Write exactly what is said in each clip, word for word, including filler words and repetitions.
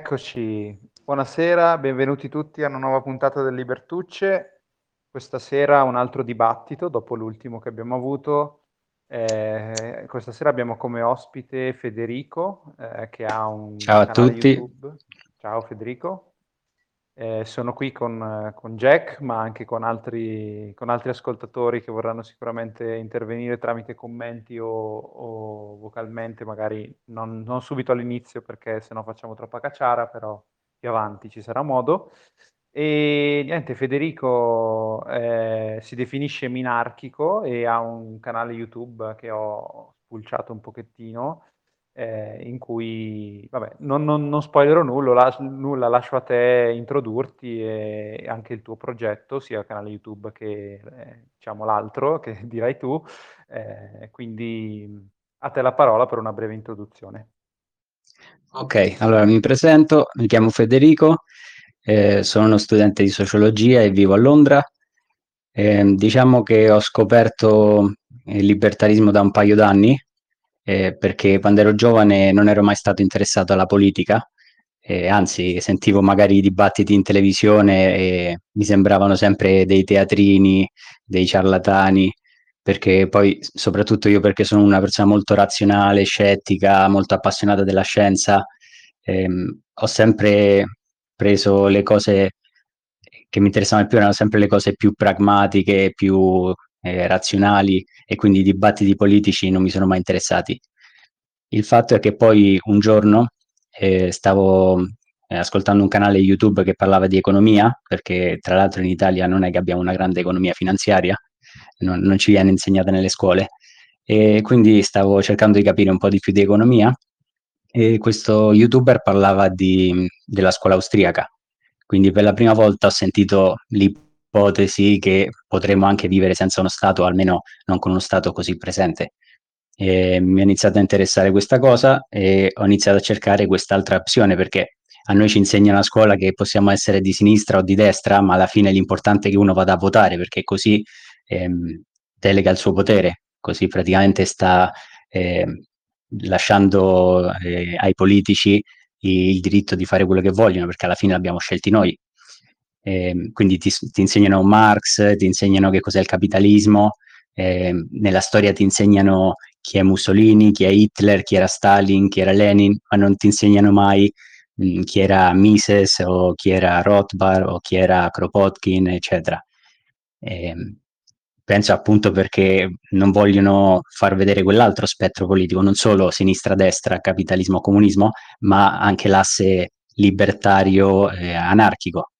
Eccoci, buonasera, benvenuti tutti a una nuova puntata del Libertucce. Questa sera un altro dibattito dopo l'ultimo che abbiamo avuto. Eh, questa sera abbiamo come ospite Federico eh, che ha un Ciao canale a tutti. YouTube. Ciao Federico. Eh, sono qui con, con Jack, ma anche con altri, con altri ascoltatori che vorranno sicuramente intervenire tramite commenti o, o vocalmente, magari non, non subito all'inizio perché sennò facciamo troppa cacciara, però più avanti ci sarà modo. E niente, Federico eh, si definisce minarchico e ha un canale YouTube che ho spulciato un pochettino. Eh, in cui, vabbè, non, non, non spoilerò nulla, las- nulla, lascio a te introdurti e anche il tuo progetto, sia il canale YouTube che eh, diciamo l'altro, che dirai tu, eh, quindi a te la parola per una breve introduzione. Ok, allora mi presento, mi chiamo Federico, eh, sono uno studente di sociologia e vivo a Londra. Eh, diciamo che ho scoperto il libertarismo da un paio d'anni, Eh, perché quando ero giovane non ero mai stato interessato alla politica, eh, anzi sentivo magari i dibattiti in televisione e mi sembravano sempre dei teatrini, dei ciarlatani, perché poi soprattutto io, perché sono una persona molto razionale, scettica, molto appassionata della scienza, ehm, ho sempre preso le cose che mi interessavano di più, erano sempre le cose più pragmatiche, più Eh, razionali, e quindi i dibattiti politici non mi sono mai interessati. Il fatto è che poi un giorno eh, stavo eh, ascoltando un canale YouTube che parlava di economia, perché tra l'altro in Italia non è che abbiamo una grande economia finanziaria, non, non ci viene insegnata nelle scuole, e quindi stavo cercando di capire un po' di più di economia, e questo YouTuber parlava di, della scuola austriaca, quindi per la prima volta ho sentito l'ipotesi ipotesi che potremmo anche vivere senza uno Stato, almeno non con uno Stato così presente. E mi è iniziato a interessare questa cosa e ho iniziato a cercare quest'altra opzione, perché a noi ci insegnano a scuola che possiamo essere di sinistra o di destra, ma alla fine l'importante è che uno vada a votare, perché così ehm, delega il suo potere, così praticamente sta eh, lasciando eh, ai politici il diritto di fare quello che vogliono, perché alla fine l'abbiamo scelti noi. Eh, quindi ti, ti insegnano Marx, ti insegnano che cos'è il capitalismo, eh, nella storia ti insegnano chi è Mussolini, chi è Hitler, chi era Stalin, chi era Lenin, ma non ti insegnano mai mh, chi era Mises o chi era Rothbard o chi era Kropotkin, eccetera. Eh, penso appunto perché non vogliono far vedere quell'altro spettro politico, non solo sinistra-destra, capitalismo-comunismo, ma anche l'asse libertario-anarchico.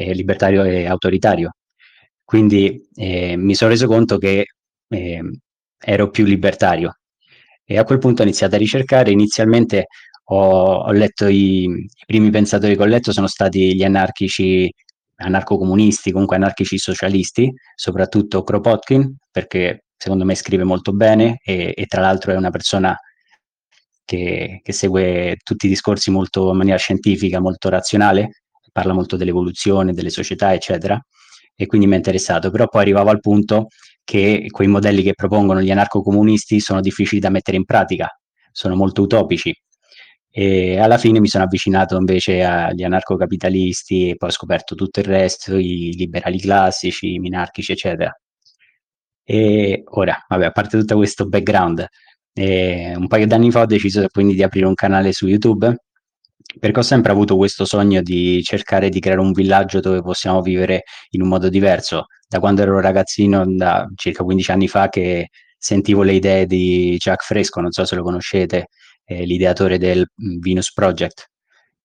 Eh, libertario e autoritario. Quindi eh, mi sono reso conto che eh, ero più libertario, e a quel punto ho iniziato a ricercare. Inizialmente ho, ho letto i, i primi pensatori che ho letto sono stati gli anarchici, anarcocomunisti, comunque anarchici socialisti, soprattutto Kropotkin, perché secondo me scrive molto bene e, e tra l'altro è una persona che, che segue tutti i discorsi molto in maniera scientifica, molto razionale, parla molto dell'evoluzione, delle società, eccetera, e quindi mi è interessato. Però poi arrivavo al punto che quei modelli che propongono gli anarcocomunisti sono difficili da mettere in pratica, sono molto utopici, e alla fine mi sono avvicinato invece agli anarcocapitalisti e poi ho scoperto tutto il resto, i liberali classici, i minarchici, eccetera. E ora, vabbè, a parte tutto questo background, eh, un paio d'anni fa ho deciso quindi di aprire un canale su YouTube, perché ho sempre avuto questo sogno di cercare di creare un villaggio dove possiamo vivere in un modo diverso. Da quando ero ragazzino, da circa quindici anni fa, che sentivo le idee di Jacque Fresco, non so se lo conoscete, eh, l'ideatore del Venus Project,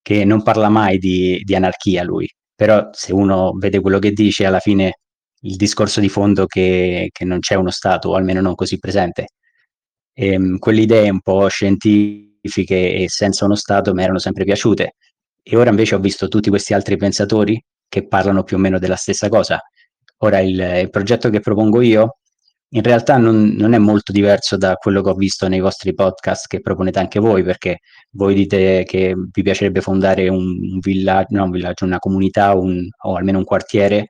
che non parla mai di, di anarchia lui, però se uno vede quello che dice, alla fine il discorso di fondo che, che non c'è uno Stato, o almeno non così presente. E, quelle idee un po' scientifiche e senza uno Stato mi erano sempre piaciute, e ora invece ho visto tutti questi altri pensatori che parlano più o meno della stessa cosa. Ora il, il progetto che propongo io in realtà non, non è molto diverso da quello che ho visto nei vostri podcast che proponete anche voi, perché voi dite che vi piacerebbe fondare un villaggio, no, un villaggio, una comunità, un, o almeno un quartiere,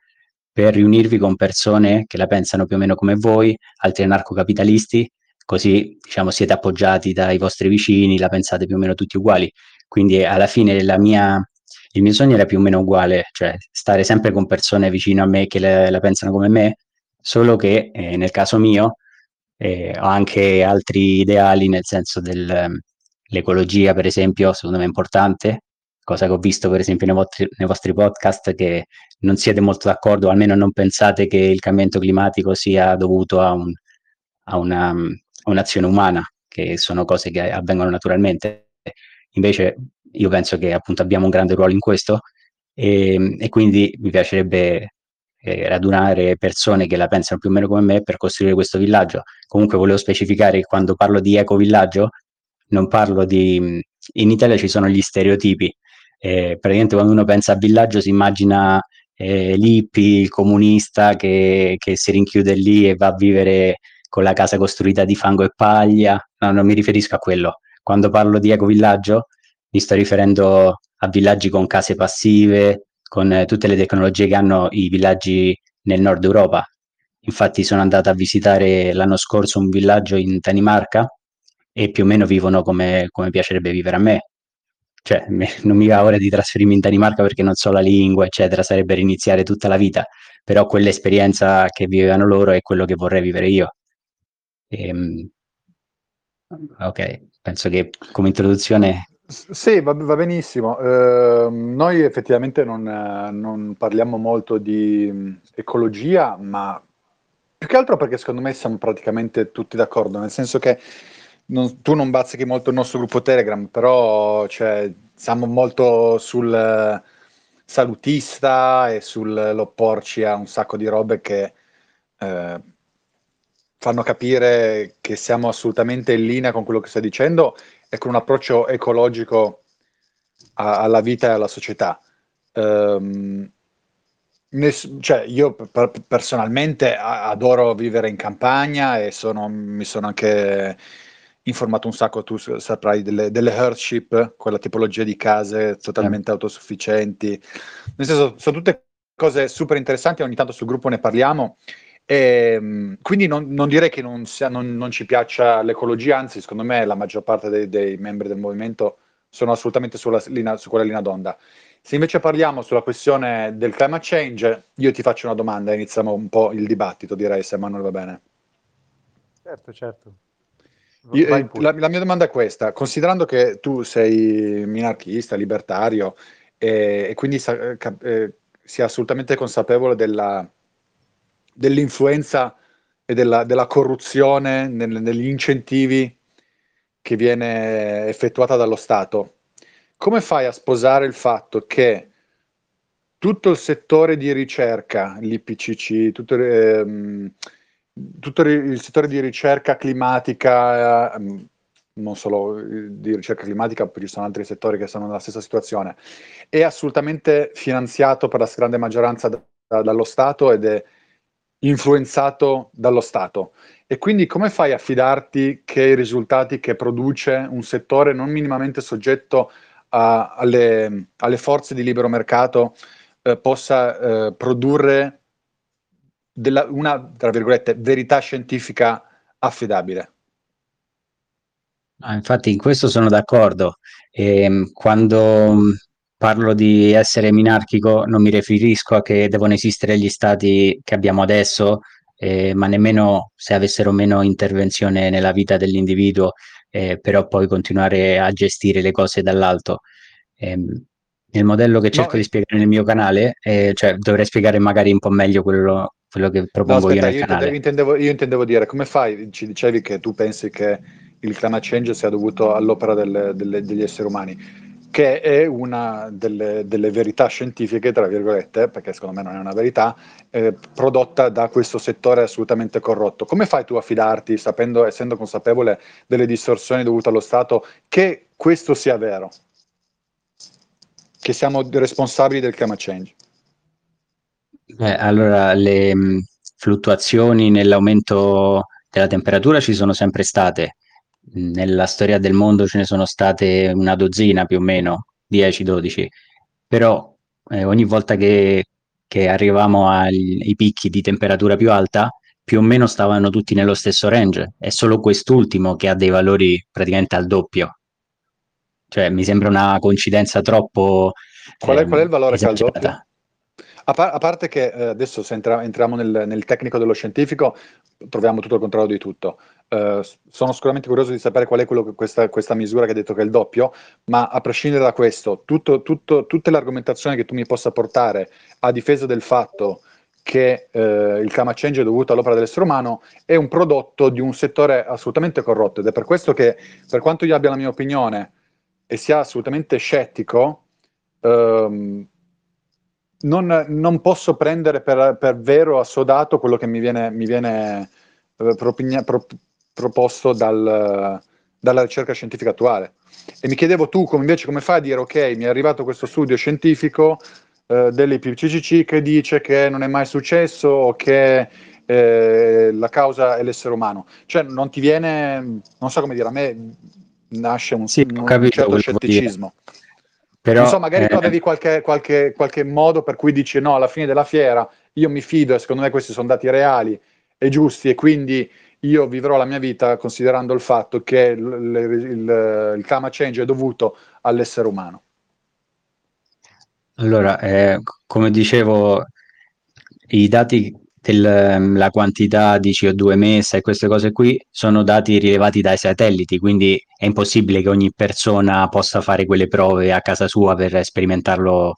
per riunirvi con persone che la pensano più o meno come voi, altri anarcocapitalisti, così diciamo siete appoggiati dai vostri vicini, la pensate più o meno tutti uguali. Quindi alla fine la mia, il mio sogno era più o meno uguale, cioè stare sempre con persone vicino a me che la, la pensano come me, solo che eh, nel caso mio eh, ho anche altri ideali, nel senso dell'ecologia, per esempio, secondo me è importante, cosa che ho visto per esempio nei vostri, nei vostri podcast, che non siete molto d'accordo, o almeno non pensate che il cambiamento climatico sia dovuto a, un, a, una, a un'azione umana, che sono cose che avvengono naturalmente. Invece io penso che appunto abbiamo un grande ruolo in questo e, e quindi mi piacerebbe eh, radunare persone che la pensano più o meno come me per costruire questo villaggio. Comunque volevo specificare che quando parlo di ecovillaggio non parlo di... in Italia ci sono gli stereotipi, eh, praticamente quando uno pensa a villaggio si immagina eh, l'hippie, il comunista che, che si rinchiude lì e va a vivere con la casa costruita di fango e paglia. No, non mi riferisco a quello. Quando parlo di ecovillaggio mi sto riferendo a villaggi con case passive, con eh, tutte le tecnologie che hanno i villaggi nel nord Europa. Infatti sono andato a visitare l'anno scorso un villaggio in Danimarca e più o meno vivono come, come piacerebbe vivere a me. Cioè me, non mi va ora di trasferirmi in Danimarca perché non so la lingua, eccetera, sarebbe riniziare tutta la vita, però quell'esperienza che vivevano loro è quello che vorrei vivere io. Ehm, ok, penso che come introduzione... Sì, va, va benissimo. Eh, noi effettivamente non, non parliamo molto di ecologia, ma più che altro perché secondo me siamo praticamente tutti d'accordo, nel senso che non, tu non bazzichi molto il nostro gruppo Telegram, però cioè, siamo molto sul salutista e sull'opporci a un sacco di robe che eh, fanno capire che siamo assolutamente in linea con quello che stai dicendo e con un approccio ecologico a, alla vita e alla società. Um, ness- cioè io per- personalmente a- adoro vivere in campagna e sono, mi sono anche informato un sacco, tu saprai, delle, delle hardship, quella tipologia di case totalmente mm. autosufficienti. Nel senso, sono tutte cose super interessanti, ogni tanto sul gruppo ne parliamo. E quindi non, non direi che non, sia, non, non ci piaccia l'ecologia, anzi secondo me la maggior parte dei, dei membri del movimento sono assolutamente sulla linea, su quella linea d'onda. Se invece parliamo sulla questione del climate change, io ti faccio una domanda e iniziamo un po' il dibattito, direi, se Manuel va bene. Certo, certo. Io, la, la mia domanda è questa: considerando che tu sei minarchista, libertario e, e quindi sa, eh, sia assolutamente consapevole della dell'influenza e della, della corruzione nel, negli incentivi che viene effettuata dallo Stato, come fai a sposare il fatto che tutto il settore di ricerca, l'I P C C, tutto, ehm, tutto il settore di ricerca climatica, ehm, non solo di ricerca climatica, ci sono altri settori che sono nella stessa situazione, è assolutamente finanziato per la grande maggioranza da, da, dallo Stato ed è influenzato dallo Stato, e quindi come fai a fidarti che i risultati che produce un settore non minimamente soggetto a, alle, alle forze di libero mercato eh, possa eh, produrre della, una, tra virgolette, verità scientifica affidabile? Ah, infatti in questo sono d'accordo. E, quando parlo di essere minarchico non mi riferisco a che devono esistere gli stati che abbiamo adesso, eh, ma nemmeno se avessero meno intervenzione nella vita dell'individuo, eh, però poi continuare a gestire le cose dall'alto. Eh, nel modello che cerco no, di spiegare nel mio canale, eh, cioè dovrei spiegare magari un po' meglio quello, quello che propongo no, aspetta, io nel io canale. Io intendevo, io intendevo dire, come fai, ci dicevi che tu pensi che il climate change sia dovuto all'opera del, del, degli esseri umani, che è una delle, delle verità scientifiche, tra virgolette, perché secondo me non è una verità, eh, prodotta da questo settore assolutamente corrotto. Come fai tu a fidarti, sapendo, essendo consapevole delle distorsioni dovute allo Stato, che questo sia vero? Che siamo responsabili del climate change? Beh, allora, le mh, fluttuazioni nell'aumento della temperatura ci sono sempre state. Nella storia del mondo ce ne sono state una dozzina più o meno, dieci dodici, però eh, ogni volta che, che arrivavamo ai picchi di temperatura più alta più o meno stavano tutti nello stesso range, è solo quest'ultimo che ha dei valori praticamente al doppio. Cioè mi sembra una coincidenza troppo qual è, ehm, qual è il valore che ha il doppio? A, par- a parte che eh, adesso se entra- entriamo nel, nel tecnico dello scientifico troviamo tutto il contrario di tutto. Uh, sono sicuramente curioso di sapere qual è quello che questa, questa misura che ha detto che è il doppio, ma a prescindere da questo, tutto, tutto, tutte le argomentazioni che tu mi possa portare a difesa del fatto che eh, il climate change è dovuto all'opera dell'essere umano è un prodotto di un settore assolutamente corrotto, ed è per questo che, per quanto io abbia la mia opinione e sia assolutamente scettico, ehm, non, non posso prendere per, per vero assodato quello che mi viene, mi viene eh, propigna, pro, proposto dal, dalla ricerca scientifica attuale. E mi chiedevo tu come, invece come fai a dire ok, mi è arrivato questo studio scientifico dell'I P C C che dice che non è mai successo, che eh, la causa è l'essere umano. Cioè non ti viene, non so come dire, a me nasce un, sì, un, capito, un certo scetticismo. Però, non so, magari eh, tu avevi qualche, qualche, qualche modo per cui dici no, alla fine della fiera io mi fido e secondo me questi sono dati reali e giusti e quindi io vivrò la mia vita considerando il fatto che il, il, il, il climate change è dovuto all'essere umano. Allora, eh, come dicevo, i dati della quantità di C O due emessa e queste cose qui sono dati rilevati dai satelliti, quindi è impossibile che ogni persona possa fare quelle prove a casa sua per sperimentarlo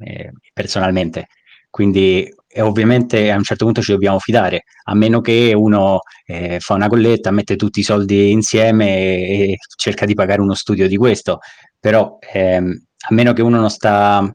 eh, personalmente. Quindi eh, ovviamente a un certo punto ci dobbiamo fidare, a meno che uno eh, fa una colletta, mette tutti i soldi insieme e, e cerca di pagare uno studio di questo, però... Ehm, a meno che uno non sta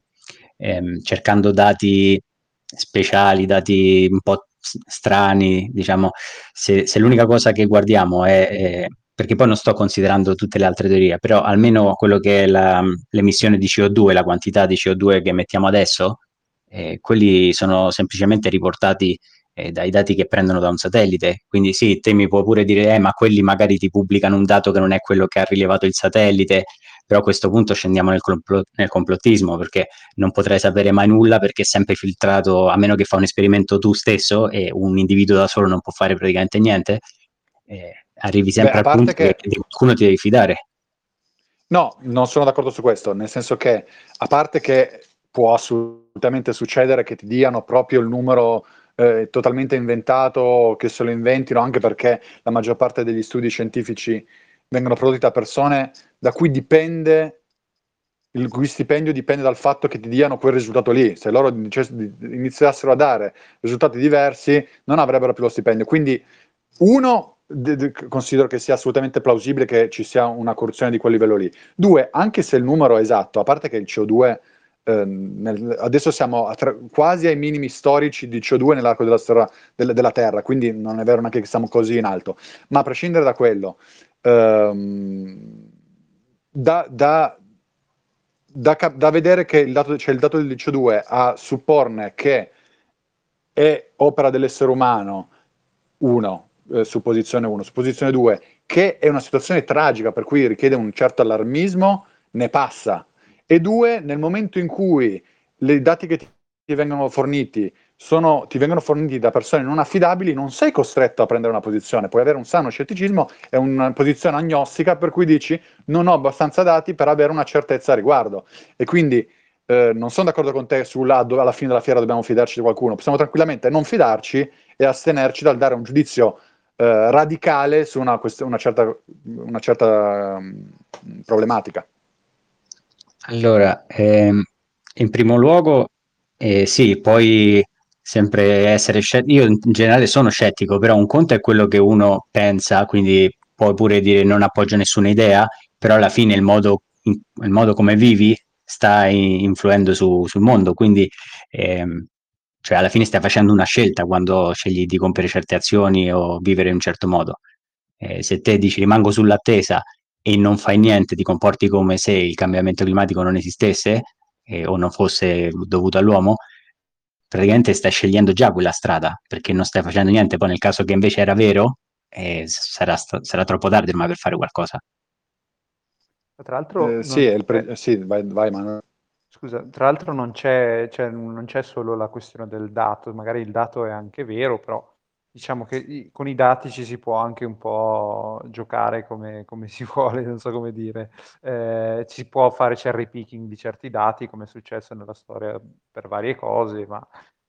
ehm, cercando dati speciali, dati un po' strani, diciamo, se, se l'unica cosa che guardiamo è, eh, perché poi non sto considerando tutte le altre teorie, però almeno quello che è la, l'emissione di C O due, la quantità di C O due che mettiamo adesso, eh, quelli sono semplicemente riportati eh, dai dati che prendono da un satellite, quindi sì, te mi puoi pure dire, eh, ma quelli magari ti pubblicano un dato che non è quello che ha rilevato il satellite, però a questo punto scendiamo nel, complot- nel complottismo, perché non potrai sapere mai nulla, perché è sempre filtrato, a meno che fa un esperimento tu stesso, e un individuo da solo non può fare praticamente niente, eh, arrivi sempre Beh, al punto che... che di qualcuno ti devi fidare. No, non sono d'accordo su questo, nel senso che, a parte che può assolutamente succedere che ti diano proprio il numero eh, totalmente inventato, che se lo inventino, anche perché la maggior parte degli studi scientifici vengono prodotti da persone da cui dipende, il cui stipendio dipende dal fatto che ti diano quel risultato lì. Se loro iniziassero a dare risultati diversi non avrebbero più lo stipendio. Quindi uno, de- de- considero che sia assolutamente plausibile che ci sia una corruzione di quel livello lì. Due, anche se il numero è esatto, a parte che il C O due, ehm, nel, adesso siamo a tra- quasi ai minimi storici di C O due nell'arco della storia del- della Terra, quindi non è vero neanche che siamo così in alto. Ma a prescindere da quello, Da, da, da, da vedere che il dato, c'è cioè il dato del C O due a supporne che è opera dell'essere umano, uno, eh, supposizione uno, supposizione due, che è una situazione tragica per cui richiede un certo allarmismo, ne passa, e due, nel momento in cui i dati che ti, ti vengono forniti Sono, ti vengono forniti da persone non affidabili, non sei costretto a prendere una posizione, puoi avere un sano scetticismo e una posizione agnostica per cui dici non ho abbastanza dati per avere una certezza a riguardo. E quindi eh, non sono d'accordo con te sulla dove alla fine della fiera dobbiamo fidarci di qualcuno, possiamo tranquillamente non fidarci e astenerci dal dare un giudizio eh, radicale su una, quest- una certa, una certa um, problematica. Allora, ehm, in primo luogo eh, sì, poi sempre essere scettico, io in generale sono scettico, però un conto è quello che uno pensa, quindi puoi pure dire non appoggio nessuna idea, però alla fine il modo, il modo come vivi sta influendo su, sul mondo, quindi ehm, cioè alla fine stai facendo una scelta quando scegli di compiere certe azioni o vivere in un certo modo. Eh, se te dici rimango sull'attesa e non fai niente, ti comporti come se il cambiamento climatico non esistesse eh, o non fosse dovuto all'uomo, praticamente stai scegliendo già quella strada, perché non stai facendo niente. Poi nel caso che invece era vero, eh, sarà, sarà troppo tardi ormai per fare qualcosa. Tra l'altro... Eh, non... Sì, il pre... sì vai, vai Manuel. Scusa, tra l'altro non c'è, cioè, non c'è solo la questione del dato, magari il dato è anche vero, però Diciamo che i- con i dati ci si può anche un po' giocare come, come si vuole, non so come dire. Eh, ci si può fare cherry picking di certi dati, come è successo nella storia per varie cose, ma,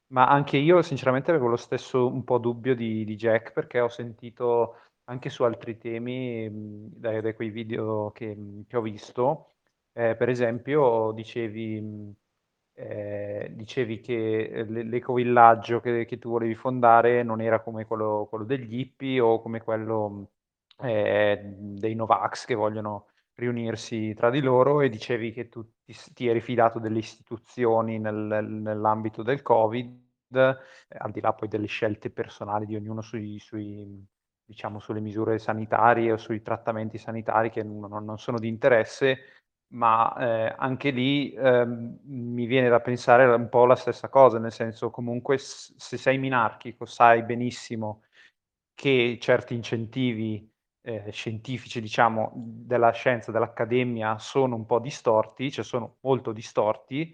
ma anche io sinceramente avevo lo stesso un po' dubbio di, di Jack, perché ho sentito anche su altri temi, mh, dai- da quei video che, mh, che ho visto. Eh, per esempio, dicevi... mh, eh, dicevi che eh, l'e- l'ecovillaggio che, che tu volevi fondare non era come quello, quello degli hippie o come quello mh, eh, dei Novax che vogliono riunirsi tra di loro, e dicevi che tu ti, s- ti eri fidato delle istituzioni nel- nell'ambito del Covid, eh, al di là poi delle scelte personali di ognuno sui, sui, diciamo, sulle misure sanitarie o sui trattamenti sanitari che non non sono di interesse, ma eh, anche lì ehm, mi viene da pensare un po' la stessa cosa, nel senso comunque s- se sei minarchico sai benissimo che certi incentivi eh, scientifici, diciamo, della scienza, dell'accademia sono un po' distorti, cioè sono molto distorti.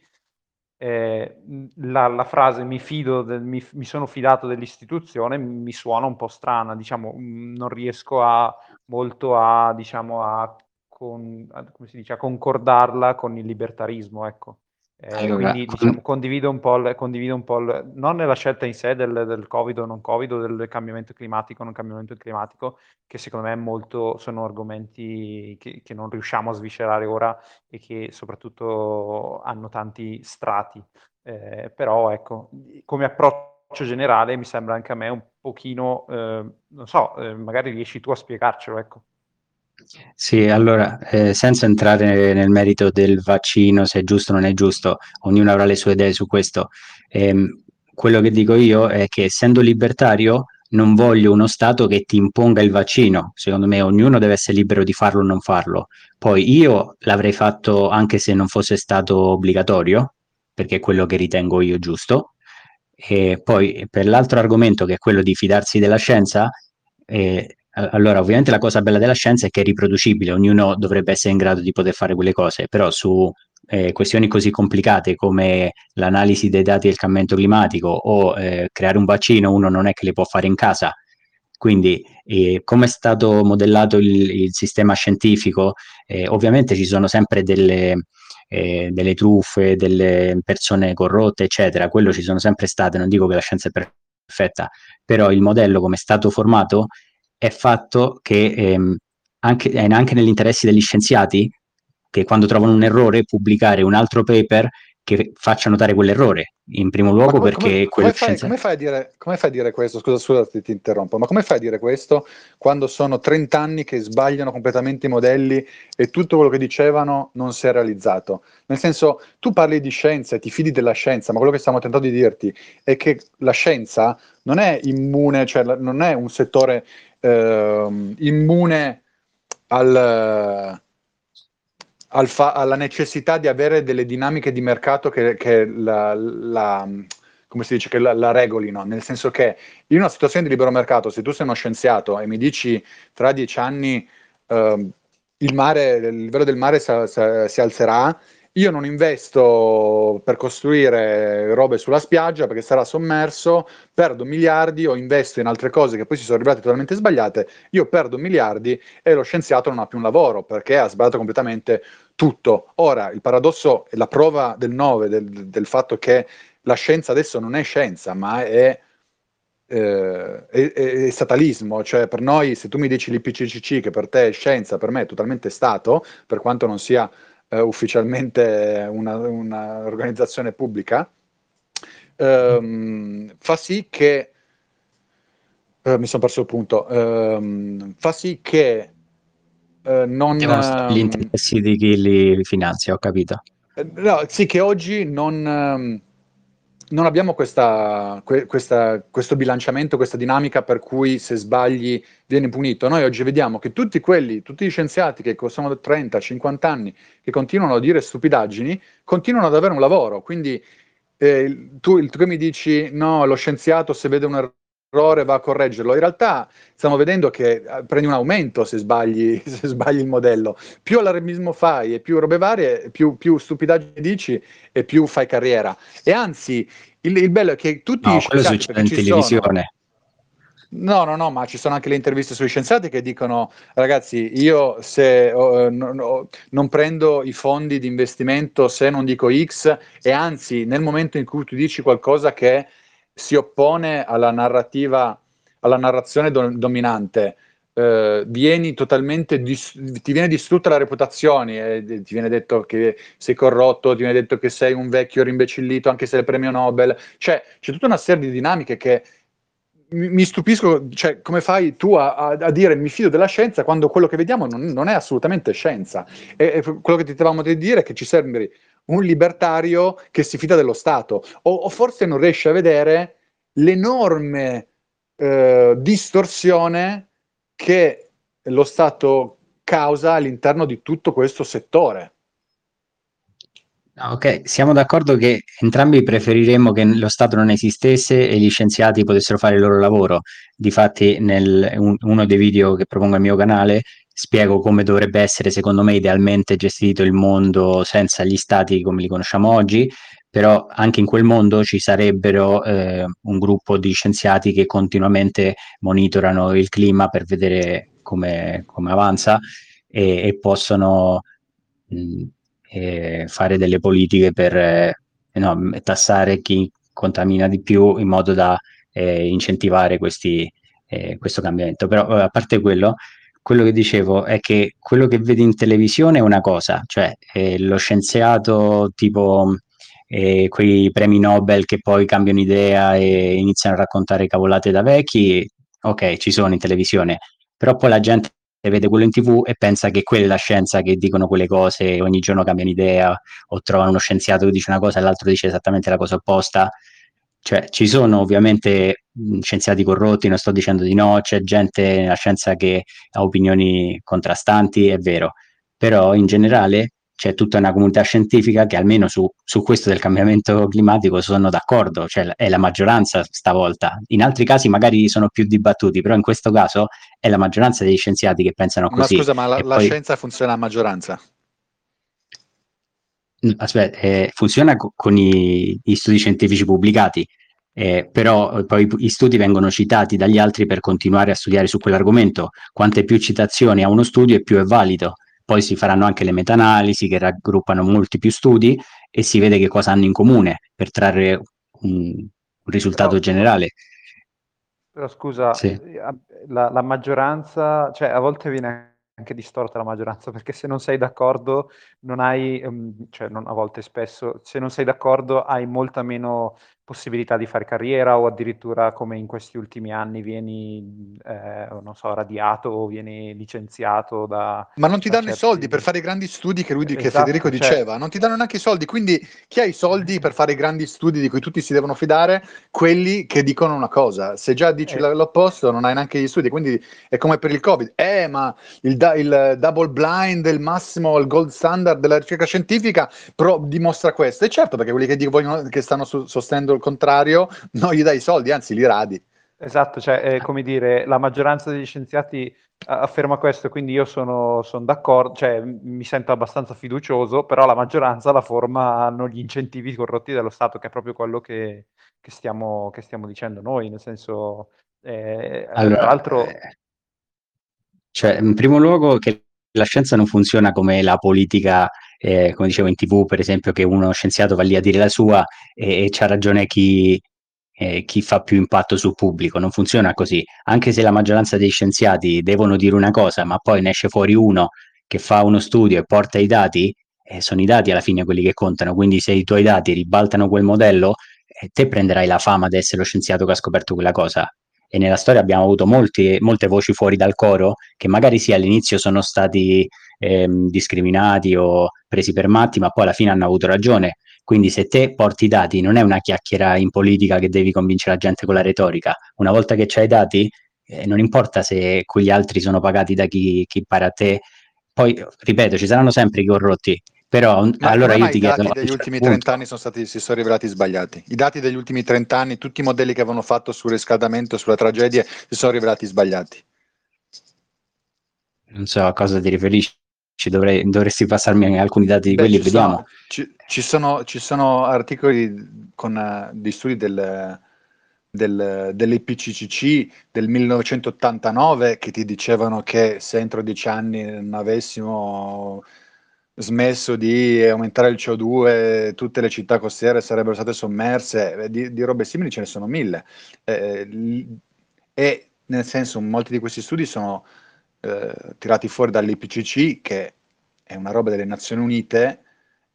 Eh, mh, la, la frase mi fido del- mi, mi sono fidato dell'istituzione mi suona un po' strana, diciamo, mh, non riesco a molto a, diciamo, a, con- a- come si dice, a concordarla con il libertarismo, ecco. Eh, Allora, quindi diciamo con- condivido un po', il- condivido un po' il- non nella scelta in sé del, del Covid o non Covid, o del cambiamento climatico o non cambiamento climatico, che secondo me è molto, sono argomenti che, che non riusciamo a sviscerare ora e che soprattutto hanno tanti strati. Eh, però ecco, come approccio generale mi sembra anche a me un pochino, eh, non so, eh, magari riesci tu a spiegarcelo, ecco. sì, allora, eh, senza entrare nel merito del vaccino, se è giusto o non è giusto, ognuno avrà le sue idee su questo. Ehm, quello che dico io è che, essendo libertario, non voglio uno Stato che ti imponga il vaccino. Secondo me ognuno deve essere libero di farlo o non farlo. Poi io l'avrei fatto anche se non fosse stato obbligatorio, perché è quello che ritengo io giusto. E poi per l'altro argomento, che è quello di fidarsi della scienza, e, a- allora, ovviamente la cosa bella della scienza è che è riproducibile, ognuno dovrebbe essere in grado di poter fare quelle cose, però su eh, questioni così complicate come l'analisi dei dati del cambiamento climatico o eh, creare un vaccino, uno non è che le può fare in casa. Quindi, eh, come è stato modellato il, il sistema scientifico, eh, ovviamente ci sono sempre delle, eh, delle truffe, delle persone corrotte, eccetera, quello ci sono sempre state, non dico che la scienza è perfetta, però il modello come è stato formato è fatto che ehm, anche, è anche negli interessi degli scienziati che, quando trovano un errore, pubblicare un altro paper che faccia notare quell'errore, in primo Ma luogo come, come- perché quello come fai, scienza... come fai a dire, come fai a dire questo? Scusa, scusa, ti, ti interrompo, ma come fai a dire questo quando sono trenta anni che sbagliano completamente i modelli e tutto quello che dicevano non si è realizzato? Nel senso, tu parli di scienza e ti fidi della scienza, ma quello che stiamo tentando di dirti è che la scienza non è immune, cioè la- non è un settore ehm, immune al al fa- alla necessità di avere delle dinamiche di mercato che, che la, la- come si dice, che la, la regolino, nel senso che in una situazione di libero mercato, se tu sei uno scienziato e mi dici tra dieci anni ehm, il mare, il livello del mare sa- sa- si alzerà, io non investo per costruire robe sulla spiaggia perché sarà sommerso, perdo miliardi, o investo in altre cose che poi si sono rivelate totalmente sbagliate, io perdo miliardi e lo scienziato non ha più un lavoro perché ha sbagliato completamente tutto. Ora, il paradosso e la prova del nove, del, del fatto che la scienza adesso non è scienza, ma è, eh, è- è- è statalismo. Cioè, per noi, se tu mi dici l'I P C C C, che per te è scienza, per me è totalmente Stato, per quanto non sia eh, ufficialmente una- un'organizzazione pubblica, ehm, fa sì che eh, mi sono perso il punto. Ehm, fa sì che eh, non, Devono stare gli ehm, interessi di chi li finanzia, ho capito. eh, no, sì, che oggi non, ehm, non abbiamo questa, que- questa- questo bilanciamento, questa dinamica per cui se sbagli viene punito. Noi oggi vediamo che tutti quelli, tutti gli scienziati che co- sono trenta, cinquanta anni, che continuano a dire stupidaggini, continuano ad avere un lavoro. Quindi eh, il- tu, il- tu che mi dici no, lo scienziato se vede un errore va a correggerlo. In realtà stiamo vedendo che eh, prendi un aumento se sbagli, se sbagli il modello. Più allarmismo fai e più robe varie, più, più stupidaggini dici e più fai carriera. E anzi, il, il bello è che tutti gli No, quello scienziati succede che in ci sono, televisione. No, no, no, ma ci sono anche le interviste sui scienziati che dicono: ragazzi, io se oh, no, no, non prendo i fondi di investimento se non dico X, e anzi nel momento in cui tu dici qualcosa che si oppone alla narrativa, alla narrazione do dominante, eh, vieni totalmente ti viene distrutta la reputazione, eh, ti viene detto che sei corrotto, ti viene detto che sei un vecchio rimbecillito anche se è il premio Nobel. Cioè, c'è tutta una serie di dinamiche che mi stupisco, cioè, come fai tu a, a, a dire mi fido della scienza quando quello che vediamo non, non è assolutamente scienza. E, e quello che ti trovavamo di dire è che ci serve un libertario che si fida dello Stato, o, o forse non riesce a vedere l'enorme eh, distorsione che lo Stato causa all'interno di tutto questo settore. Ok, siamo d'accordo che entrambi preferiremmo che lo Stato non esistesse e gli scienziati potessero fare il loro lavoro. Difatti nel un, uno dei video che propongo al mio canale spiego come dovrebbe essere secondo me idealmente gestito il mondo senza gli stati come li conosciamo oggi, però anche in quel mondo ci sarebbero eh, un gruppo di scienziati che continuamente monitorano il clima per vedere come, come avanza e, e possono... Mh, E fare delle politiche per eh, no, tassare chi contamina di più in modo da eh, incentivare questi, eh, questo cambiamento. Però a parte quello, quello che dicevo è che quello che vedi in televisione è una cosa, cioè eh, lo scienziato tipo eh, quei premi Nobel che poi cambiano idea e iniziano a raccontare cavolate da vecchi, ok, ci sono in televisione, però poi la gente vede quello in TV e pensa che quella è la scienza, che dicono quelle cose, ogni giorno cambiano idea o trovano uno scienziato che dice una cosa e l'altro dice esattamente la cosa opposta. Cioè ci sono ovviamente scienziati corrotti, non sto dicendo di no, c'è gente nella scienza che ha opinioni contrastanti, è vero, però in generale c'è tutta una comunità scientifica che almeno su, su questo del cambiamento climatico sono d'accordo, cioè è la maggioranza stavolta. In altri casi magari sono più dibattuti, però in questo caso è la maggioranza degli scienziati che pensano così. Ma scusa, ma la, la poi... scienza funziona a maggioranza? Aspetta, eh, funziona co con i, gli studi scientifici pubblicati, eh, però poi gli studi vengono citati dagli altri per continuare a studiare su quell'argomento. Quante più citazioni ha uno studio e più è valido. Poi si faranno anche le meta-analisi che raggruppano molti più studi e si vede che cosa hanno in comune per trarre un, un risultato però, generale. Però scusa, sì. la, la maggioranza, cioè a volte viene anche distorta la maggioranza, perché se non sei d'accordo non hai, cioè non, a volte spesso, se non sei d'accordo hai molta meno possibilità di fare carriera, o addirittura come in questi ultimi anni vieni eh, non so, radiato o vieni licenziato da... Ma non ti danno certi... i soldi per fare i grandi studi che, lui, esatto, che Federico cioè... diceva, non ti danno neanche i soldi, quindi chi ha i soldi per fare i grandi studi di cui tutti si devono fidare? Quelli che dicono una cosa, se già dici eh. l'opposto non hai neanche gli studi, quindi è come per il Covid, eh ma il, il double blind, il massimo, il gold standard della ricerca scientifica però dimostra questo, e certo perché quelli che dico, vogliono, che stanno su, sostenendo il contrario, non gli dai i soldi, anzi li radi. Esatto, cioè eh, come dire, la maggioranza degli scienziati afferma questo, quindi io sono, sono d'accordo, cioè mi sento abbastanza fiducioso, però la maggioranza la formano gli incentivi corrotti dello Stato, che è proprio quello che, che, stiamo, che stiamo dicendo noi, nel senso eh, allora, tra l'altro... Eh, cioè in primo luogo che la scienza non funziona come la politica... Eh, come dicevo in TV per esempio, che uno scienziato va lì a dire la sua e, e c'ha ragione chi, eh, chi fa più impatto sul pubblico, non funziona così, anche se la maggioranza degli scienziati devono dire una cosa ma poi ne esce fuori uno che fa uno studio e porta i dati, eh, sono i dati alla fine quelli che contano, quindi se i tuoi dati ribaltano quel modello, eh, te prenderai la fama di essere lo scienziato che ha scoperto quella cosa. E nella storia abbiamo avuto molti, molte voci fuori dal coro che magari sì all'inizio sono stati ehm, discriminati o presi per matti, ma poi alla fine hanno avuto ragione. Quindi se te porti i dati, non è una chiacchiera in politica che devi convincere la gente con la retorica. Una volta che c'hai i dati, eh, non importa se quegli altri sono pagati da chi, chi para te. Poi, ripeto, ci saranno sempre i corrotti. Però ma allora io ti chiedo, i dati degli ultimi trent'anni sono stati, si sono rivelati sbagliati. I dati degli ultimi trent'anni, tutti i modelli che avevano fatto sul riscaldamento, sulla tragedia, si sono rivelati sbagliati. Non so a cosa ti riferisci, dovrei, dovresti passarmi alcuni dati di Beh, quelli, ci vediamo. Sono, ci, ci, sono, ci sono articoli con, uh, di studi del, del, dell'I P C C del millenovecentottantanove che ti dicevano che se entro dieci anni non avessimo smesso di aumentare il C O due tutte le città costiere sarebbero state sommerse, di, di robe simili ce ne sono mille, eh, e nel senso molti di questi studi sono eh, tirati fuori dall'I P C C, che è una roba delle Nazioni Unite,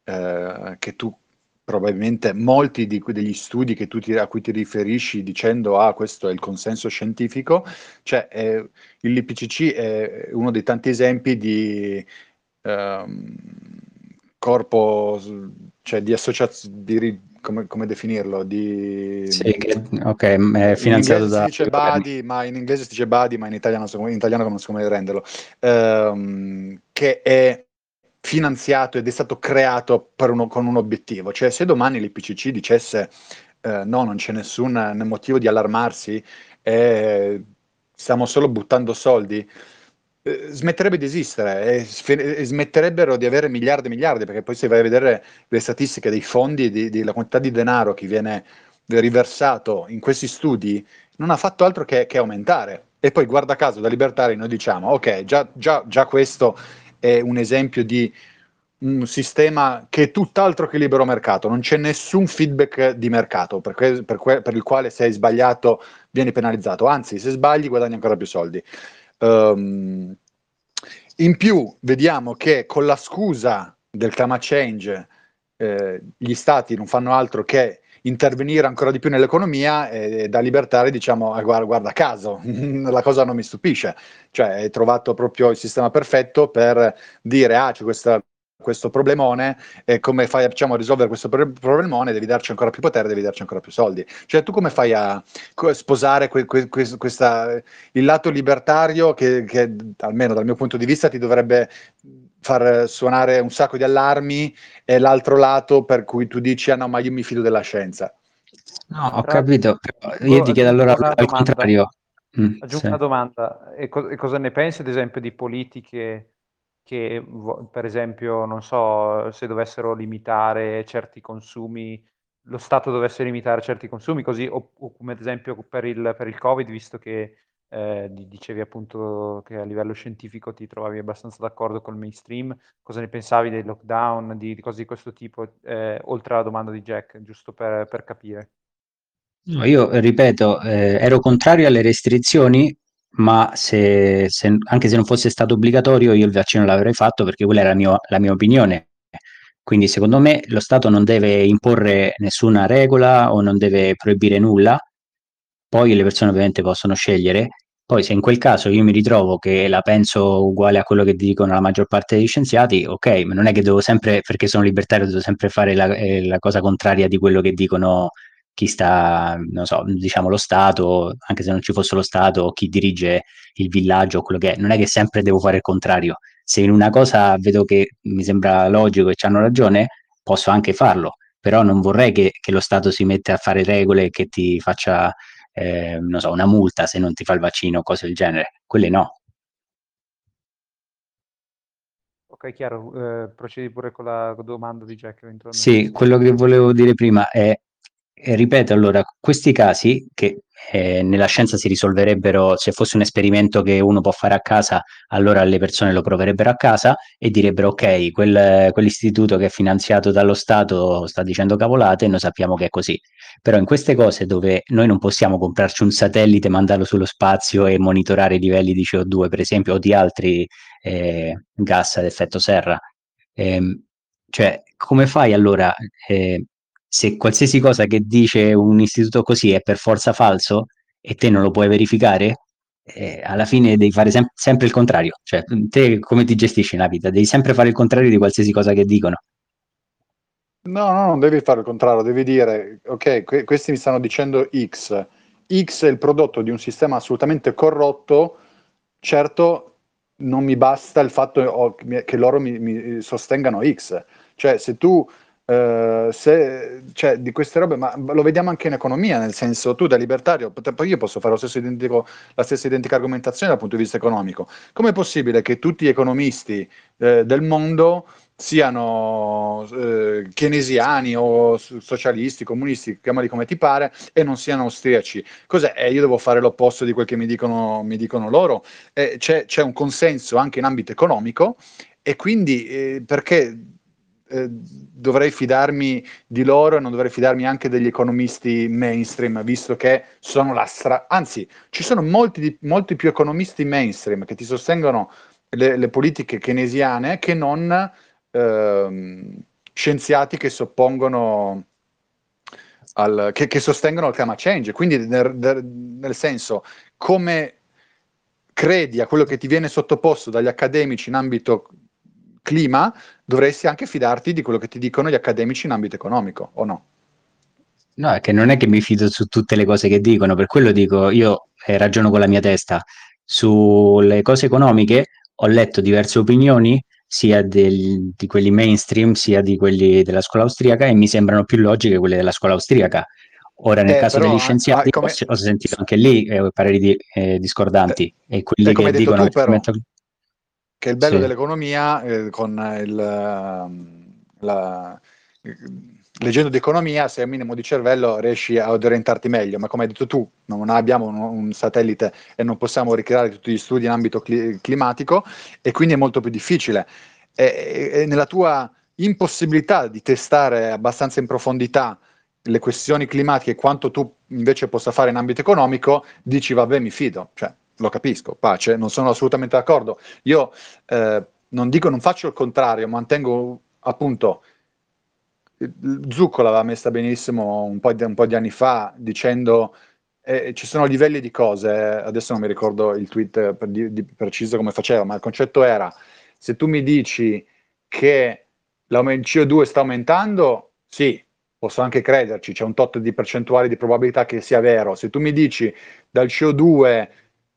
eh, che tu probabilmente molti di, degli studi che tu ti, a cui ti riferisci dicendo ah questo è il consenso scientifico, cioè è, l'I P C C è uno dei tanti esempi di Um, corpo, cioè di associazione, come, come definirlo, di sì, che, ok, è finanziato da si dice body, ma in inglese si dice body, ma in italiano non so, in italiano non so come renderlo, um, che è finanziato ed è stato creato per uno, con un obiettivo, cioè se domani l'I P C C dicesse uh, no, non c'è nessun motivo di allarmarsi, eh, stiamo solo buttando soldi, smetterebbe di esistere e, e smetterebbero di avere miliardi e miliardi, perché poi se vai a vedere le statistiche dei fondi, di, di, la quantità di denaro che viene riversato in questi studi non ha fatto altro che, che aumentare. E poi guarda caso da libertari noi diciamo ok, già, già, già questo è un esempio di un sistema che è tutt'altro che libero mercato, non c'è nessun feedback di mercato per, que, per, que, per il quale se hai sbagliato vieni penalizzato, anzi se sbagli guadagni ancora più soldi. Um, in più vediamo che con la scusa del climate change eh, gli stati non fanno altro che intervenire ancora di più nell'economia, e da libertari diciamo ah, guarda, guarda caso la cosa non mi stupisce, cioè hai trovato proprio il sistema perfetto per dire ah c'è questa, questo problemone, e come fai diciamo, a risolvere questo problemone? Devi darci ancora più potere, devi darci ancora più soldi, cioè tu come fai a sposare que, que, questa, il lato libertario che, che almeno dal mio punto di vista ti dovrebbe far suonare un sacco di allarmi, e l'altro lato per cui tu dici ah no ma io mi fido della scienza? No, ho Però, capito, io ti chiedo allora al contrario. Mm, aggiungo sì. una domanda, e, co- e cosa ne pensi ad esempio di politiche che per esempio, non so, se dovessero limitare certi consumi, lo Stato dovesse limitare certi consumi, così, o, o come ad esempio per il, per il Covid, visto che eh, dicevi appunto che a livello scientifico ti trovavi abbastanza d'accordo col mainstream, cosa ne pensavi dei lockdown, di, di cose di questo tipo, eh, oltre alla domanda di Jack, giusto per, per capire? No, io ripeto, eh, ero contrario alle restrizioni, ma se, se, anche se non fosse stato obbligatorio io il vaccino l'avrei fatto, perché quella era la mia, la mia opinione. Quindi secondo me lo Stato non deve imporre nessuna regola o non deve proibire nulla, poi le persone ovviamente possono scegliere. Poi se in quel caso io mi ritrovo che la penso uguale a quello che dicono la maggior parte degli scienziati, ok, ma non è che devo sempre, perché sono libertario, devo sempre fare la, eh, la cosa contraria di quello che dicono chi sta, non so, diciamo lo Stato, anche se non ci fosse lo Stato, o chi dirige il villaggio, o quello che è. Non è che sempre devo fare il contrario. Se in una cosa vedo che mi sembra logico e ci hanno ragione, posso anche farlo, però non vorrei che, che lo Stato si metta a fare regole che ti faccia, eh, non so, una multa se non ti fa il vaccino o cose del genere. Quelle no. Ok, chiaro. Eh, procedi pure con la domanda di Jack. Eventualmente. Sì, quello che volevo dire prima è, e ripeto, allora, questi casi che eh, nella scienza si risolverebbero se fosse un esperimento che uno può fare a casa, allora le persone lo proverebbero a casa e direbbero ok, quel, quell'istituto che è finanziato dallo Stato sta dicendo cavolate e noi sappiamo che è così. Però in queste cose dove noi non possiamo comprarci un satellite, mandarlo sullo spazio e monitorare i livelli di C O due per esempio, o di altri eh, gas ad effetto serra, eh, cioè come fai allora... Eh, se qualsiasi cosa che dice un istituto così è per forza falso e te non lo puoi verificare, eh, alla fine devi fare sem- sempre il contrario. Cioè, te come ti gestisci nella vita? Devi sempre fare il contrario di qualsiasi cosa che dicono. No, no, non devi fare il contrario, devi dire ok, que- questi mi stanno dicendo X. X è il prodotto di un sistema assolutamente corrotto, certo non mi basta il fatto che loro mi, mi sostengano X. Cioè, se tu... Uh, se, cioè, di queste robe, ma lo vediamo anche in economia, nel senso tu da libertario, poi io posso fare lo stesso identico, la stessa identica argomentazione dal punto di vista economico. Com'è possibile che tutti gli economisti eh, del mondo siano eh, eh, keynesiani o socialisti, comunisti, chiamali come ti pare, e non siano austriaci. Cos'è? Eh, io devo fare l'opposto di quel che mi dicono, mi dicono loro. Eh, c'è, c'è un consenso anche in ambito economico, e quindi eh, perché eh, dovrei fidarmi di loro e non dovrei fidarmi anche degli economisti mainstream, visto che sono la stra... Anzi, ci sono molti, molti più economisti mainstream che ti sostengono Le, le politiche keynesiane che non ehm, scienziati che si oppongono al, che, che sostengono il climate change. Quindi nel, nel senso, come credi a quello che ti viene sottoposto dagli accademici in ambito clima, dovresti anche fidarti di quello che ti dicono gli accademici in ambito economico, o no? No, è che non è che mi fido su tutte le cose che dicono, per quello dico, io eh, ragiono con la mia testa. Sulle cose economiche ho letto diverse opinioni, sia del, di quelli mainstream, sia di quelli della scuola austriaca, e mi sembrano più logiche quelle della scuola austriaca. Ora nel eh, caso però, degli scienziati ah, come... ho sentito anche lì eh, pareri di, eh, discordanti. Eh, e quelli eh, come che hai detto dicono tu, però, metto... che il bello sì. dell'economia, eh, con il la, leggendo di economia, se hai un minimo di cervello riesci ad orientarti meglio, ma come hai detto tu, non abbiamo un, un satellite e non possiamo ricreare tutti gli studi in ambito cli- climatico, e quindi è molto più difficile. E, e nella tua impossibilità di testare abbastanza in profondità le questioni climatiche, quanto tu invece possa fare in ambito economico, dici vabbè, mi fido, cioè lo capisco, pace, non sono assolutamente d'accordo. Io eh, non dico, non faccio il contrario, mantengo appunto... Zucco l'aveva messa benissimo un po' di, un po' di anni fa, dicendo eh, ci sono livelli di cose, adesso non mi ricordo il tweet per di, di preciso come faceva, ma il concetto era: se tu mi dici che il C O due sta aumentando, sì, posso anche crederci, c'è un tot di percentuale di probabilità che sia vero. Se tu mi dici dal C O due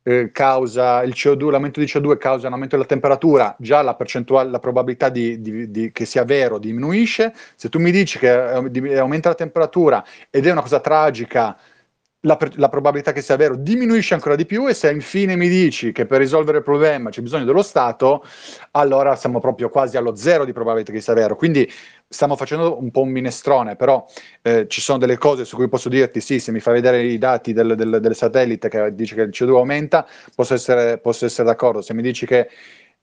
eh, causa il C O due, l'aumento di C O due causa un aumento della temperatura, già la percentuale, la probabilità di, di, di, che sia vero diminuisce. Se tu mi dici che eh, di, aumenta la temperatura ed è una cosa tragica, la, la probabilità che sia vero diminuisce ancora di più. E se infine mi dici che per risolvere il problema c'è bisogno dello Stato, allora siamo proprio quasi allo zero di probabilità che sia vero. Quindi stiamo facendo un po' un minestrone, però eh, ci sono delle cose su cui posso dirti sì, se mi fai vedere i dati del, del, del satellite che dice che il C O due aumenta, posso essere, posso essere d'accordo. Se mi dici che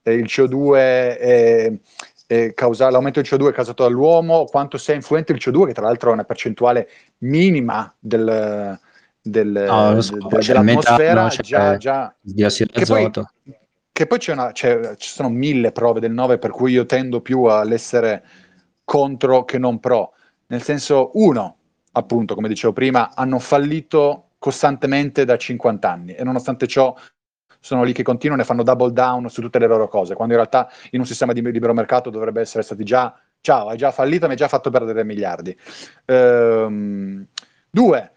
eh, il C O due è, è causa, l'aumento del C O due è causato dall'uomo, quanto sia influente il C O due, che tra l'altro è una percentuale minima del, del, no, so, del, dell'atmosfera, metano, già, già, diossido d'azoto. Che poi, che poi c'è una, c'è, ci sono mille prove del nove per cui io tendo più all'essere contro che non pro, nel senso, uno, appunto, come dicevo prima, hanno fallito costantemente da cinquanta anni e nonostante ciò sono lì che continuano e fanno double down su tutte le loro cose, quando in realtà in un sistema di libero mercato dovrebbe essere stati già, ciao, hai già fallito, mi hai già fatto perdere miliardi. Ehm, due,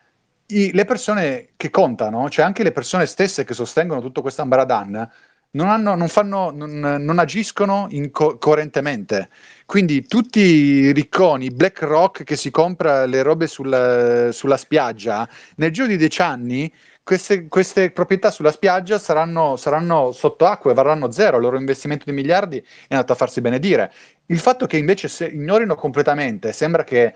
i, le persone che contano, cioè anche le persone stesse che sostengono tutto questo ambaradan, Non, hanno, non, fanno, non, non agiscono inco- coerentemente. Quindi tutti i ricconi, BlackRock che si compra le robe sulla, sulla spiaggia, nel giro di dieci anni queste, queste proprietà sulla spiaggia saranno, saranno sotto acqua e varranno zero, il loro investimento di miliardi è andato a farsi benedire. Il fatto che invece se ignorino completamente, sembra che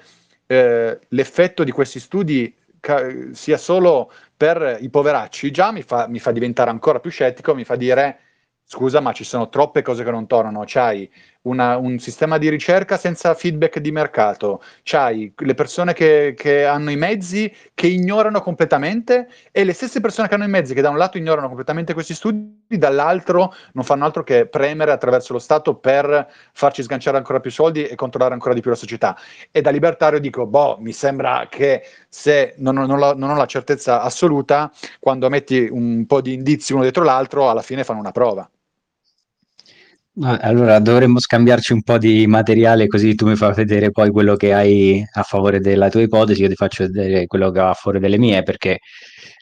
eh, l'effetto di questi studi ca- sia solo per i poveracci, già mi fa, mi fa diventare ancora più scettico, mi fa dire scusa, ma ci sono troppe cose che non tornano. C'hai una, un sistema di ricerca senza feedback di mercato, c'hai le persone che, che hanno i mezzi che ignorano completamente, e le stesse persone che hanno i mezzi che da un lato ignorano completamente questi studi, dall'altro non fanno altro che premere attraverso lo Stato per farci sganciare ancora più soldi e controllare ancora di più la società. E da libertario dico, boh, mi sembra che se non, non, non, ho, non ho la certezza assoluta, quando metti un po' di indizi uno dietro l'altro, alla fine fanno una prova. Allora dovremmo scambiarci un po' di materiale, così tu mi fai vedere poi quello che hai a favore della tua ipotesi, io ti faccio vedere quello che ho a favore delle mie, perché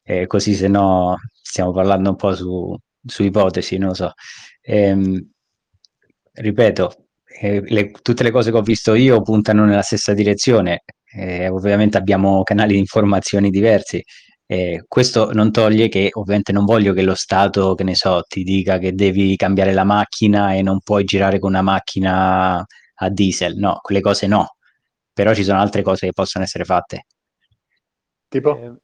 eh, così se no stiamo parlando un po' su, su ipotesi, non lo so. Ehm, ripeto, eh, le, tutte le cose che ho visto io puntano nella stessa direzione, eh, ovviamente abbiamo canali di informazioni diversi. Eh, questo non toglie che ovviamente non voglio che lo Stato, che ne so, ti dica che devi cambiare la macchina e non puoi girare con una macchina a diesel, no, quelle cose no, però ci sono altre cose che possono essere fatte. Tipo?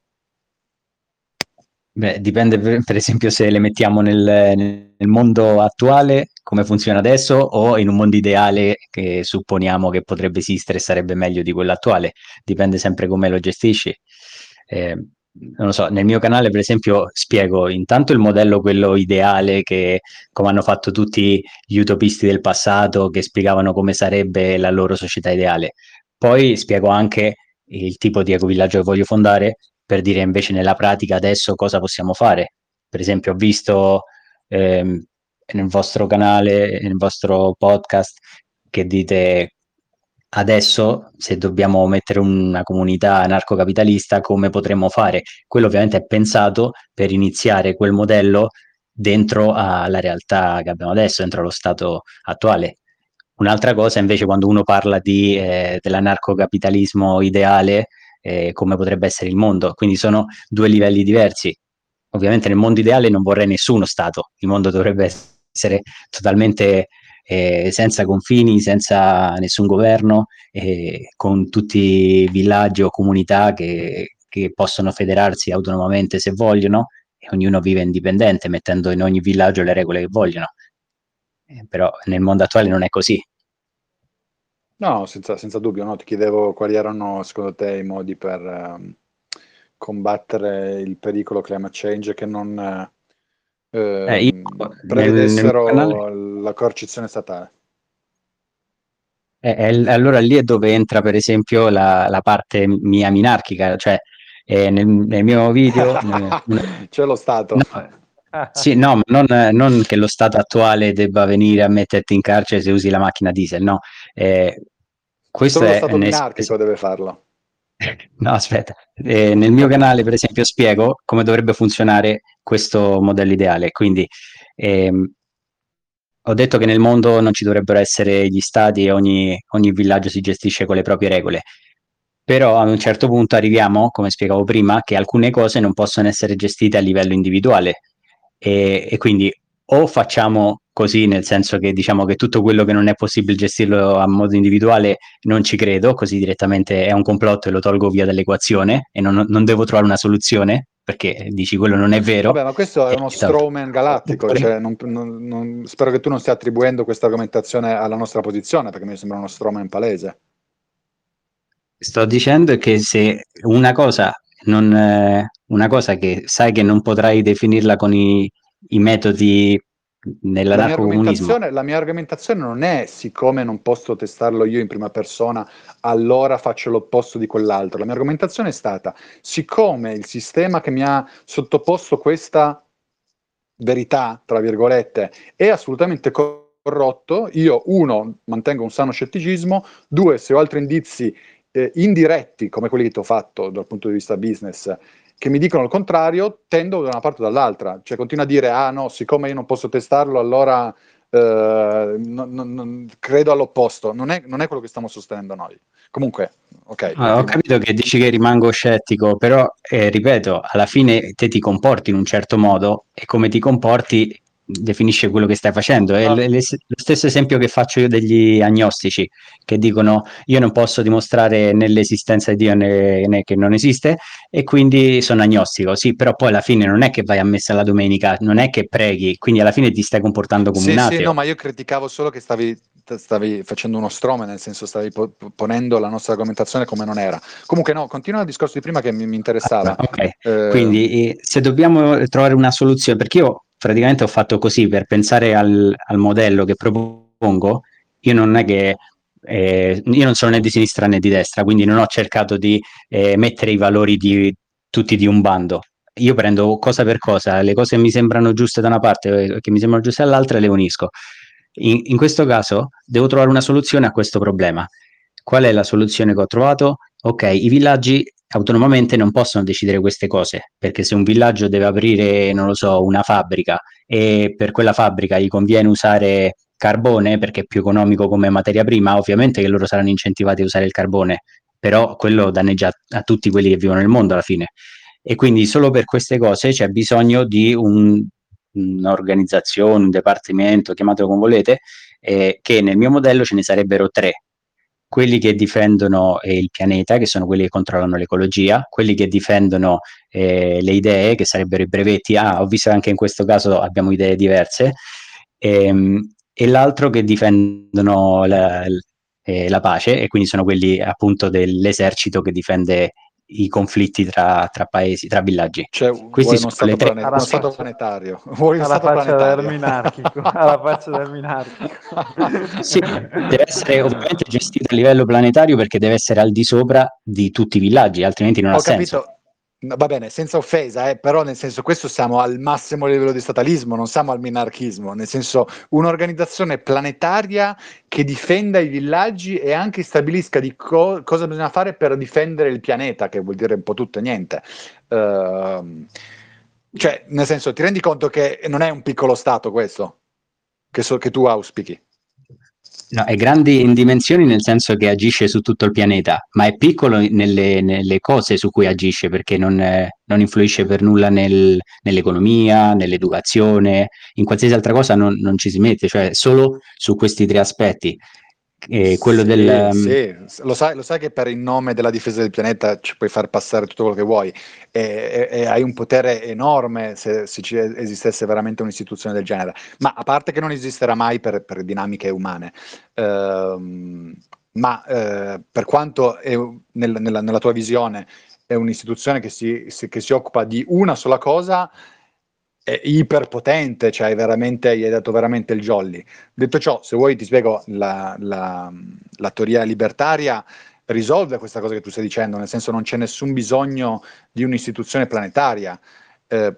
Beh, dipende per, per esempio se le mettiamo nel, nel mondo attuale, come funziona adesso, o in un mondo ideale che supponiamo che potrebbe esistere e sarebbe meglio di quello attuale. Dipende sempre come lo gestisci. Eh, non lo so, nel mio canale per esempio spiego intanto il modello quello ideale, che come hanno fatto tutti gli utopisti del passato che spiegavano come sarebbe la loro società ideale. Poi spiego anche il tipo di ecovillaggio che voglio fondare, per dire invece nella pratica adesso cosa possiamo fare. Per esempio ho visto ehm, nel vostro canale, nel vostro podcast, che dite adesso se dobbiamo mettere una comunità anarcocapitalista come potremmo fare. Quello ovviamente è pensato per iniziare quel modello dentro alla realtà che abbiamo adesso, dentro lo stato attuale. Un'altra cosa invece quando uno parla di, eh, dell'anarcocapitalismo ideale, eh, come potrebbe essere il mondo. Quindi sono due livelli diversi. Ovviamente nel mondo ideale non vorrei nessuno stato, il mondo dovrebbe essere totalmente eh, senza confini, senza nessun governo, eh, con tutti i villaggi o comunità che, che possono federarsi autonomamente se vogliono, e ognuno vive indipendente mettendo in ogni villaggio le regole che vogliono. Eh, però nel mondo attuale non è così. No, senza, senza dubbio. No, ti chiedevo quali erano secondo te i modi per um, combattere il pericolo climate change, che non eh, eh, io, prevedessero nel, nel canale... la coercizione statale. Eh, eh, allora lì è dove entra per esempio la, la parte mia minarchica, cioè eh, nel, nel mio video... nel... C'è lo Stato. No. Sì, no, ma non, non che lo Stato attuale debba venire a metterti in carcere se usi la macchina diesel, no. Eh, questo solo è lo Stato minarchico deve farlo. No, aspetta. Eh, nel mio canale, per esempio, spiego come dovrebbe funzionare questo modello ideale. Quindi ehm, ho detto che nel mondo non ci dovrebbero essere gli stati e ogni, ogni villaggio si gestisce con le proprie regole. Però a un certo punto arriviamo, come spiegavo prima, che alcune cose non possono essere gestite a livello individuale. E, e quindi o facciamo così, nel senso che diciamo che tutto quello che non è possibile gestirlo a modo individuale non ci credo, così direttamente è un complotto e lo tolgo via dall'equazione e non, non devo trovare una soluzione perché dici quello non è vero. Vabbè, ma questo è uno strawman galattico, cioè non, non, non, spero che tu non stia attribuendo questa argomentazione alla nostra posizione, perché mi sembra uno strawman palese. Sto dicendo che se una cosa non eh, una cosa che sai che non potrai definirla con i, i metodi nell'anarcocomunismo. La, la mia argomentazione non è siccome non posso testarlo io in prima persona, allora faccio l'opposto di quell'altro. La mia argomentazione è stata siccome il sistema che mi ha sottoposto questa verità, tra virgolette, è assolutamente corrotto, io uno, mantengo un sano scetticismo, due, se ho altri indizi Eh, indiretti come quelli che ti ho fatto dal punto di vista business che mi dicono il contrario, tendo da una parte o dall'altra, cioè continuo a dire ah no, siccome io non posso testarlo allora eh, non, non, credo all'opposto. Non è, non è quello che stiamo sostenendo noi. Comunque, ok, ah, ho capito che dici che rimango scettico, però eh, ripeto, alla fine te ti comporti in un certo modo e come ti comporti definisce quello che stai facendo. È ah. le, le, lo stesso esempio che faccio io degli agnostici che dicono io non posso dimostrare né l'esistenza di Dio né, né che non esiste e quindi sono agnostico. Sì, però poi alla fine non è che vai a messa la domenica, non è che preghi, quindi alla fine ti stai comportando come sì, un ateo. Sì, no, ma io criticavo solo che stavi, stavi facendo uno strome, nel senso stavi po- ponendo la nostra argomentazione come non era. Comunque no, continua il discorso di prima che mi, mi interessava. Ah, ok, eh... quindi se dobbiamo trovare una soluzione, perché io praticamente ho fatto così per pensare al, al modello che propongo. Io non è che eh, io non sono né di sinistra né di destra, quindi non ho cercato di eh, mettere i valori di tutti di un bando. Io prendo cosa per cosa, le cose che mi sembrano giuste da una parte, che mi sembrano giuste dall'altra, e le unisco. In, in questo caso devo trovare una soluzione a questo problema. Qual è la soluzione che ho trovato? Ok, i villaggi autonomamente non possono decidere queste cose, perché se un villaggio deve aprire, non lo so, una fabbrica e per quella fabbrica gli conviene usare carbone perché è più economico come materia prima, ovviamente che loro saranno incentivati a usare il carbone, però quello danneggia a tutti quelli che vivono nel mondo alla fine. E quindi solo per queste cose c'è bisogno di un, un'organizzazione, un dipartimento, chiamatelo come volete, eh, che nel mio modello ce ne sarebbero tre. quelli che difendono eh, il pianeta, che sono quelli che controllano l'ecologia, quelli che difendono eh, le idee, che sarebbero i brevetti. Ah, ho visto anche in questo caso abbiamo idee diverse, ehm, e l'altro che difendono la, eh, la pace, e quindi sono quelli appunto dell'esercito che difende i conflitti tra, tra paesi, tra villaggi. Cioè, questi sono le tre planet- uno stato planetario. Vuoi uno alla, stato faccia planetario. alla faccia del minarchico. Sì, deve essere ovviamente gestito a livello planetario, perché deve essere al di sopra di tutti i villaggi, altrimenti non Ho ha capito. senso. No, va bene, senza offesa, eh, però nel senso, questo siamo al massimo livello di statalismo, non siamo al minarchismo, nel senso un'organizzazione planetaria che difenda i villaggi e anche stabilisca di co- cosa bisogna fare per difendere il pianeta, che vuol dire un po' tutto e niente. Uh, cioè, nel senso, ti rendi conto che non è un piccolo stato questo che, so- che tu auspichi? No, è grande in dimensioni, nel senso che agisce su tutto il pianeta, ma è piccolo nelle, nelle cose su cui agisce, perché non, eh, non influisce per nulla nel, nell'economia, nell'educazione, in qualsiasi altra cosa non, non ci si mette, cioè solo su questi tre aspetti. Eh, quello sì, del... sì. Lo, sai, lo sai che per il nome della difesa del pianeta ci puoi far passare tutto quello che vuoi, e, e, e hai un potere enorme se, se ci esistesse veramente un'istituzione del genere, ma a parte che non esisterà mai per, per dinamiche umane, ehm, ma eh, per quanto è, nel, nella, nella tua visione è un'istituzione che si, si, che si occupa di una sola cosa, è iperpotente, cioè veramente, gli hai dato veramente il jolly. Detto ciò, se vuoi ti spiego la, la, la teoria libertaria risolve questa cosa che tu stai dicendo, nel senso non c'è nessun bisogno di un'istituzione planetaria. Eh,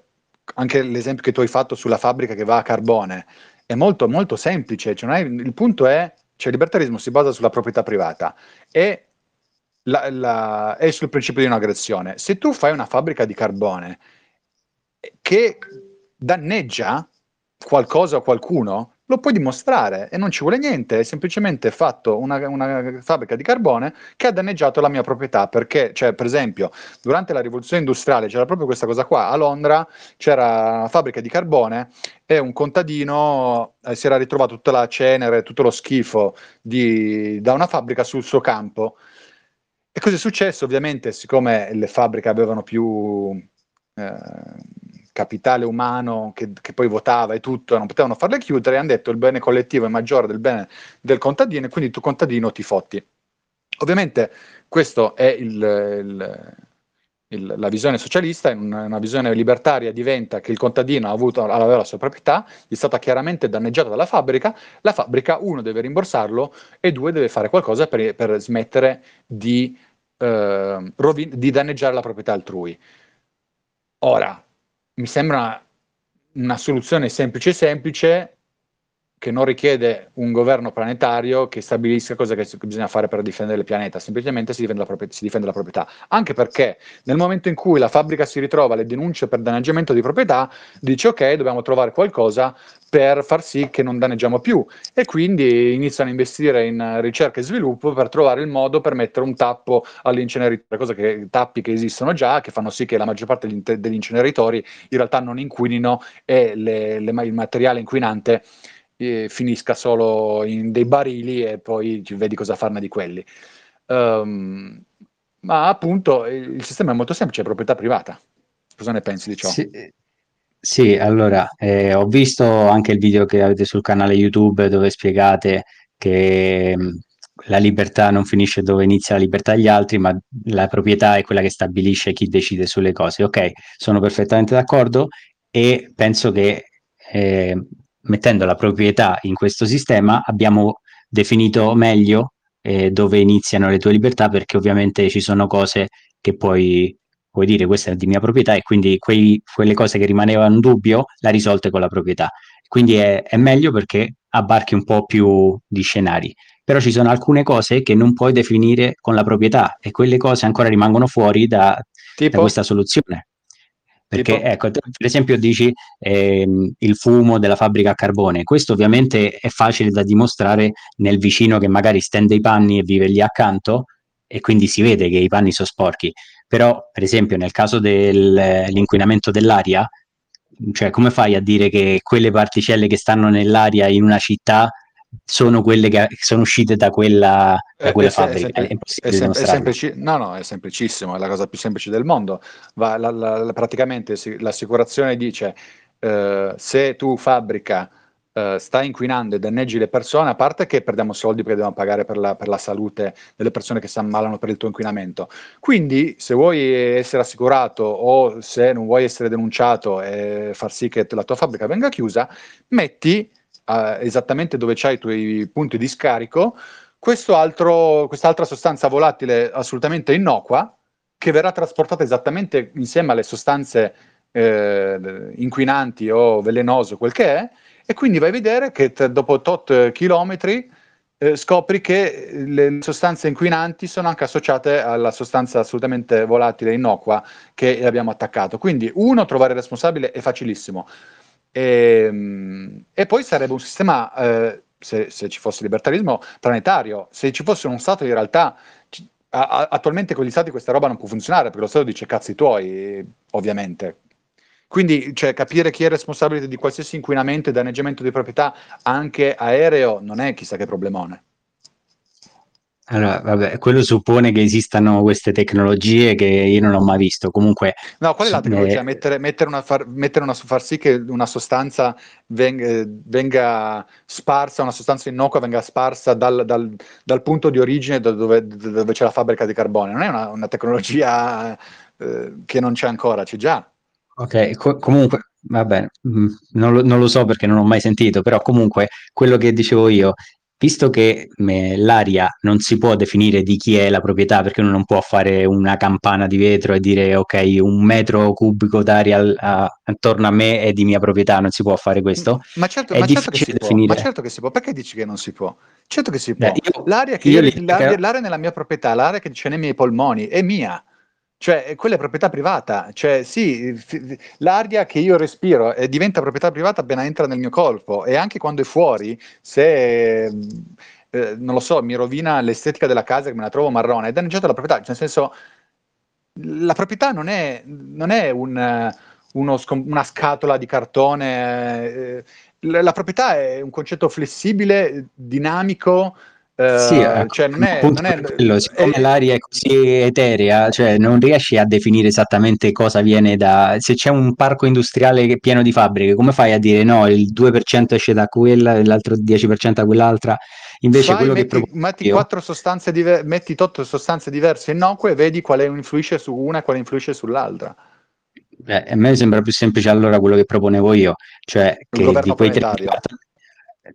anche l'esempio che tu hai fatto sulla fabbrica che va a carbone è molto molto semplice, cioè non hai, il punto è, cioè il libertarismo si basa sulla proprietà privata e la, la, è sul principio di un'aggressione. Se tu fai una fabbrica di carbone che danneggia qualcosa o qualcuno, lo puoi dimostrare e non ci vuole niente, è semplicemente fatto una, una fabbrica di carbone che ha danneggiato la mia proprietà, perché, cioè, per esempio, durante la rivoluzione industriale c'era proprio questa cosa qua, a Londra c'era una fabbrica di carbone e un contadino eh, si era ritrovato tutta la cenere, tutto lo schifo di, da una fabbrica sul suo campo. E cosa è successo? Ovviamente, siccome le fabbriche avevano più... Eh, capitale umano che, che poi votava e tutto, non potevano farle chiudere, hanno detto il bene collettivo è maggiore del bene del contadino e quindi tu contadino ti fotti. Ovviamente questo è il, il, il, la visione socialista, una, una visione libertaria diventa che il contadino ha avuto, aveva la sua proprietà, è stata chiaramente danneggiata dalla fabbrica, la fabbrica uno deve rimborsarlo e due deve fare qualcosa per, per smettere di, eh, rovin- di danneggiare la proprietà altrui. Ora, mi sembra una, una soluzione semplice semplice che non richiede un governo planetario che stabilisca cosa che bisogna fare per difendere il pianeta, semplicemente si difende la, propria, si difende la proprietà, anche perché nel momento in cui la fabbrica si ritrova le denunce per danneggiamento di proprietà, dice ok, dobbiamo trovare qualcosa per far sì che non danneggiamo più, e quindi iniziano a investire in ricerca e sviluppo per trovare il modo per mettere un tappo all'inceneritore, cosa che tappi che esistono già, che fanno sì che la maggior parte degli, degli inceneritori in realtà non inquinino e le, le, il materiale inquinante eh, finisca solo in dei barili e poi vedi cosa farne di quelli. Um, ma appunto il, il sistema è molto semplice, è proprietà privata. Cosa ne pensi di ciò? Sì. Sì, allora, eh, ho visto anche il video che avete sul canale YouTube dove spiegate che mh, la libertà non finisce dove inizia la libertà degli altri, ma la proprietà è quella che stabilisce chi decide sulle cose. Ok, sono perfettamente d'accordo e penso che eh, mettendo la proprietà in questo sistema abbiamo definito meglio eh, dove iniziano le tue libertà, perché ovviamente ci sono cose che puoi... vuoi dire questa è di mia proprietà e quindi quei, quelle cose che rimanevano in dubbio l'ha risolte con la proprietà, quindi è, è meglio perché abbarchi un po' più di scenari, però ci sono alcune cose che non puoi definire con la proprietà e quelle cose ancora rimangono fuori da, da questa soluzione, perché tipo? Ecco, per esempio dici ehm, il fumo della fabbrica a carbone, questo ovviamente è facile da dimostrare nel vicino che magari stende i panni e vive lì accanto e quindi si vede che i panni sono sporchi. Però, per esempio, nel caso dell'inquinamento dell'aria, cioè come fai a dire che quelle particelle che stanno nell'aria in una città sono quelle che sono uscite da quella, da quella è, fabbrica. È, sempl- è, sem- è, semplici- no, no, è semplicissimo, è la cosa più semplice del mondo. Va, la, la, la, praticamente si, l'assicurazione dice eh, se tu fabbrica Uh, sta inquinando e danneggi le persone, a parte che perdiamo soldi perché dobbiamo pagare per la, per la salute delle persone che si ammalano per il tuo inquinamento, quindi se vuoi essere assicurato o se non vuoi essere denunciato e far sì che la tua fabbrica venga chiusa, metti uh, esattamente dove c'hai i tuoi punti di scarico questo altro, quest'altra sostanza volatile assolutamente innocua che verrà trasportata esattamente insieme alle sostanze eh, inquinanti o velenose, quel che è. E quindi vai a vedere che t- dopo tot chilometri eh, scopri che le sostanze inquinanti sono anche associate alla sostanza assolutamente volatile e innocua che abbiamo attaccato. Quindi uno, trovare il responsabile è facilissimo. E, e poi sarebbe un sistema, eh, se, se ci fosse libertarismo, planetario. Se ci fosse uno Stato in realtà, c- a- a- attualmente con gli Stati questa roba non può funzionare, perché lo Stato dice cazzi tuoi, ovviamente. Quindi cioè, capire chi è responsabile di qualsiasi inquinamento e danneggiamento di proprietà, anche aereo, non è chissà che problemone. Allora, vabbè, quello suppone che esistano queste tecnologie che io non ho mai visto. Comunque, no, qual è la tecnologia? Eh, mettere, mettere una far, mettere una, far sì che una sostanza venga, venga sparsa, una sostanza innocua venga sparsa dal, dal, dal punto di origine da dove, da dove c'è la fabbrica di carbone. Non è una, una tecnologia eh, che non c'è ancora, c'è già. Ok, co- comunque, va bene, non lo, non lo so perché non ho mai sentito, però comunque quello che dicevo io, visto che me, l'aria non si può definire di chi è la proprietà, perché uno non può fare una campana di vetro e dire ok, un metro cubico d'aria al, a, attorno a me è di mia proprietà, non si può fare questo. Ma certo, è ma difficile certo che si definire. Può, ma certo che si può, perché dici che non si può? Certo che si può, eh, io, l'aria che io, io, l'aria, l'aria è nella mia proprietà, l'aria che c'è nei miei polmoni è mia. Cioè, quella è proprietà privata, cioè sì, f- l'aria che io respiro eh, diventa proprietà privata appena entra nel mio corpo, e anche quando è fuori, se, eh, non lo so, mi rovina l'estetica della casa che me la trovo marrone, è danneggiata la proprietà, cioè, nel senso, la proprietà non è, non è un, uno scom- una scatola di cartone, eh, la, la proprietà è un concetto flessibile, dinamico, Uh, sì, ecco, cioè non è, non è, quello, siccome è, l'aria è così eterea, cioè non riesci a definire esattamente cosa viene da, se c'è un parco industriale che è pieno di fabbriche, come fai a dire no, il due per cento esce da quella e l'altro dieci per cento da quell'altra? Invece fai, quello metti, che propongo metti io, quattro sostanze diver- metti otto sostanze diverse innocue e vedi quale influisce su una e quale influisce sull'altra. Beh, a me sembra più semplice allora quello che proponevo io, cioè il che governo di quei planetario. Tre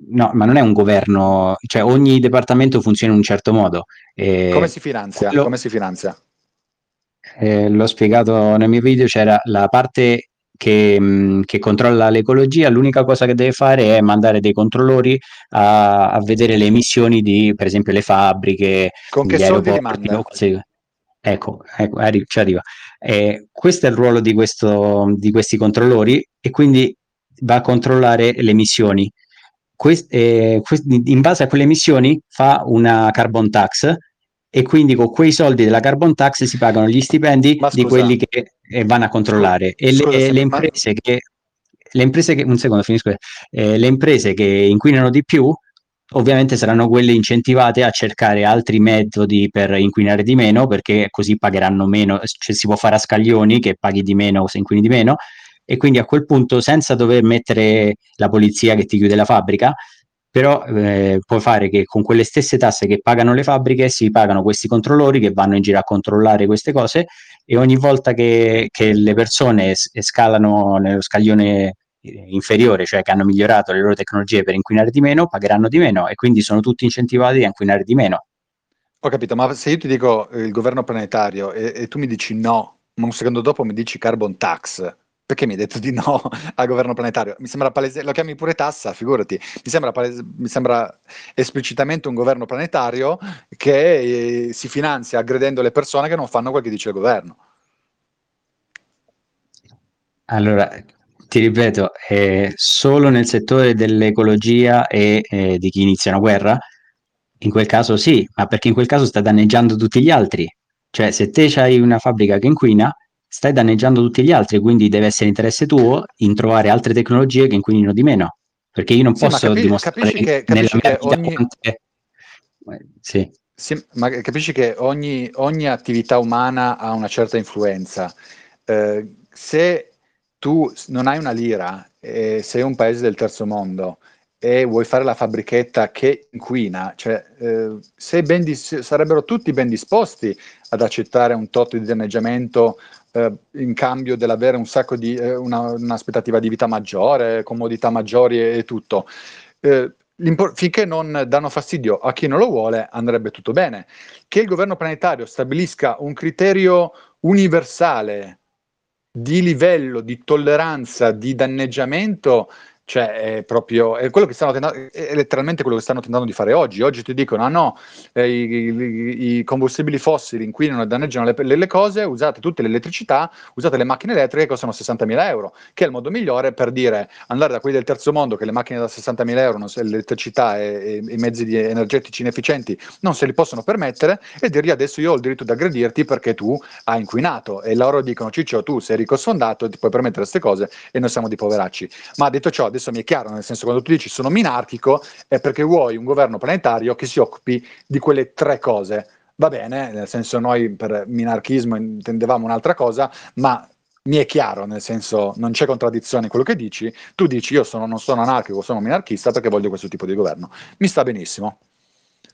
no, ma non è un governo, cioè ogni departamento funziona in un certo modo. Eh, come si finanzia? Quello, come si finanzia? Eh, l'ho spiegato nel mio video, c'era la parte che, mh, che controlla l'ecologia, l'unica cosa che deve fare è mandare dei controllori a, a vedere le emissioni di, per esempio, le fabbriche. Con che soldi li manda? Ecco, ecco arri- ci arriva. Eh, questo è il ruolo di, questo, di questi controllori, e quindi va a controllare le emissioni. Quest, eh, quest, in base a quelle emissioni fa una carbon tax, e quindi con quei soldi della carbon tax si pagano gli stipendi scusa, di quelli che eh, vanno a controllare, e scusa, le, le imprese parli? che le imprese che un secondo finisco eh, le imprese che inquinano di più ovviamente saranno quelle incentivate a cercare altri metodi per inquinare di meno, perché così pagheranno meno, cioè si può fare a scaglioni che paghi di meno se inquini di meno. E quindi a quel punto, senza dover mettere la polizia che ti chiude la fabbrica, però eh, puoi fare che con quelle stesse tasse che pagano le fabbriche si pagano questi controllori che vanno in giro a controllare queste cose, e ogni volta che, che le persone scalano nello scaglione inferiore, cioè che hanno migliorato le loro tecnologie per inquinare di meno, pagheranno di meno, e quindi sono tutti incentivati a inquinare di meno. Ho capito, ma se io ti dico eh, il governo planetario e, e tu mi dici no, ma un secondo dopo mi dici carbon tax, perché mi hai detto di no al governo planetario? Mi sembra palese, lo chiami pure tassa, figurati. Mi sembra, palese, mi sembra esplicitamente un governo planetario che eh, si finanzia aggredendo le persone che non fanno quel che dice il governo. Allora, ti ripeto, eh, solo nel settore dell'ecologia e eh, di chi inizia una guerra, in quel caso sì, ma perché in quel caso sta danneggiando tutti gli altri. Cioè, se te c'hai una fabbrica che inquina, stai danneggiando tutti gli altri, quindi deve essere interesse tuo in trovare altre tecnologie che inquinino di meno. perché io non sì, posso capi- dimostrare capisci che, capisci nella mia vita ogni... quante... sì. Sì, ma capisci che ogni, ogni attività umana ha una certa influenza. Eh, se tu non hai una lira e sei un paese del terzo mondo e vuoi fare la fabbrichetta che inquina, cioè, eh, sei ben dis- sarebbero tutti ben disposti ad accettare un tot di danneggiamento eh, in cambio dell'avere un sacco di eh, una, un'aspettativa di vita maggiore, comodità maggiori e, e tutto. Eh, finché non danno fastidio a chi non lo vuole, andrebbe tutto bene. Che il governo planetario stabilisca un criterio universale di livello, di tolleranza, di danneggiamento, cioè è proprio è quello che stanno tentando, è letteralmente quello che stanno tentando di fare oggi. Oggi ti dicono: ah no, eh, i, i combustibili fossili inquinano e danneggiano le, le, le cose, usate tutte l'elettricità, usate le macchine elettriche che costano sessantamila euro, che è il modo migliore per dire, andare da quelli del terzo mondo che le macchine da sessantamila euro, non se, l'elettricità e, e i mezzi di, energetici inefficienti non se li possono permettere, e dirgli: adesso io ho il diritto di aggredirti perché tu hai inquinato. E loro dicono: ciccio, tu sei ricco sfondato, ti puoi permettere queste cose e noi siamo dei poveracci. Ma detto ciò, adesso mi è chiaro, nel senso, quando tu dici sono minarchico è perché vuoi un governo planetario che si occupi di quelle tre cose. Va bene, nel senso, noi per minarchismo intendevamo un'altra cosa, ma mi è chiaro, nel senso, non c'è contraddizione in quello che dici. Tu dici: io sono, non sono anarchico, sono minarchista perché voglio questo tipo di governo. Mi sta benissimo.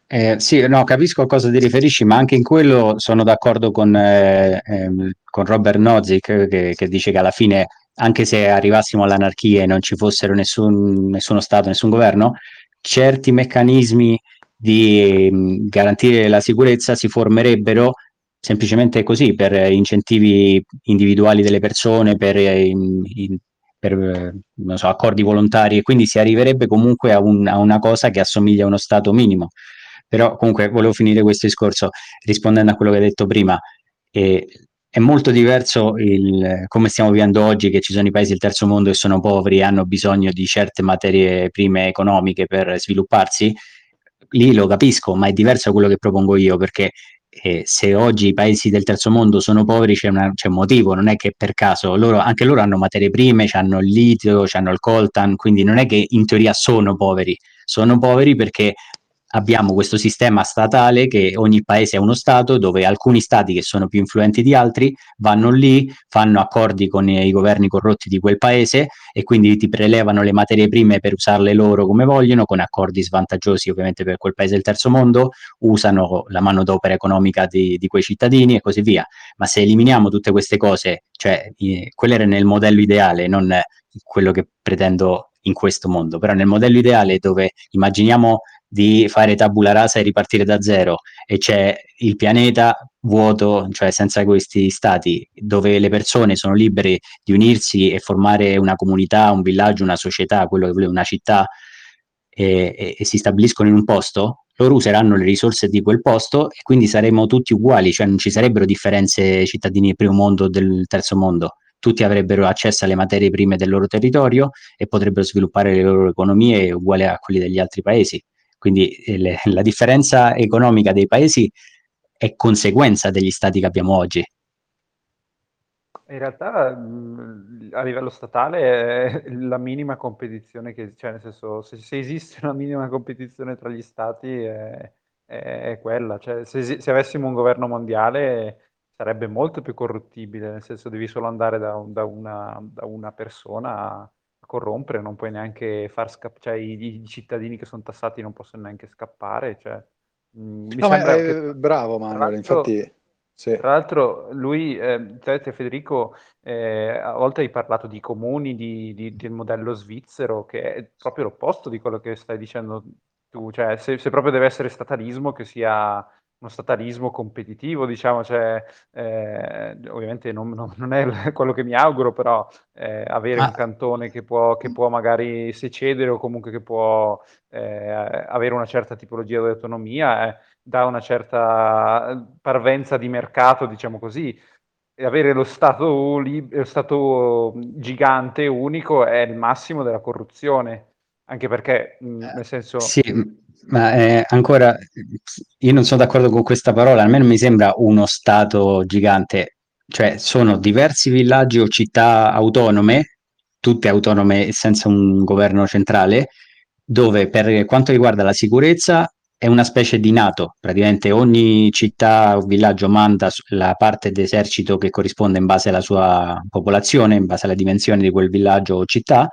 Eh, sì, no, capisco a cosa ti riferisci, ma anche in quello sono d'accordo con, eh, ehm, con Robert Nozick, che, che dice che alla fine, anche se arrivassimo all'anarchia e non ci fossero nessun, nessuno Stato, nessun governo, certi meccanismi di mh, garantire la sicurezza si formerebbero semplicemente così, per incentivi individuali delle persone, per, in, in, per non so, accordi volontari, e quindi si arriverebbe comunque a, un, a una cosa che assomiglia a uno Stato minimo. Però comunque volevo finire questo discorso rispondendo a quello che hai detto prima. Eh, È molto diverso il, come stiamo vivendo oggi, che ci sono i paesi del terzo mondo che sono poveri e hanno bisogno di certe materie prime economiche per svilupparsi. Lì lo capisco, ma è diverso da quello che propongo io, perché eh, se oggi i paesi del terzo mondo sono poveri c'è, una, c'è un motivo, non è che per caso. Loro, anche loro hanno materie prime, hanno il litio, hanno il coltan, quindi non è che in teoria sono poveri. Sono poveri perché abbiamo questo sistema statale, che ogni paese è uno stato, dove alcuni stati che sono più influenti di altri vanno lì, fanno accordi con i governi corrotti di quel paese e quindi ti prelevano le materie prime per usarle loro come vogliono, con accordi svantaggiosi ovviamente per quel paese del terzo mondo, usano la manodopera economica di, di quei cittadini e così via. Ma se eliminiamo tutte queste cose, cioè eh, quello era nel modello ideale, non quello che pretendo in questo mondo, però nel modello ideale, dove immaginiamo di fare tabula rasa e ripartire da zero, e c'è il pianeta vuoto, cioè senza questi stati, dove le persone sono libere di unirsi e formare una comunità, un villaggio, una società, quello che vuole, una città, e, e, e si stabiliscono in un posto, loro useranno le risorse di quel posto e quindi saremo tutti uguali, cioè non ci sarebbero differenze cittadini del primo mondo del terzo mondo. Tutti avrebbero accesso alle materie prime del loro territorio e potrebbero sviluppare le loro economie uguali a quelle degli altri paesi. Quindi le, la differenza economica dei paesi è conseguenza degli stati che abbiamo oggi. In realtà a livello statale è la minima competizione che, cioè, nel senso, se, se esiste una minima competizione tra gli stati è, è, è quella. Cioè, se, se avessimo un governo mondiale sarebbe molto più corruttibile, nel senso, devi solo andare da, da, una, da una persona a corrompere, non puoi neanche far scappare, cioè i, i cittadini che sono tassati non possono neanche scappare, cioè mh, mi no, sembra ma, che... eh, bravo Manuel, infatti sì. Tra l'altro lui, eh, te, te Federico, eh, a volte hai parlato di comuni, di, di, del modello svizzero, che è proprio l'opposto di quello che stai dicendo tu, cioè se, se proprio deve essere statalismo, che sia uno statalismo competitivo, diciamo, cioè eh, ovviamente non, non, non è quello che mi auguro, però eh, avere ah. un cantone che può, che può magari secedere, o comunque che può eh, avere una certa tipologia di autonomia, eh, dà una certa parvenza di mercato, diciamo così. E avere lo stato, lib- lo stato gigante unico è il massimo della corruzione, anche perché mh, nel senso... Sì. Ma eh, ancora io non sono d'accordo con questa parola, a me non mi sembra uno stato gigante, cioè sono diversi villaggi o città autonome tutte autonome e senza un governo centrale, dove per quanto riguarda la sicurezza è una specie di NATO, praticamente ogni città o villaggio manda la parte d'esercito che corrisponde in base alla sua popolazione, in base alla dimensione di quel villaggio o città,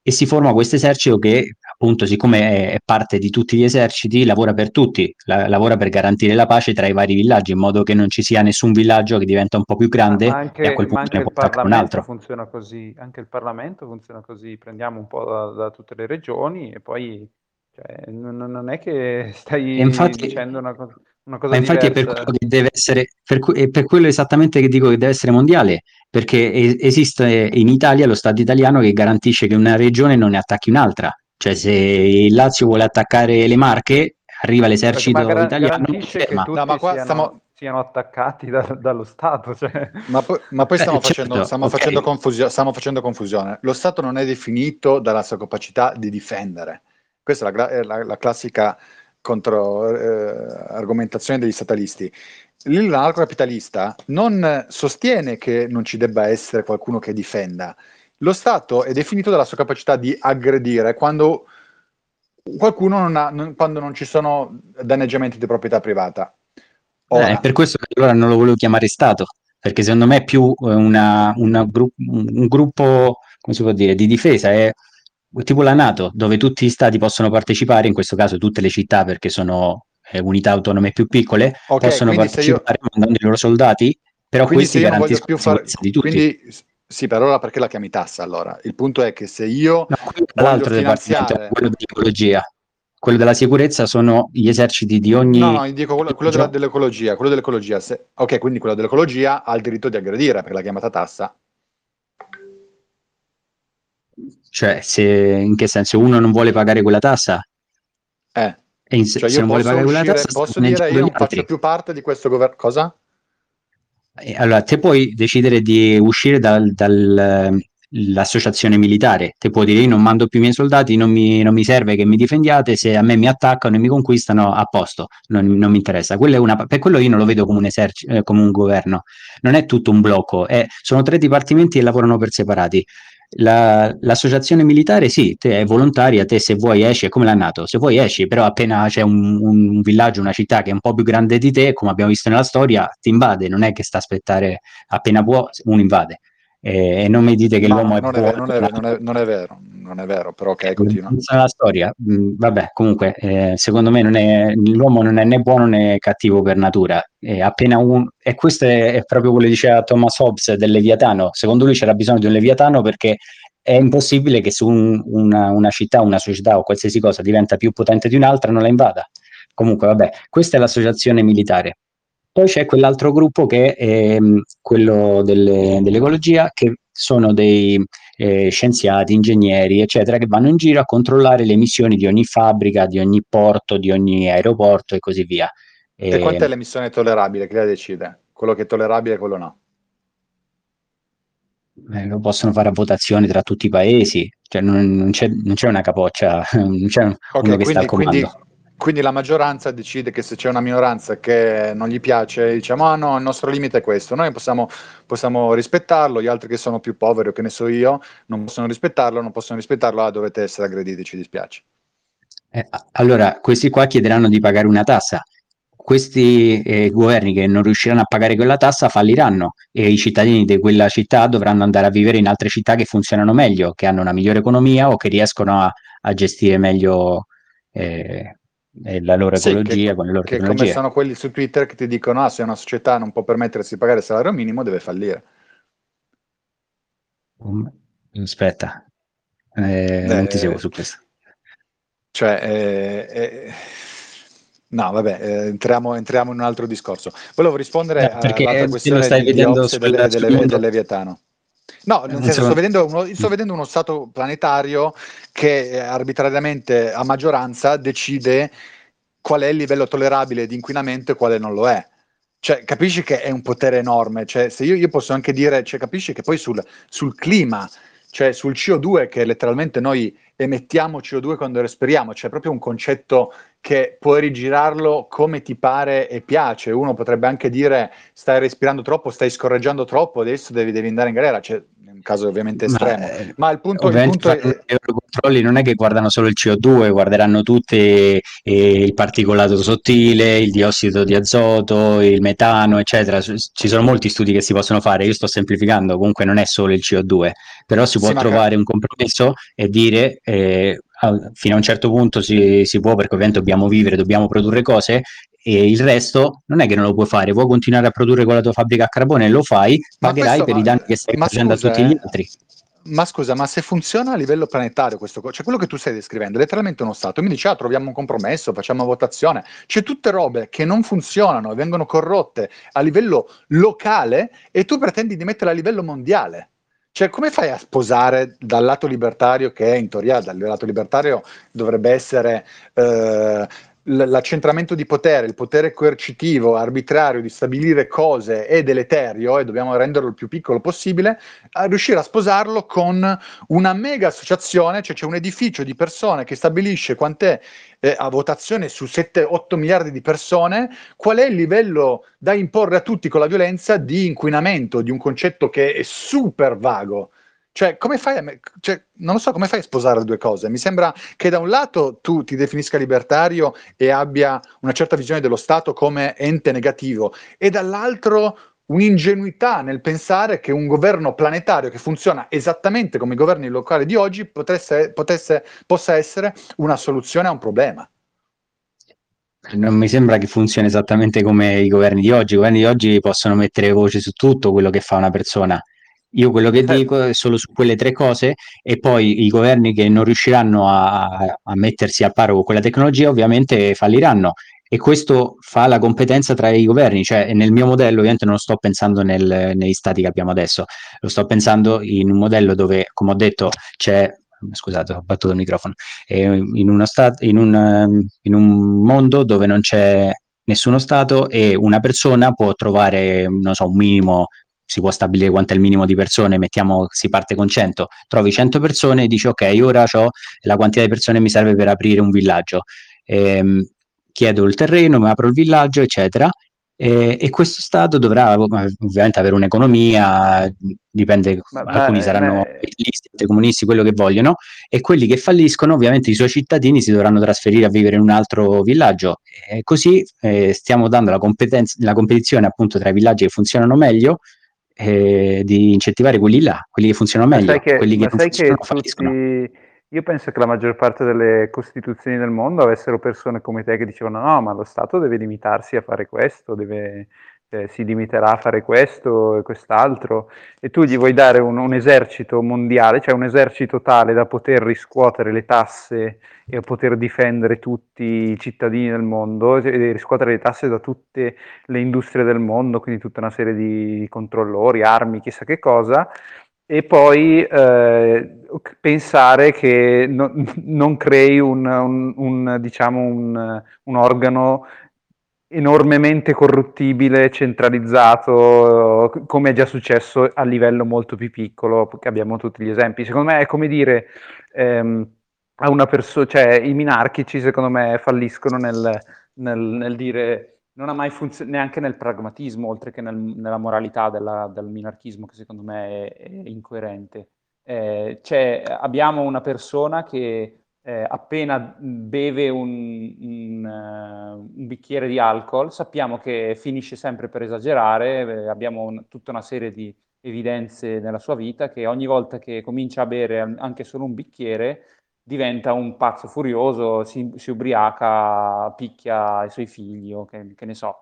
e si forma questo esercito che appunto, siccome è parte di tutti gli eserciti, lavora per tutti, la- lavora per garantire la pace tra i vari villaggi, in modo che non ci sia nessun villaggio che diventa un po' più grande, ma anche, e a quel punto ne può attaccare un altro. Funziona così, anche il Parlamento funziona così, prendiamo un po' da, da tutte le regioni e poi cioè, non, non è che stai infatti, dicendo una cosa, una cosa diversa. Infatti è per quello che deve essere, per, è per quello esattamente che dico che deve essere mondiale, perché esiste in Italia lo Stato italiano che garantisce che una regione non ne attacchi un'altra. Cioè se il Lazio vuole attaccare le Marche, arriva l'esercito gar- italiano garantisce che tutti no, ma qua siano, stiamo... siano attaccati da, dallo Stato cioè. ma, po- ma poi stiamo, eh, facendo, certo, stiamo, okay. facendo confusio- stiamo facendo confusione. Lo Stato non è definito dalla sua capacità di difendere. Questa è la, la, la classica contro eh, argomentazione degli statalisti. L'anarcocapitalista non sostiene che non ci debba essere qualcuno che difenda. Lo Stato è definito dalla sua capacità di aggredire quando qualcuno non ha, non, quando non ci sono danneggiamenti di proprietà privata. Ora, eh, per questo allora non lo volevo chiamare Stato, perché secondo me è più una, una gru- un gruppo, come si può dire, di difesa, è tipo la NATO, dove tutti gli stati possono partecipare, in questo caso tutte le città, perché sono eh, unità autonome più piccole, okay, possono partecipare io... mandando i loro soldati, però questi garantiscono più far... di tutti. Quindi... Sì, per allora perché la chiami tassa? Allora il punto è che se io no, voglio finanziare quello dell'ecologia, quello della sicurezza sono gli eserciti di ogni no, no dico quello, quello della, dell'ecologia, quello dell'ecologia. Se... Ok, quindi quello dell'ecologia ha il diritto di aggredire perché l'ha chiamata tassa. Cioè, se in che senso uno non vuole pagare quella tassa? Eh. E in, cioè, se io non vuole pagare uscire, quella tassa, posso dire io non altri. Faccio più parte di questo governo. Cosa? Allora, te puoi decidere di uscire dall'associazione dal, militare, te puoi dire io non mando più i miei soldati, non mi, non mi serve che mi difendiate, se a me mi attaccano e mi conquistano, a posto, non, non mi interessa. Quello è una, per quello io non lo vedo come un, eserci- eh, come un governo, non è tutto un blocco, è, sono tre dipartimenti che lavorano per separati. La, l'associazione militare sì, te è volontaria, te se vuoi esci, è come la NATO, se vuoi esci, però appena c'è un, un villaggio, una città che è un po' più grande di te, come abbiamo visto nella storia, ti invade, non è che sta a aspettare appena può, uno invade e, e non mi dite che no, l'uomo non è, è, non, è, non, è, non è vero, non è vero, però ok, continua. La storia, mh, vabbè, comunque eh, secondo me non è, l'uomo non è né buono né cattivo per natura, e appena un e questo è, è proprio quello che diceva Thomas Hobbes del Leviatano. Secondo lui c'era bisogno di un Leviatano perché è impossibile che su un, una, una città, una società o qualsiasi cosa diventa più potente di un'altra non la invada. Comunque vabbè, questa è l'associazione militare. Poi c'è quell'altro gruppo che è quello delle, dell'ecologia, che sono dei eh, scienziati, ingegneri, eccetera, che vanno in giro a controllare le emissioni di ogni fabbrica, di ogni porto, di ogni aeroporto e così via. E, e quant'è l'emissione tollerabile? Chi la decide? Quello che è tollerabile e quello no? Eh, lo possono fare a votazione tra tutti i paesi, cioè non, non, c'è, non c'è una capoccia, non c'è okay, uno che quindi, sta al comando. Quindi... Quindi la maggioranza decide che se c'è una minoranza che non gli piace, diciamo ah no, il nostro limite è questo, noi possiamo, possiamo rispettarlo, gli altri che sono più poveri o che ne so io non possono rispettarlo, non possono rispettarlo, ah dovete essere aggrediti, ci dispiace. Eh, allora questi qua chiederanno di pagare una tassa, questi eh, governi che non riusciranno a pagare quella tassa falliranno e i cittadini di quella città dovranno andare a vivere in altre città che funzionano meglio, che hanno una migliore economia o che riescono a, a gestire meglio... Eh, e la loro sì, ecologia che, con le loro che tecnologie. Come sono quelli su Twitter che ti dicono ah, se una società non può permettersi di pagare il salario minimo deve fallire. um, aspetta eh, eh, non ti seguo su questo, cioè eh, eh, no vabbè eh, entriamo, entriamo in un altro discorso. Volevo rispondere no, perché alla questione stai di Hobbes del Leviatano. No, nel senso, sto vedendo uno, sto vedendo uno stato planetario che arbitrariamente a maggioranza decide qual è il livello tollerabile di inquinamento e quale non lo è. Cioè, capisci che è un potere enorme. Cioè, se io, io posso anche dire, cioè, capisci che poi sul, sul clima, cioè sul C O due che letteralmente noi emettiamo C O due quando respiriamo, c'è cioè proprio un concetto che puoi rigirarlo come ti pare e piace. Uno potrebbe anche dire stai respirando troppo, stai scorreggiando troppo, adesso devi, devi andare in galera, cioè, caso è ovviamente estremo, ma, ma il punto, il punto è... I loro controlli non è che guardano solo il C O due, guarderanno tutti eh, il particolato sottile, il diossido di azoto, il metano, eccetera. Ci sono molti studi che si possono fare, io sto semplificando, comunque non è solo il C O due, però si può sì, trovare un compromesso e dire... Eh, fino a un certo punto si, si può, perché ovviamente dobbiamo vivere, dobbiamo produrre cose, e il resto non è che non lo puoi fare, puoi continuare a produrre con la tua fabbrica a carbone, lo fai, pagherai per ma, i danni che stai facendo scusa, a tutti gli altri. Ma scusa, ma se funziona a livello planetario questo, cioè quello che tu stai descrivendo è letteralmente uno stato, mi dici ah, troviamo un compromesso, facciamo votazione, c'è tutte robe che non funzionano e vengono corrotte a livello locale e tu pretendi di metterle a livello mondiale. Cioè, come fai a sposare dal lato libertario, che in teoria dal lato libertario dovrebbe essere eh, l'accentramento di potere, il potere coercitivo, arbitrario di stabilire cose è deleterio e dobbiamo renderlo il più piccolo possibile, a riuscire a sposarlo con una mega associazione, cioè c'è un edificio di persone che stabilisce quant'è eh, a votazione su sette otto miliardi di persone, qual è il livello da imporre a tutti con la violenza di inquinamento, di un concetto che è super vago. Cioè, come fai a me- cioè, non lo so come fai a sposare le due cose. Mi sembra che da un lato tu ti definisca libertario e abbia una certa visione dello Stato come ente negativo, e dall'altro un'ingenuità nel pensare che un governo planetario che funziona esattamente come i governi locali di oggi potesse, potesse, possa essere una soluzione a un problema. Non mi sembra che funzioni esattamente come i governi di oggi. I governi di oggi possono mettere voce su tutto quello che fa una persona. Io quello che dico è solo su quelle tre cose, e poi i governi che non riusciranno a, a mettersi al paro con quella tecnologia ovviamente falliranno, e questo fa la competenza tra i governi. Cioè, nel mio modello ovviamente non lo sto pensando nel, negli stati che abbiamo adesso, lo sto pensando in un modello dove, come ho detto, c'è scusate ho battuto il microfono eh, in, uno stat- in, un, in un mondo dove non c'è nessuno stato e una persona può trovare, non so, un minimo. Si può stabilire quanto è il minimo di persone, mettiamo, si parte con cento, trovi cento persone e dici ok, ora ho la quantità di persone mi serve per aprire un villaggio, ehm, chiedo il terreno, mi apro il villaggio, eccetera, e, e questo Stato dovrà ovviamente avere un'economia, dipende, ma, alcuni beh, saranno beh. comunisti, quello che vogliono, e quelli che falliscono ovviamente i suoi cittadini si dovranno trasferire a vivere in un altro villaggio, e così eh, stiamo dando la, competenza, la competizione appunto tra i villaggi che funzionano meglio, Eh, di incentivare quelli là, quelli che funzionano meglio, ma sai che, quelli che non funzionano, falliscono. Io penso che la maggior parte delle costituzioni del mondo avessero persone come te che dicevano no, ma lo Stato deve limitarsi a fare questo, deve, eh, si limiterà a fare questo e quest'altro, e tu gli vuoi dare un, un esercito mondiale, cioè un esercito tale da poter riscuotere le tasse e a poter difendere tutti i cittadini del mondo, e riscuotere le tasse da tutte le industrie del mondo, quindi tutta una serie di controllori, armi, chissà che cosa, e poi eh, pensare che no, non crei un, un, un, diciamo un, un organo enormemente corruttibile, centralizzato, come è già successo a livello molto più piccolo, che abbiamo tutti gli esempi. Secondo me è come dire... Ehm, a una persona, cioè i minarchici secondo me falliscono nel, nel, nel dire, non ha mai funzionato neanche nel pragmatismo, oltre che nel, nella moralità della, del minarchismo, che secondo me è, è incoerente. Eh, cioè, abbiamo una persona che eh, appena beve un, un, un bicchiere di alcol, sappiamo che finisce sempre per esagerare, eh, abbiamo un, tutta una serie di evidenze nella sua vita che ogni volta che comincia a bere anche solo un bicchiere diventa un pazzo furioso, si, si ubriaca, picchia i suoi figli o che, che ne so.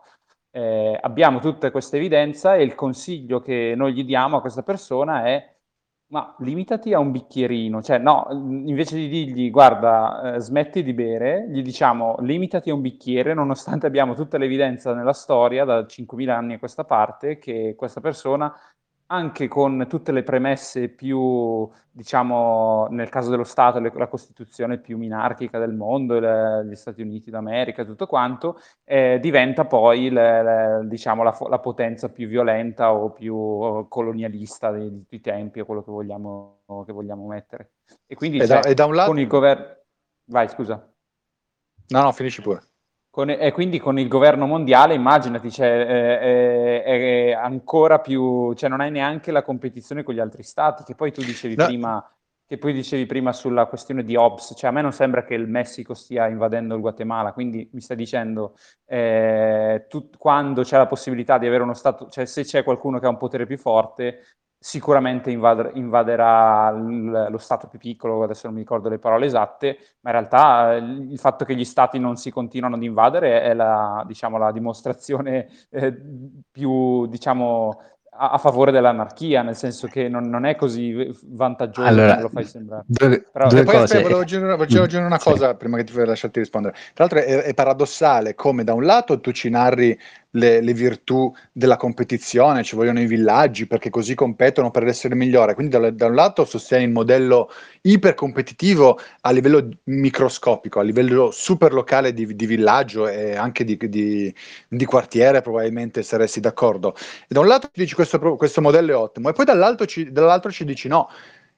Eh, abbiamo tutta questa evidenza e il consiglio che noi gli diamo a questa persona è ma limitati a un bicchierino, cioè no, invece di dirgli guarda eh, smetti di bere, gli diciamo limitati a un bicchiere, nonostante abbiamo tutta l'evidenza nella storia da cinquemila anni a questa parte che questa persona anche con tutte le premesse più, diciamo, nel caso dello Stato, le, la Costituzione più minarchica del mondo, le, gli Stati Uniti d'America, tutto quanto, eh, diventa poi, le, le, diciamo, la, la potenza più violenta o più colonialista dei, dei, dei tempi, o quello che vogliamo, che vogliamo mettere. E quindi e da, cioè, e da un lato... con il governo... Vai, scusa. No, no, finisci pure. Con, e quindi con il governo mondiale, immaginati, cioè, eh, eh, eh, ancora più, cioè non hai neanche la competizione con gli altri stati, che poi tu dicevi no. prima che poi dicevi prima sulla questione di Hobbes, cioè a me non sembra che il Messico stia invadendo il Guatemala, quindi mi stai dicendo eh, tu, quando c'è la possibilità di avere uno stato, cioè se c'è qualcuno che ha un potere più forte sicuramente invad- invaderà l- lo stato più piccolo, adesso non mi ricordo le parole esatte, ma in realtà il fatto che gli stati non si continuano ad invadere è la, diciamo, la dimostrazione eh, più, diciamo, a favore dell'anarchia, nel senso che non, non è così vantaggioso allora, come lo fai sembrare. Due, Però, due poi cose. Volevo aggiungere, volevo aggiungere una cosa sì. prima che ti voglio lasciarti rispondere. Tra l'altro è, è paradossale come da un lato tu ci narri le, le virtù della competizione, ci vogliono i villaggi perché così competono per essere migliore, quindi da, da un lato sostieni il modello ipercompetitivo a livello microscopico, a livello superlocale di, di villaggio e anche di, di, di quartiere, probabilmente saresti d'accordo. E da un lato ti dici Questo, questo modello è ottimo e poi dall'altro ci, dall'altro ci dici no,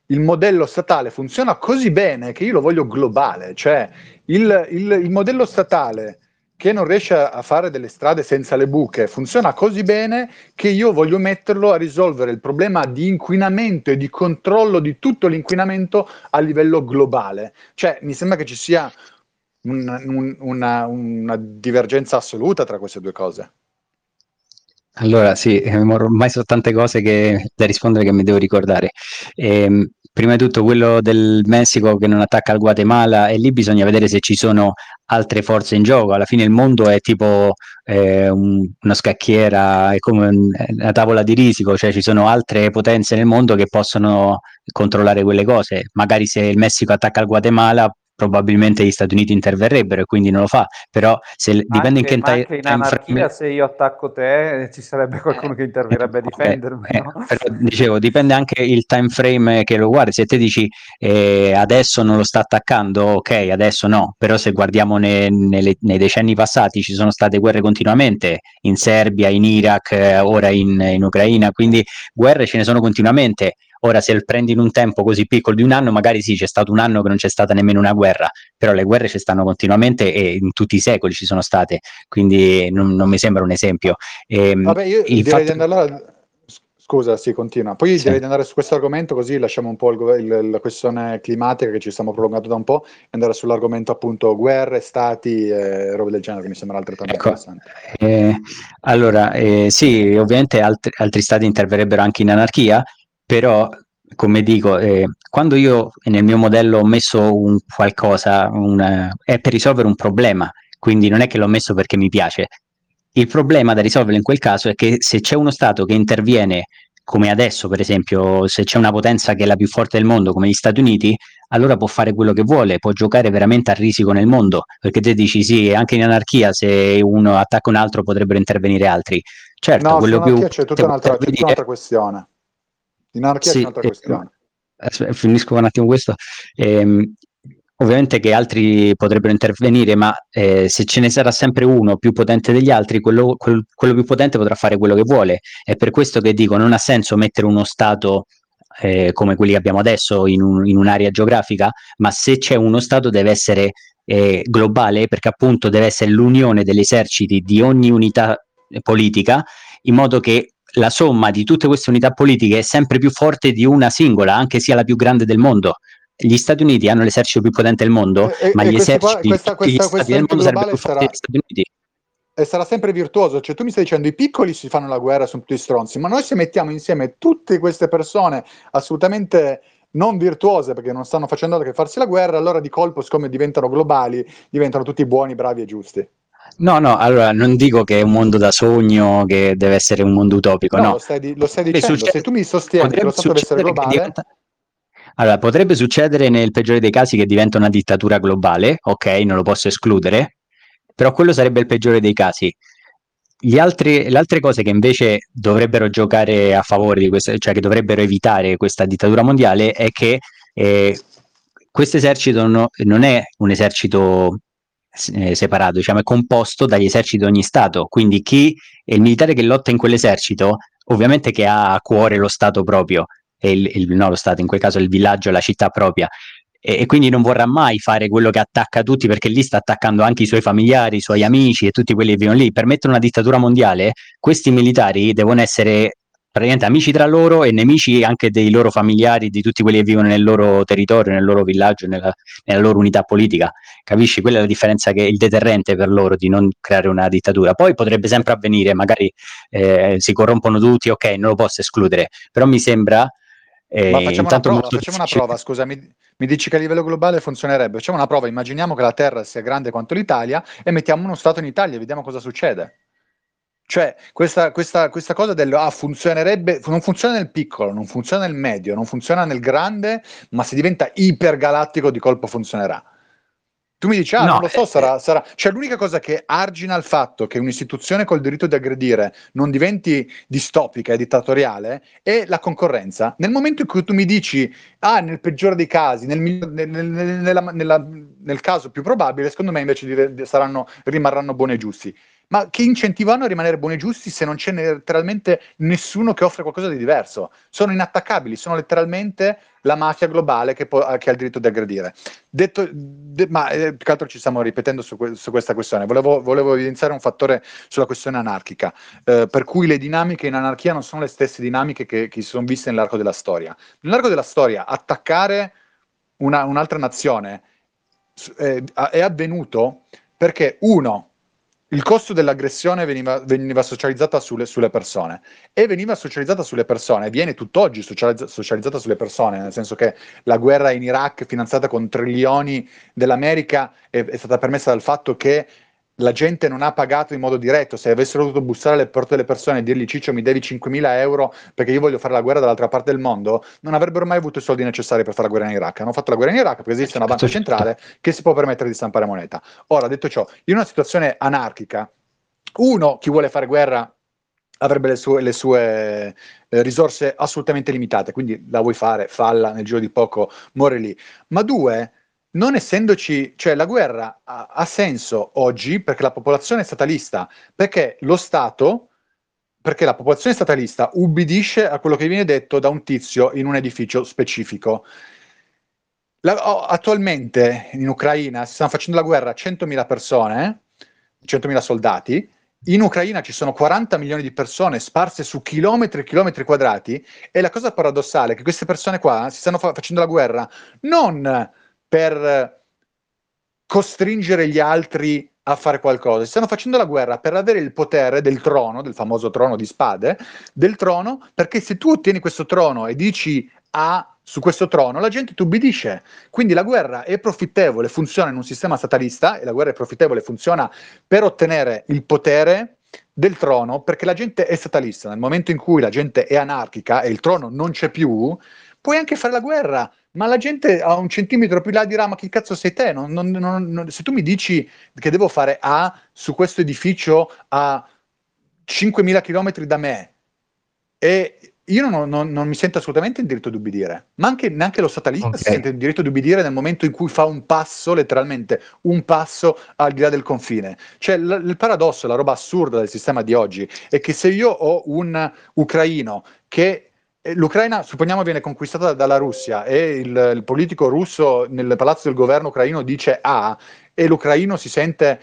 il modello statale funziona così bene che io lo voglio globale, cioè il, il, il modello statale che non riesce a fare delle strade senza le buche funziona così bene che io voglio metterlo a risolvere il problema di inquinamento e di controllo di tutto l'inquinamento a livello globale, cioè mi sembra che ci sia un, un, una, una divergenza assoluta tra queste due cose. Allora sì, ormai sono tante cose che, da rispondere che mi devo ricordare. Ehm, prima di tutto quello del Messico che non attacca il Guatemala, e lì bisogna vedere se ci sono altre forze in gioco. Alla fine il mondo è tipo eh, un, una scacchiera, è come una tavola di risico, cioè ci sono altre potenze nel mondo che possono controllare quelle cose. Magari se il Messico attacca il Guatemala probabilmente gli Stati Uniti interverrebbero e quindi non lo fa, però se anche, dipende in che anche ta- in anarchia, se io attacco te ci sarebbe qualcuno eh, che interverrebbe eh, a difendermi eh, no? Però, dicevo, dipende anche il time frame che lo guardi, se te dici eh, adesso non lo sta attaccando, ok, adesso no, però se guardiamo ne, nelle, nei decenni passati ci sono state guerre continuamente in Serbia, in Iraq, ora in, in Ucraina, quindi guerre ce ne sono continuamente. Ora se prendi in un tempo così piccolo di un anno, magari sì, c'è stato un anno che non c'è stata nemmeno una guerra, però le guerre ci stanno continuamente e in tutti i secoli ci sono state, quindi non, non mi sembra un esempio. E, Vabbè, io direi fatto... di andare là... Scusa, sì, continua. Poi sì. direi di andare su questo argomento, così lasciamo un po' il, il, la questione climatica che ci stiamo prolungando da un po', e andare sull'argomento appunto guerre, stati e eh, robe del genere, che mi sembra altrettanto ecco. interessante. Eh, allora, eh, sì, ovviamente altri, altri stati interverrebbero anche in anarchia, però come dico eh, quando io nel mio modello ho messo un qualcosa una, è per risolvere un problema, quindi non è che l'ho messo perché mi piace. Il problema da risolvere in quel caso è che se c'è uno stato che interviene, come adesso per esempio, se c'è una potenza che è la più forte del mondo come gli Stati Uniti, allora può fare quello che vuole, può giocare veramente a risico nel mondo, perché te dici sì, anche in anarchia se uno attacca un altro potrebbero intervenire altri. Certo, no, quello più c'è tutta un'altra, c'è tutta un'altra questione. In anarchia sì, è un'altra questione. Eh, finisco un attimo questo. Eh, ovviamente che altri potrebbero intervenire, ma eh, se ce ne sarà sempre uno più potente degli altri, quello, quel, quello più potente potrà fare quello che vuole. È per questo che dico, non ha senso mettere uno stato eh, come quelli che abbiamo adesso in, un, in un'area geografica, ma se c'è uno stato deve essere eh, globale, perché appunto deve essere l'unione degli eserciti di ogni unità politica, in modo che la somma di tutte queste unità politiche è sempre più forte di una singola, anche sia la più grande del mondo. Gli Stati Uniti hanno l'esercito più potente del mondo, e, ma e gli eserciti qua, questa, questa, questa del mondo sarebbero più forti degli Stati Uniti. E sarà sempre virtuoso, cioè tu mi stai dicendo i piccoli si fanno la guerra, sono tutti stronzi, ma noi se mettiamo insieme tutte queste persone assolutamente non virtuose, perché non stanno facendo altro che farsi la guerra, allora di colpo, siccome diventano globali, diventano tutti buoni, bravi e giusti. No, no, allora non dico che è un mondo da sogno, che deve essere un mondo utopico, no. no. Lo, stai, lo stai dicendo, succede, se tu mi sostieni che lo Stato deve essere globale... Diventa... Allora, potrebbe succedere nel peggiore dei casi che diventa una dittatura globale, ok, non lo posso escludere, però quello sarebbe il peggiore dei casi. Gli altri, le altre cose che invece dovrebbero giocare a favore di questa, cioè che dovrebbero evitare questa dittatura mondiale, è che eh, questo esercito no, non è un esercito... separato, diciamo, è composto dagli eserciti di ogni stato, quindi chi è il militare che lotta in quell'esercito ovviamente che ha a cuore lo stato proprio, il, il, no lo stato in quel caso il villaggio, la città propria, e, e quindi non vorrà mai fare quello che attacca tutti, perché lì sta attaccando anche i suoi familiari, i suoi amici e tutti quelli che vivono lì. Per mettere una dittatura mondiale, questi militari devono essere praticamente amici tra loro e nemici anche dei loro familiari, di tutti quelli che vivono nel loro territorio, nel loro villaggio, nella, nella loro unità politica, capisci? Quella è la differenza, che è il deterrente per loro di non creare una dittatura. Poi potrebbe sempre avvenire, magari eh, si corrompono tutti, ok, non lo posso escludere, però mi sembra eh, ma facciamo una prova, facciamo una prova scusa, mi, mi dici che a livello globale funzionerebbe? Facciamo una prova, immaginiamo che la Terra sia grande quanto l'Italia e mettiamo uno Stato in Italia e vediamo cosa succede. Cioè, questa, questa, questa cosa del ah, funzionerebbe, non funziona nel piccolo, non funziona nel medio, non funziona nel grande, ma se diventa ipergalattico di colpo funzionerà. Tu mi dici, ah, no, non lo so, eh, sarà, sarà... Cioè, l'unica cosa che argina il fatto che un'istituzione col diritto di aggredire non diventi distopica e dittatoriale è la concorrenza. Nel momento in cui tu mi dici, ah, nel peggiore dei casi, nel, nel, nel, nella, nella, nel caso più probabile, secondo me invece dire, saranno, rimarranno buoni e giusti. Ma che incentivo hanno a rimanere buoni e giusti se non c'è letteralmente nessuno che offre qualcosa di diverso? Sono inattaccabili, sono letteralmente la mafia globale che, può, che ha il diritto di aggredire. Detto, de, ma eh, più che altro ci stiamo ripetendo su, que- su questa questione. Volevo, volevo evidenziare un fattore sulla questione anarchica, eh, per cui le dinamiche in anarchia non sono le stesse dinamiche che, che si sono viste nell'arco della storia. Nell'arco della storia attaccare una, un'altra nazione eh, è avvenuto perché, uno, il costo dell'aggressione veniva, veniva socializzata sulle, sulle persone e veniva socializzata sulle persone, viene tutt'oggi socializza, socializzata sulle persone, nel senso che la guerra in Iraq, finanziata con trilioni dell'America, è, è stata permessa dal fatto che la gente non ha pagato in modo diretto. Se avessero dovuto bussare alle porte delle persone e dirgli ciccio mi devi cinquemila euro perché io voglio fare la guerra dall'altra parte del mondo, non avrebbero mai avuto i soldi necessari per fare la guerra in Iraq. Hanno fatto la guerra in Iraq perché esiste una banca centrale che si può permettere di stampare moneta. Ora, detto ciò, in una situazione anarchica, uno, chi vuole fare guerra avrebbe le sue, le sue eh, risorse assolutamente limitate, quindi la vuoi fare, falla, nel giro di poco muore lì. Ma due, non essendoci, cioè la guerra ha, ha senso oggi perché la popolazione è statalista, perché lo Stato, perché la popolazione statalista ubbidisce a quello che viene detto da un tizio in un edificio specifico. La, attualmente in Ucraina si stanno facendo la guerra a centomila persone, centomila soldati, in Ucraina ci sono quaranta milioni di persone sparse su chilometri e chilometri quadrati, e la cosa paradossale è che queste persone qua si stanno fa- facendo la guerra non per costringere gli altri a fare qualcosa, si stanno facendo la guerra per avere il potere del trono, del famoso trono di spade, del trono, perché se tu ottieni questo trono e dici A su questo trono, la gente ti ubbidisce. Quindi la guerra è profittevole, funziona in un sistema statalista, e la guerra è profittevole, funziona per ottenere il potere del trono, perché la gente è statalista. Nel momento in cui la gente è anarchica e il trono non c'è più, puoi anche fare la guerra, ma la gente a un centimetro più là dirà ma chi cazzo sei te? Non, non, non, non, se tu mi dici che devo fare A su questo edificio a cinquemila chilometri da me, e io non, non, non mi sento assolutamente in diritto di ubbidire, ma anche neanche lo statalista okay. si sente in diritto di ubbidire nel momento in cui fa un passo, letteralmente un passo al di là del confine. Cioè l- il paradosso, la roba assurda del sistema di oggi è che se io ho un ucraino che l'Ucraina, supponiamo, viene conquistata dalla Russia e il, il politico russo nel palazzo del governo ucraino dice A, ah, e l'ucraino si sente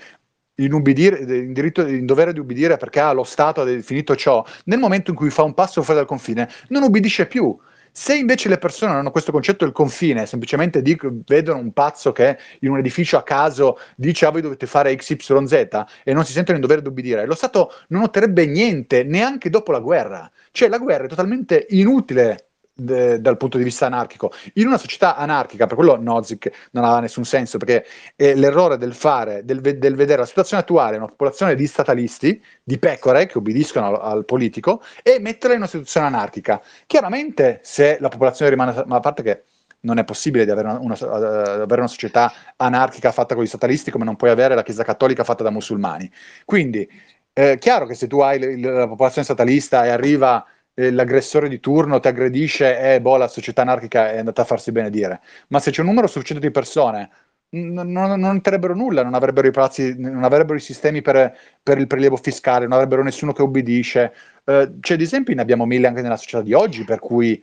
in, ubbidire, in, diritto, in dovere di ubbidire perché ah, lo Stato ha definito ciò, nel momento in cui fa un passo fuori dal confine non ubbidisce più. Se invece le persone non hanno questo concetto del confine, semplicemente dico, vedono un pazzo che in un edificio a caso dice ah, voi dovete fare X Y Z e non si sentono in dovere di ubbidire, lo Stato non otterrebbe niente neanche dopo la guerra. Cioè la guerra è totalmente inutile de, dal punto di vista anarchico. In una società anarchica, per quello Nozick non aveva nessun senso, perché è l'errore del fare, del, del vedere la situazione attuale, una popolazione di statalisti, di pecore che obbediscono al, al politico, e metterla in una situazione anarchica. Chiaramente se la popolazione rimane, ma a parte che non è possibile di avere una, una, uh, avere una società anarchica fatta con gli statalisti, come non puoi avere la Chiesa Cattolica fatta da musulmani. Quindi è eh, chiaro che se tu hai le, la popolazione statalista e arriva l'aggressore di turno, ti aggredisce e eh, boh, la società anarchica è andata a farsi benedire. Ma se c'è un numero sufficiente di persone n- non noterebbero nulla, non avrebbero i palazzi, non avrebbero i sistemi per, per il prelievo fiscale, non avrebbero nessuno che ubbidisce. Eh, cioè di esempi ne abbiamo mille anche nella società di oggi, per cui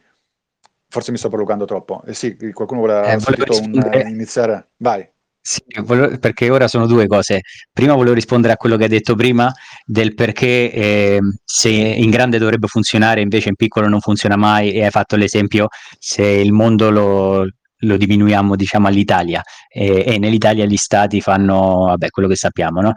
Forse mi sto prolungando troppo. Eh sì, qualcuno vuole eh, un, iniziare? Vai. Sì, volevo, perché ora sono due cose. Prima volevo rispondere a quello che hai detto prima, del perché eh, se in grande dovrebbe funzionare, invece in piccolo non funziona mai, e hai fatto l'esempio, se il mondo lo... lo diminuiamo, diciamo, all'Italia e, e nell'Italia gli stati fanno vabbè quello che sappiamo, no?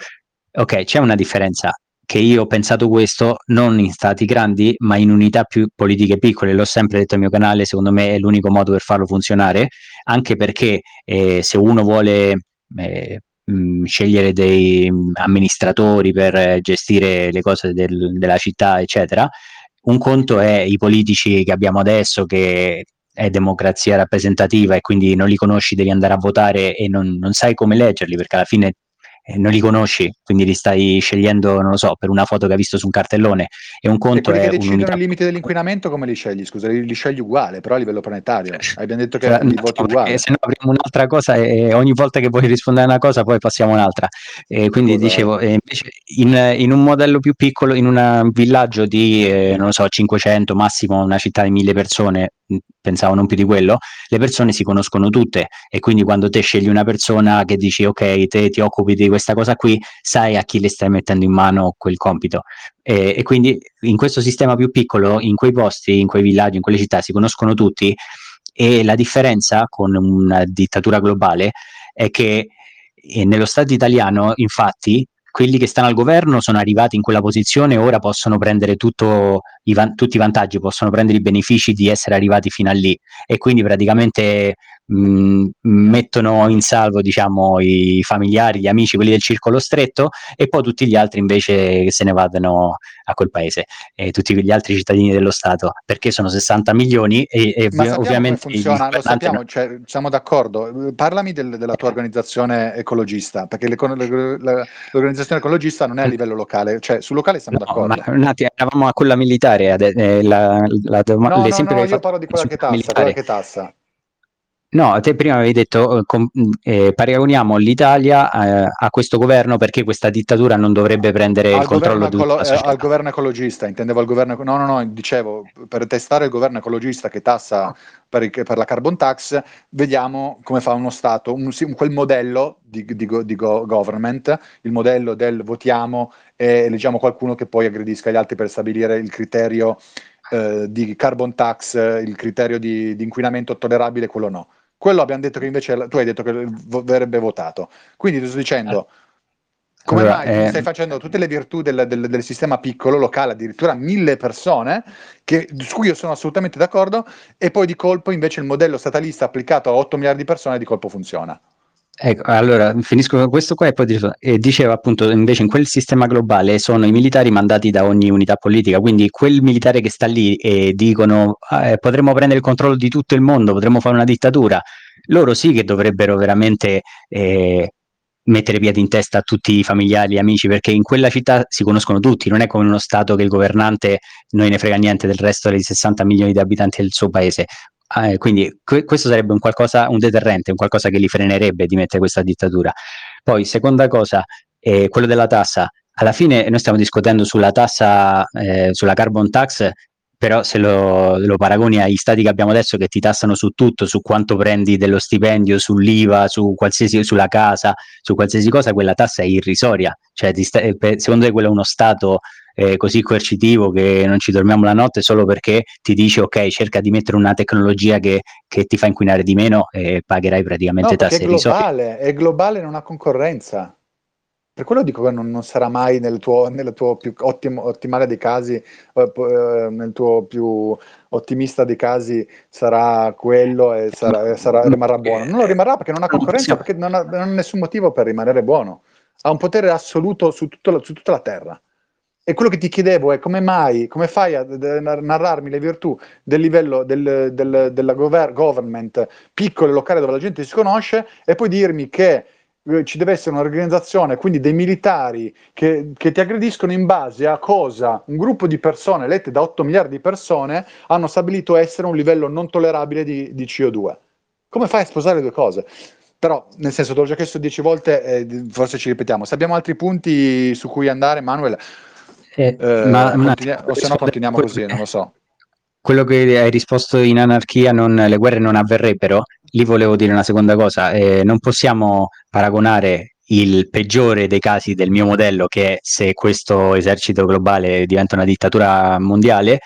Ok, c'è una differenza, che io ho pensato questo non in stati grandi ma in unità più politiche piccole, l'ho sempre detto al mio canale, secondo me è l'unico modo per farlo funzionare, anche perché eh, se uno vuole eh, mh, scegliere dei amministratori per eh, gestire le cose del, della città eccetera, un conto è i politici che abbiamo adesso, che è democrazia rappresentativa e quindi non li conosci, devi andare a votare e non, non sai come leggerli, perché alla fine eh, non li conosci, quindi li stai scegliendo, non lo so, per una foto che hai visto su un cartellone. E un conto è che decidono i limiti dell'inquinamento, come li scegli? Scusa, li, li scegli uguale, però a livello planetario. Abbiamo detto che li no, voti uguali. Se no apriamo un'altra cosa e ogni volta che vuoi rispondere a una cosa poi passiamo a un'altra. E quindi cosa... dicevo, invece in, in un modello più piccolo, in un villaggio di, eh, non lo so, cinquecento, massimo una città di mille persone, pensavo non più di quello, le persone si conoscono tutte e quindi quando te scegli una persona che dici ok, te ti occupi di questa cosa qui, sai a chi le stai mettendo in mano quel compito e, e quindi in questo sistema più piccolo, in quei posti, in quei villaggi, in quelle città si conoscono tutti, e la differenza con una dittatura globale è che eh, nello Stato italiano infatti quelli che stanno al governo sono arrivati in quella posizione, ora possono prendere tutto i van- tutti i vantaggi, possono prendere i benefici di essere arrivati fino a lì, e quindi praticamente mh, mettono in salvo, diciamo, i familiari, gli amici, quelli del circolo stretto, e poi tutti gli altri invece se ne vadano a quel paese, e tutti gli altri cittadini dello Stato, perché sono sessanta milioni e, e ma ovviamente funziona, lo sappiamo, non... cioè, siamo d'accordo. Parlami del, della tua organizzazione ecologista, perché le, le, le, l'organizzazione ecologista non è a livello locale, cioè sul locale siamo no, d'accordo. Ma un attimo, eravamo a quella militare, eh, la, la, la, no, l'esempio no, no, che io parlo di quella che tassa, quella che tassa. No, te prima avevi detto eh, paragoniamo l'Italia eh, a questo governo, perché questa dittatura non dovrebbe prendere al il controllo di ecolo- eh, al governo ecologista, intendevo al governo, no no no, dicevo per testare il governo ecologista che tassa per, il, per la carbon tax, vediamo come fa uno Stato, un, quel modello di, di, go, di go, government, il modello del votiamo e eleggiamo qualcuno che poi aggredisca gli altri per stabilire il criterio eh, di carbon tax, il criterio di, di inquinamento tollerabile, quello no. Quello abbiamo detto che invece tu hai detto che verrebbe votato. Quindi ti sto dicendo, come allora, mai eh... stai facendo tutte le virtù del, del, del sistema piccolo, locale, addirittura mille persone, che, su cui io sono assolutamente d'accordo, e poi di colpo invece il modello statalista applicato a otto miliardi di persone di colpo funziona. Ecco, allora finisco con questo qua e poi dicevo, eh, diceva appunto invece in quel sistema globale sono i militari mandati da ogni unità politica, quindi quel militare che sta lì e dicono eh, potremmo prendere il controllo di tutto il mondo, potremmo fare una dittatura, loro sì che dovrebbero veramente eh, mettere piede in testa a tutti i familiari, amici, perché in quella città si conoscono tutti, non è come uno Stato che il governante non ne frega niente del resto dei sessanta milioni di abitanti del suo paese. Eh, quindi que- questo sarebbe un qualcosa, un deterrente, un qualcosa che li frenerebbe di mettere questa dittatura. Poi seconda cosa, eh, quello della tassa, alla fine noi stiamo discutendo sulla tassa, eh, sulla carbon tax, però se lo, lo paragoni agli stati che abbiamo adesso che ti tassano su tutto, su quanto prendi dello stipendio, sull'IVA, su qualsiasi, sulla casa, su qualsiasi cosa, quella tassa è irrisoria, cioè ti sta- secondo te quello è uno Stato Eh, così coercitivo che non ci dormiamo la notte solo perché ti dice ok, cerca di mettere una tecnologia che, che ti fa inquinare di meno e pagherai praticamente no, tasse irrisorie. È globale, non ha concorrenza, per quello dico che non, non sarà mai nel tuo, nel tuo più ottimo, ottimale dei casi eh, nel tuo più ottimista dei casi sarà quello e sarà, sarà, rimarrà buono, non lo rimarrà perché non ha concorrenza, perché non ha, non ha nessun motivo per rimanere buono, ha un potere assoluto su, tutto, su tutta la terra. E quello che ti chiedevo è come mai, come fai a de- narrarmi le virtù del livello del, del, della gover- government piccolo e locale dove la gente si conosce, e poi dirmi che eh, ci deve essere un'organizzazione, quindi dei militari che, che ti aggrediscono in base a cosa un gruppo di persone elette da otto miliardi di persone hanno stabilito essere un livello non tollerabile di, di C O due. Come fai a sposare le due cose? Però, nel senso, te l'ho già chiesto dieci volte, eh, forse ci ripetiamo. Se abbiamo altri punti su cui andare, Manuel... Eh, eh, ma, continu- ma, o se no continuiamo così, non lo so. quello che hai risposto in anarchia, non, le guerre non avverrebbero, lì volevo dire una seconda cosa, eh, non possiamo paragonare il peggiore dei casi del mio modello, che è se questo esercito globale diventa una dittatura mondiale,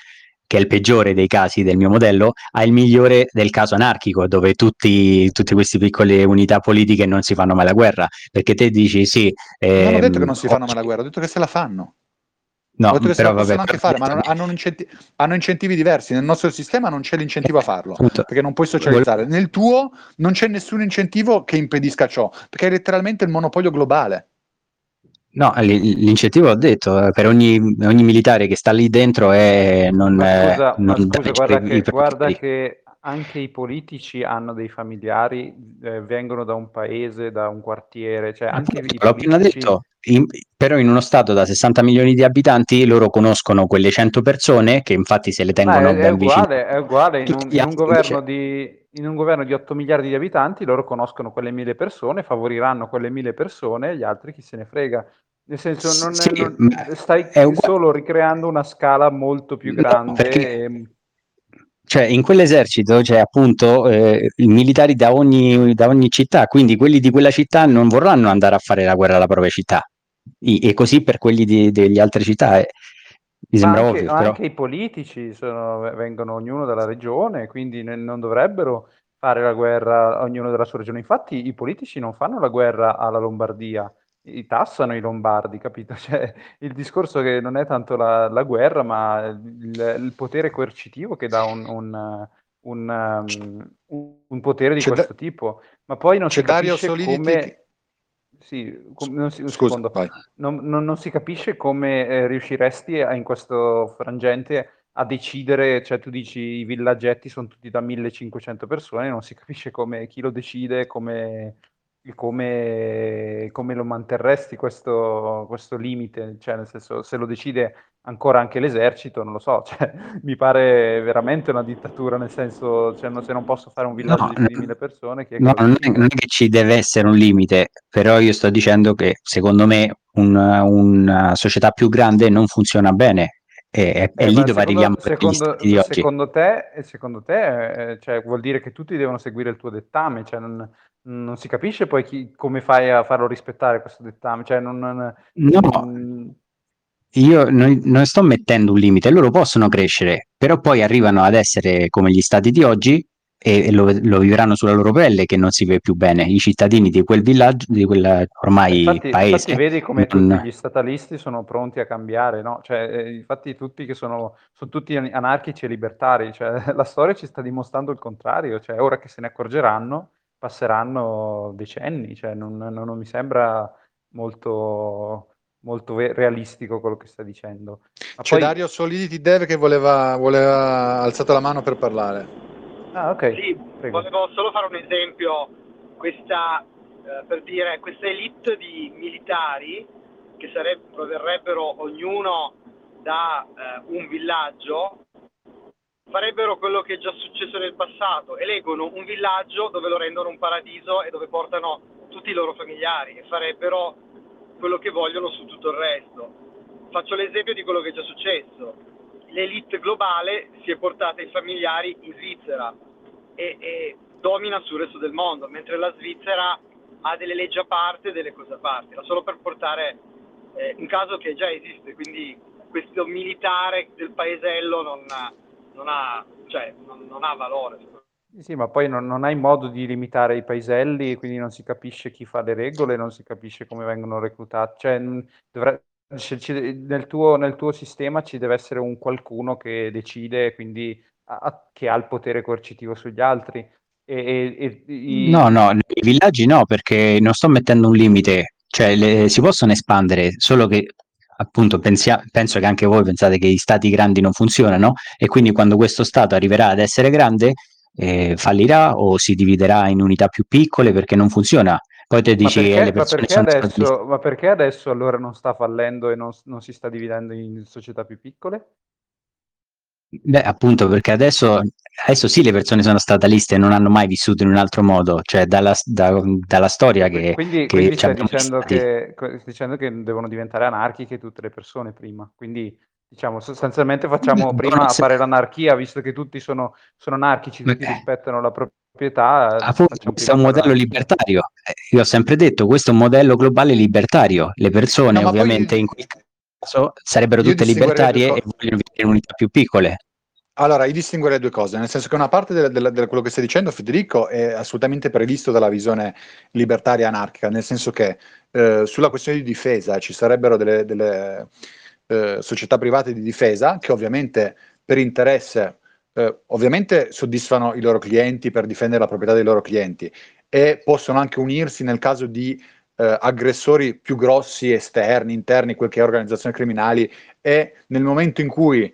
che è il peggiore dei casi del mio modello, al migliore del caso anarchico, dove tutti tutte queste piccole unità politiche non si fanno mai la guerra, perché te dici sì... Eh, non ho detto che non si fanno mai la guerra, ho detto che se la fanno. No, ho detto che però, se la possono vabbè, anche fare, ma non, hanno, incenti- hanno incentivi diversi. Nel nostro sistema non c'è l'incentivo a farlo, tutto. Perché non puoi socializzare. Nel tuo non c'è nessun incentivo che impedisca ciò, perché è letteralmente il monopolio globale. No, l'incentivo ho detto, per ogni, ogni militare che sta lì dentro è non, ma scusa, non ma scusa, guarda, che, guarda che anche i politici hanno dei familiari, eh, vengono da un paese, da un quartiere, cioè anche appunto, i l'ho politici... appena detto, in, però in uno stato da sessanta milioni di abitanti loro conoscono quelle cento persone che infatti se le tengono ben vicine. È uguale, in un, in un governo di... in un governo di otto miliardi di abitanti loro conoscono quelle mille persone, favoriranno quelle mille persone e gli altri chi se ne frega, nel senso non, sì, non stai solo ricreando una scala molto più grande, no, perché... e... cioè in quell'esercito c'è cioè, appunto eh, i militari da ogni, da ogni città, quindi quelli di quella città non vorranno andare a fare la guerra alla propria città e, e così per quelli di, degli altre città eh. Mi sembra anche, ovvio, anche però. I politici sono, vengono ognuno dalla regione, quindi ne, non dovrebbero fare la guerra ognuno dalla sua regione. Infatti i politici non fanno la guerra alla Lombardia, i tassano i lombardi, capito? Cioè, il discorso che non è tanto la, la guerra, ma il, il potere coercitivo che dà un, un, un, un, un potere di c'è questo da... tipo. Ma poi non c'è si capisce Dario come... Che... Sì, com- non, si- Scusa, non, non, non si capisce come eh, riusciresti a, in questo frangente a decidere, cioè tu dici i villaggetti sono tutti da millecinquecento persone, non si capisce come, chi lo decide, come, come, come lo manterresti questo, questo limite, cioè nel senso se lo decide ancora anche l'esercito, non lo so, cioè, mi pare veramente una dittatura, nel senso cioè, no, se non posso fare un villaggio no, di più di mille persone... Chi è no, non è, non è che ci deve essere un limite, però io sto dicendo che secondo me una, una società più grande non funziona bene, e, eh, è lì dove arriviamo secondo, per gli secondo, secondo te, secondo te eh, cioè, vuol dire che tutti devono seguire il tuo dettame, cioè non... non si capisce poi chi, come fai a farlo rispettare questo dettame, cioè non, non, no non... io non, non sto mettendo un limite, loro possono crescere però poi arrivano ad essere come gli stati di oggi e, e lo, lo vivranno sulla loro pelle che non si vede più bene i cittadini di quel villaggio, di quel ormai infatti, paese infatti vedi come non... tutti gli statalisti sono pronti a cambiare, no? Cioè, eh, infatti tutti che sono, sono tutti anarchici e libertari, cioè, la storia ci sta dimostrando il contrario, cioè ora che se ne accorgeranno passeranno decenni, cioè non, non, non mi sembra molto, molto ve- realistico quello che sta dicendo. Ma c'è poi... Dario Solidity Dev che voleva, voleva alzato la mano per parlare. Ah, ok. Sì, prego. Volevo solo fare un esempio, questa eh, per dire questa elite di militari che sarebbero, proverrebbero ognuno da eh, un villaggio, farebbero quello che è già successo nel passato, eleggono un villaggio dove lo rendono un paradiso e dove portano tutti i loro familiari e farebbero quello che vogliono su tutto il resto. Faccio l'esempio di quello che è già successo, l'elite globale si è portata i familiari in Svizzera e, e domina sul resto del mondo, mentre la Svizzera ha delle leggi a parte e delle cose a parte, ma solo per portare eh, un caso che già esiste, quindi questo militare del paesello non ha Non ha, cioè, non, non ha valore. Sì, ma poi non, non hai modo di limitare i paeselli, quindi non si capisce chi fa le regole, non si capisce come vengono reclutati. Cioè, dovre- c- c- nel, tuo, nel tuo sistema ci deve essere un qualcuno che decide, quindi a- che ha il potere coercitivo sugli altri. E, e, e, i... No, no, nei villaggi no, perché non sto mettendo un limite. Cioè, le, si possono espandere, solo che... appunto pensia, penso che anche voi pensate che i stati grandi non funzionano e quindi quando questo stato arriverà ad essere grande eh, fallirà o si dividerà in unità più piccole perché non funziona. Poi te dici ma perché, eh, le persone ma perché, adesso, sono... ma perché adesso allora non sta fallendo e non, non si sta dividendo in società più piccole? Beh, appunto, perché adesso, adesso sì le persone sono stataliste e non hanno mai vissuto in un altro modo, cioè dalla, da, dalla storia che... Quindi, che quindi stai dicendo che, stai dicendo che devono diventare anarchiche tutte le persone prima, quindi diciamo, sostanzialmente facciamo prima a fare l'anarchia, visto che tutti sono, sono anarchici, tutti okay. rispettano la proprietà. Appunto, questo è un modello libertario, io ho sempre detto, questo è un modello globale libertario, le persone no, ovviamente io... in quel caso sarebbero tutte libertarie e vogliono vivere in unità più piccole. Allora, io distinguerei due cose, nel senso che una parte di quello che stai dicendo, Federico, è assolutamente previsto dalla visione libertaria anarchica, nel senso che eh, sulla questione di difesa ci sarebbero delle, delle eh, società private di difesa che ovviamente per interesse, eh, ovviamente soddisfano i loro clienti per difendere la proprietà dei loro clienti e possono anche unirsi nel caso di eh, aggressori più grossi, esterni, interni, quel che è organizzazioni criminali, e nel momento in cui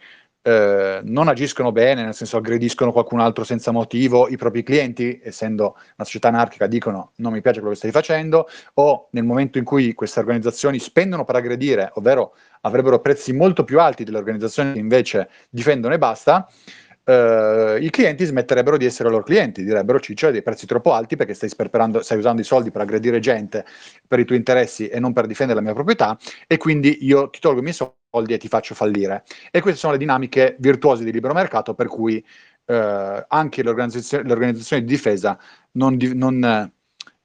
Eh, non agiscono bene, nel senso aggrediscono qualcun altro senza motivo, i propri clienti, essendo una società anarchica, dicono non mi piace quello che stai facendo, o nel momento in cui queste organizzazioni spendono per aggredire, ovvero avrebbero prezzi molto più alti delle organizzazioni che invece difendono e basta, eh, i clienti smetterebbero di essere loro clienti, direbbero ciccio, hai dei prezzi troppo alti perché stai sperperando, stai usando i soldi per aggredire gente per i tuoi interessi e non per difendere la mia proprietà, e quindi io ti tolgo i miei soldi e ti faccio fallire. E queste sono le dinamiche virtuose di libero mercato, per cui eh, anche le organizzazioni, le organizzazioni di difesa non, di, non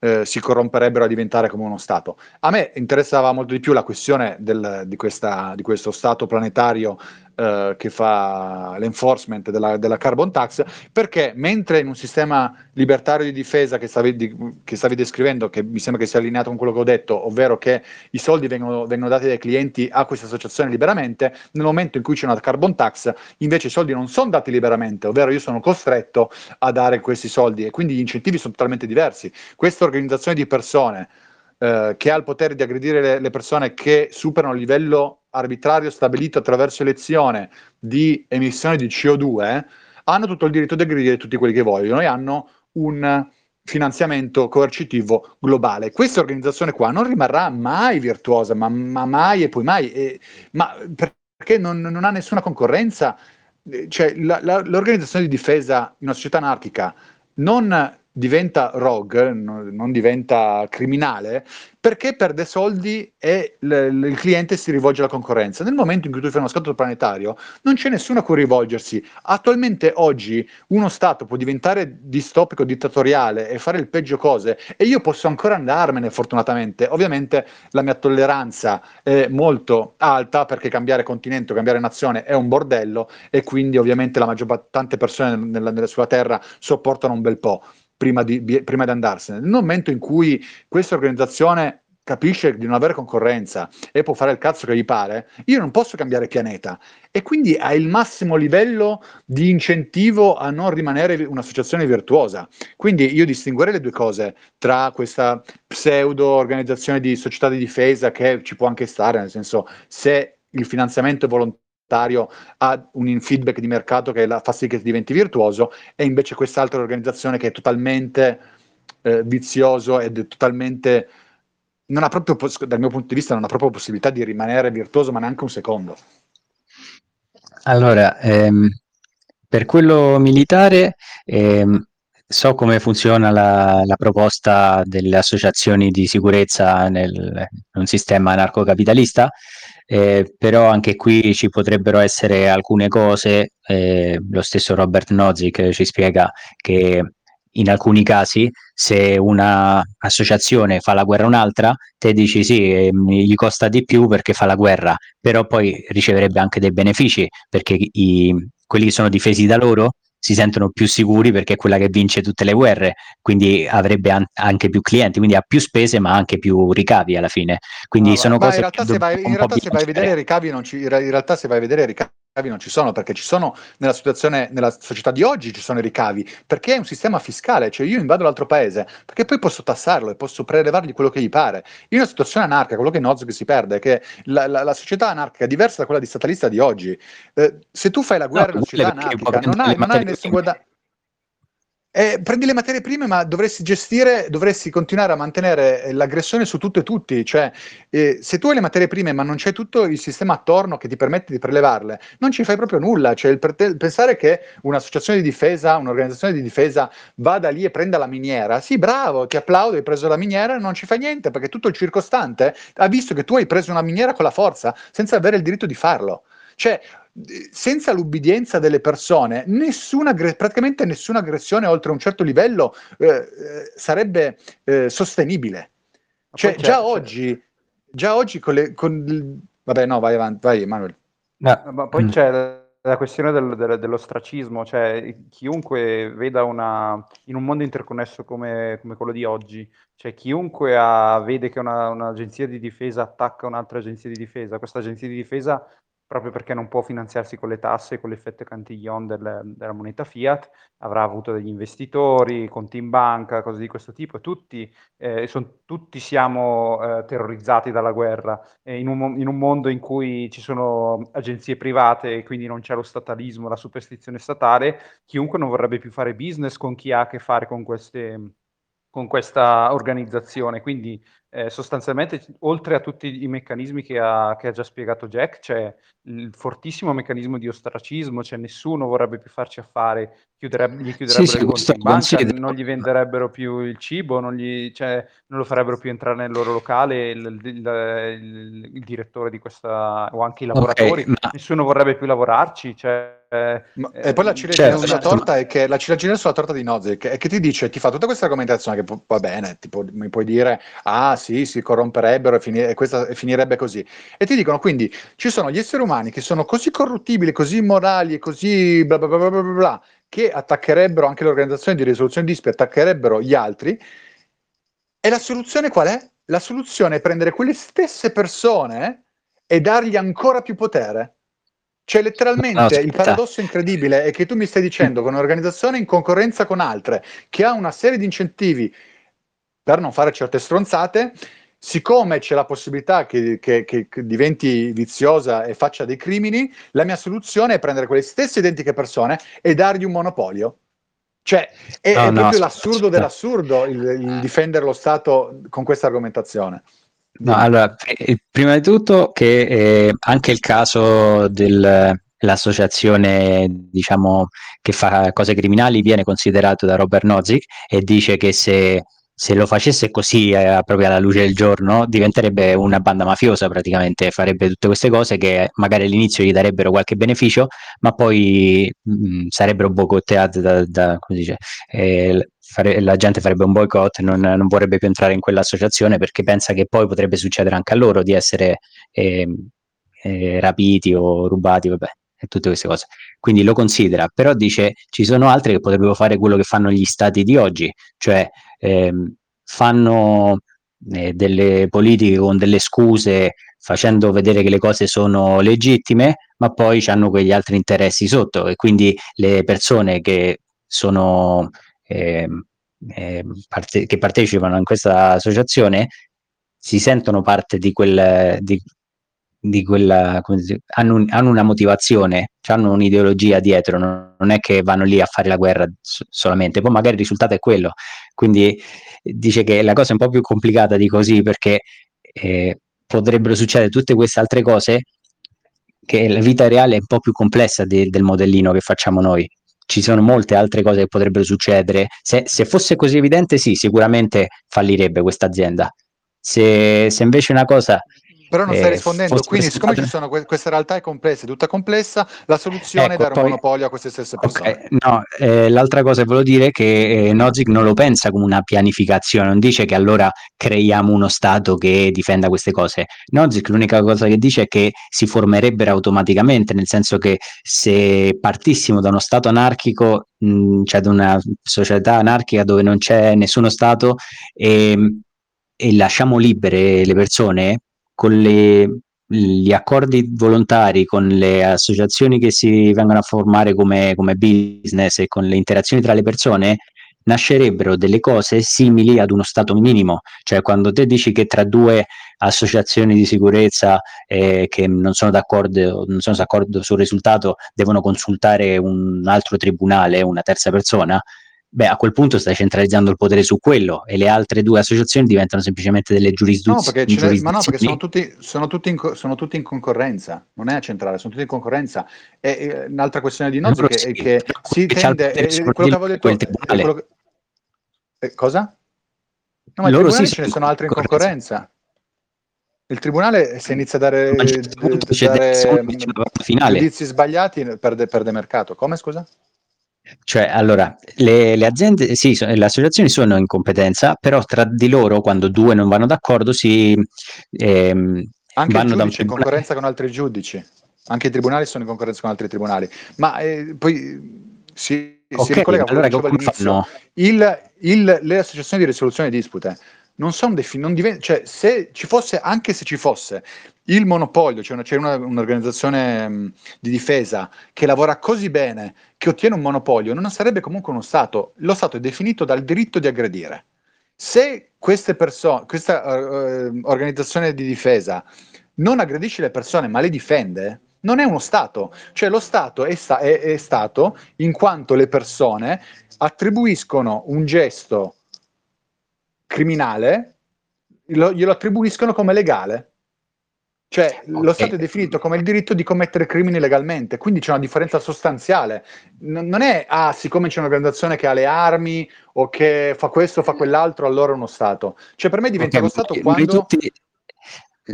eh, si corromperebbero a diventare come uno Stato. A me interessava molto di più la questione del, di, questa, di questo Stato planetario eh, che fa l'enforcement della, della carbon tax, perché mentre in un sistema libertario di difesa che stavi, di, che stavi descrivendo, che mi sembra che sia allineato con quello che ho detto, ovvero che i soldi vengono, vengono dati dai clienti a questa associazione liberamente, nel momento in cui c'è una carbon tax invece i soldi non sono dati liberamente, ovvero io sono costretto a dare questi soldi e quindi gli incentivi sono totalmente diversi. Questa organizzazione di persone eh, che ha il potere di aggredire le, le persone che superano il livello arbitrario stabilito attraverso elezione di emissione di C O due hanno tutto il diritto di aggredire tutti quelli che vogliono e hanno un finanziamento coercitivo globale. Questa organizzazione qua non rimarrà mai virtuosa, ma, ma mai e poi mai, e, ma perché non, non ha nessuna concorrenza. Cioè, la, la, l'organizzazione di difesa in una società anarchica non diventa rogue, non, non diventa criminale, perché perde soldi e l, l, il cliente si rivolge alla concorrenza. Nel momento in cui tu fai uno scatto planetario non c'è nessuno a cui rivolgersi. Attualmente oggi uno Stato può diventare distopico, dittatoriale e fare il peggio cose, e io posso ancora andarmene fortunatamente. Ovviamente la mia tolleranza è molto alta, perché cambiare continente o cambiare nazione è un bordello, e quindi ovviamente la maggior parte, tante persone nella, nella sua terra sopportano un bel po' prima di, prima di andarsene. Nel momento in cui questa organizzazione capisce di non avere concorrenza e può fare il cazzo che gli pare, io non posso cambiare pianeta, e quindi ha il massimo livello di incentivo a non rimanere un'associazione virtuosa. Quindi io distinguerei le due cose tra questa pseudo organizzazione di società di difesa, che ci può anche stare, nel senso, se il finanziamento è volontario ha un feedback di mercato che la fa sì che diventi virtuoso, e invece quest'altra organizzazione che è totalmente eh, vizioso ed è totalmente, non ha proprio, dal mio punto di vista, non ha proprio possibilità di rimanere virtuoso, ma neanche un secondo. Allora, ehm, per quello militare ehm, so come funziona la, la proposta delle associazioni di sicurezza nel, in un sistema anarcocapitalista. Eh, però anche qui ci potrebbero essere alcune cose, eh, lo stesso Robert Nozick ci spiega che in alcuni casi, se una associazione fa la guerra a un'altra, te dici sì, eh, gli costa di più perché fa la guerra, però poi riceverebbe anche dei benefici, perché i, quelli che sono difesi da loro si sentono più sicuri perché è quella che vince tutte le guerre, quindi avrebbe an- anche più clienti, quindi ha più spese ma anche più ricavi alla fine. Quindi no, sono cose in realtà, che se vai, in realtà se vai a vedere i ricavi non ci in realtà se vai a vedere i ricavi non ci sono, perché ci sono nella situazione, nella società di oggi ci sono i ricavi, perché è un sistema fiscale, cioè io invado l'altro paese perché poi posso tassarlo e posso prelevargli quello che gli pare. In una situazione anarchica, quello che Nozick si perde è che la, la, la società anarchica è diversa da quella di statalista di oggi. Eh, se tu fai la guerra, no, in una società anarchica non hai, non hai nessun guadagno. Eh, prendi le materie prime, ma dovresti gestire, dovresti continuare a mantenere l'aggressione su tutto e tutti. Cioè, eh, se tu hai le materie prime ma non c'è tutto il sistema attorno che ti permette di prelevarle, non ci fai proprio nulla. Cioè, il pre- pensare che un'associazione di difesa, un'organizzazione di difesa vada lì e prenda la miniera, sì, bravo, ti applaudo, hai preso la miniera, non ci fai niente, perché tutto il circostante ha visto che tu hai preso una miniera con la forza, senza avere il diritto di farlo. Cioè, senza l'ubbidienza delle persone, nessuna, praticamente nessuna aggressione oltre un certo livello eh, sarebbe eh, sostenibile. Cioè, già oggi, già oggi con le... Con... Vabbè, no, vai avanti, vai Manuel. No, ma poi mm. c'è la, la questione del, del, dell'ostracismo, cioè chiunque veda una... in un mondo interconnesso come, come quello di oggi, cioè chiunque ha, vede che una, un'agenzia di difesa attacca un'altra agenzia di difesa, questa agenzia di difesa, proprio perché non può finanziarsi con le tasse, con l'effetto cantillon del, della moneta fiat, avrà avuto degli investitori, conti in banca, cose di questo tipo. Tutti, eh, son, tutti siamo eh, terrorizzati dalla guerra, eh, in, un, in un mondo in cui ci sono agenzie private e quindi non c'è lo statalismo, la superstizione statale, chiunque non vorrebbe più fare business con chi ha a che fare con queste... con questa organizzazione, quindi eh, sostanzialmente oltre a tutti i meccanismi che ha, che ha già spiegato Jack, c'è il fortissimo meccanismo di ostracismo, cioè nessuno vorrebbe più farci affare, chiuderebbe, gli chiuderebbero sì, sì, i conti in banca, considera. non gli venderebbero più il cibo, non, gli, cioè, non lo farebbero più entrare nel loro locale il, il, il, il direttore di questa, o anche i lavoratori, okay, ma... nessuno vorrebbe più lavorarci, cioè... Eh, Ma, eh, e poi la ciliegina certo, sulla torta è che la ciliegina sulla torta di Nozick è che ti dice, ti fa tutta questa argomentazione che pu- va bene, tipo, mi puoi dire ah sì, si corromperebbero e, fini- e, questa, e finirebbe così, e ti dicono quindi ci sono gli esseri umani che sono così corruttibili, così immorali e così bla bla bla bla bla bla, che attaccherebbero anche le organizzazioni di risoluzione di dispute, attaccherebbero gli altri, e la soluzione qual è? La soluzione è prendere quelle stesse persone e dargli ancora più potere. Cioè letteralmente no, il paradosso incredibile è che tu mi stai dicendo che un'organizzazione in concorrenza con altre, che ha una serie di incentivi per non fare certe stronzate, siccome c'è la possibilità che, che, che diventi viziosa e faccia dei crimini, la mia soluzione è prendere quelle stesse identiche persone e dargli un monopolio. Cioè è, no, è no, proprio aspetta, l'assurdo aspetta. dell'assurdo il, il difendere lo Stato con questa argomentazione. No, allora, prima di tutto che eh, anche il caso dell'associazione, diciamo, che fa cose criminali viene considerato da Robert Nozick e dice che se, se lo facesse così eh, proprio alla luce del giorno diventerebbe una banda mafiosa praticamente, farebbe tutte queste cose che magari all'inizio gli darebbero qualche beneficio ma poi mh, sarebbero boicottate da, da, come si dice, eh, Fare, la gente farebbe un boicott, non, non vorrebbe più entrare in quell'associazione perché pensa che poi potrebbe succedere anche a loro di essere eh, eh, rapiti o rubati, vabbè, e tutte queste cose. Quindi lo considera, però dice ci sono altri che potrebbero fare quello che fanno gli stati di oggi, cioè eh, fanno eh, delle politiche con delle scuse facendo vedere che le cose sono legittime, ma poi hanno quegli altri interessi sotto e quindi le persone che sono... Eh, eh, parte- che partecipano in questa associazione si sentono parte di quel di, di quella come si, hanno, un, hanno una motivazione, cioè hanno un'ideologia dietro, non, non è che vanno lì a fare la guerra so- solamente, poi magari il risultato è quello, quindi dice che la cosa è un po' più complicata di così perché eh, potrebbero succedere tutte queste altre cose che la vita reale è un po' più complessa de- del modellino che facciamo noi. Ci sono molte altre cose che potrebbero succedere. Se, se fosse così evidente, sì, sicuramente fallirebbe questa azienda. Se, se invece una cosa... Però non eh, stai rispondendo, quindi siccome ci sono que- questa realtà è complessa, è tutta complessa, la soluzione ecco, è dare poi, un monopolio a queste stesse persone. Okay, no, eh, l'altra cosa che volevo dire è che eh, Nozick non lo pensa come una pianificazione, non dice che allora creiamo uno Stato che difenda queste cose. Nozick l'unica cosa che dice è che si formerebbero automaticamente, nel senso che se partissimo da uno Stato anarchico, mh, cioè da una società anarchica dove non c'è nessuno Stato e, e lasciamo libere le persone... con le, gli accordi volontari, con le associazioni che si vengono a formare come, come business e con le interazioni tra le persone, nascerebbero delle cose simili ad uno stato minimo. Cioè quando te dici che tra due associazioni di sicurezza eh, che non sono d'accordo, non sono d'accordo sul risultato devono consultare un altro tribunale, una terza persona, beh, a quel punto stai centralizzando il potere su quello e le altre due associazioni diventano semplicemente delle giurisdizioni. No, perché, giurisdizioni. Ma no, perché sono, tutti, sono, tutti in, sono tutti in concorrenza, non è a centrale, sono tutti in concorrenza. E, e, un'altra questione di Nozick sì, è che si tende... È, quello che avevo detto... È quello che, eh, cosa? No, ma loro sì, ce ne sono altri in concorrenza. Il tribunale, se inizia a dare, a punto, a dare finale. Giudizi sbagliati, perde, perde mercato. Come, scusa? Cioè, allora, le, le aziende, sì, so, le associazioni sono in competenza, però tra di loro, quando due non vanno d'accordo, si ehm, anche vanno da un tribunale. In concorrenza con altri giudici. Anche i tribunali sono in concorrenza con altri tribunali. Ma eh, poi si, okay, si ricollega allora a quello che dicevo all'inizio. Il, il, le associazioni di risoluzione di dispute non sono defi- non divent- cioè se ci fosse, anche se ci fosse il monopolio, cioè una, c'è una, un'organizzazione mh, di difesa che lavora così bene che ottiene un monopolio, non sarebbe comunque uno Stato. Lo Stato è definito dal diritto di aggredire. Se queste persone, questa uh, organizzazione di difesa non aggredisce le persone ma le difende, non è uno Stato. Cioè lo Stato è, sta- è, è Stato in quanto le persone attribuiscono un gesto criminale, lo, glielo attribuiscono come legale. Cioè okay. Lo Stato è definito come il diritto di commettere crimini legalmente, quindi c'è una differenza sostanziale. N- non è, ah, siccome c'è un'organizzazione che ha le armi o che fa questo o fa quell'altro, allora è uno Stato. Cioè per me diventa okay, lo Stato quando... Noi tutti,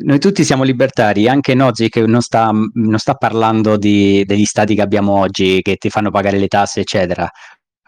noi tutti siamo libertari, anche Nozick che non sta, non sta parlando di, degli Stati che abbiamo oggi, che ti fanno pagare le tasse, eccetera.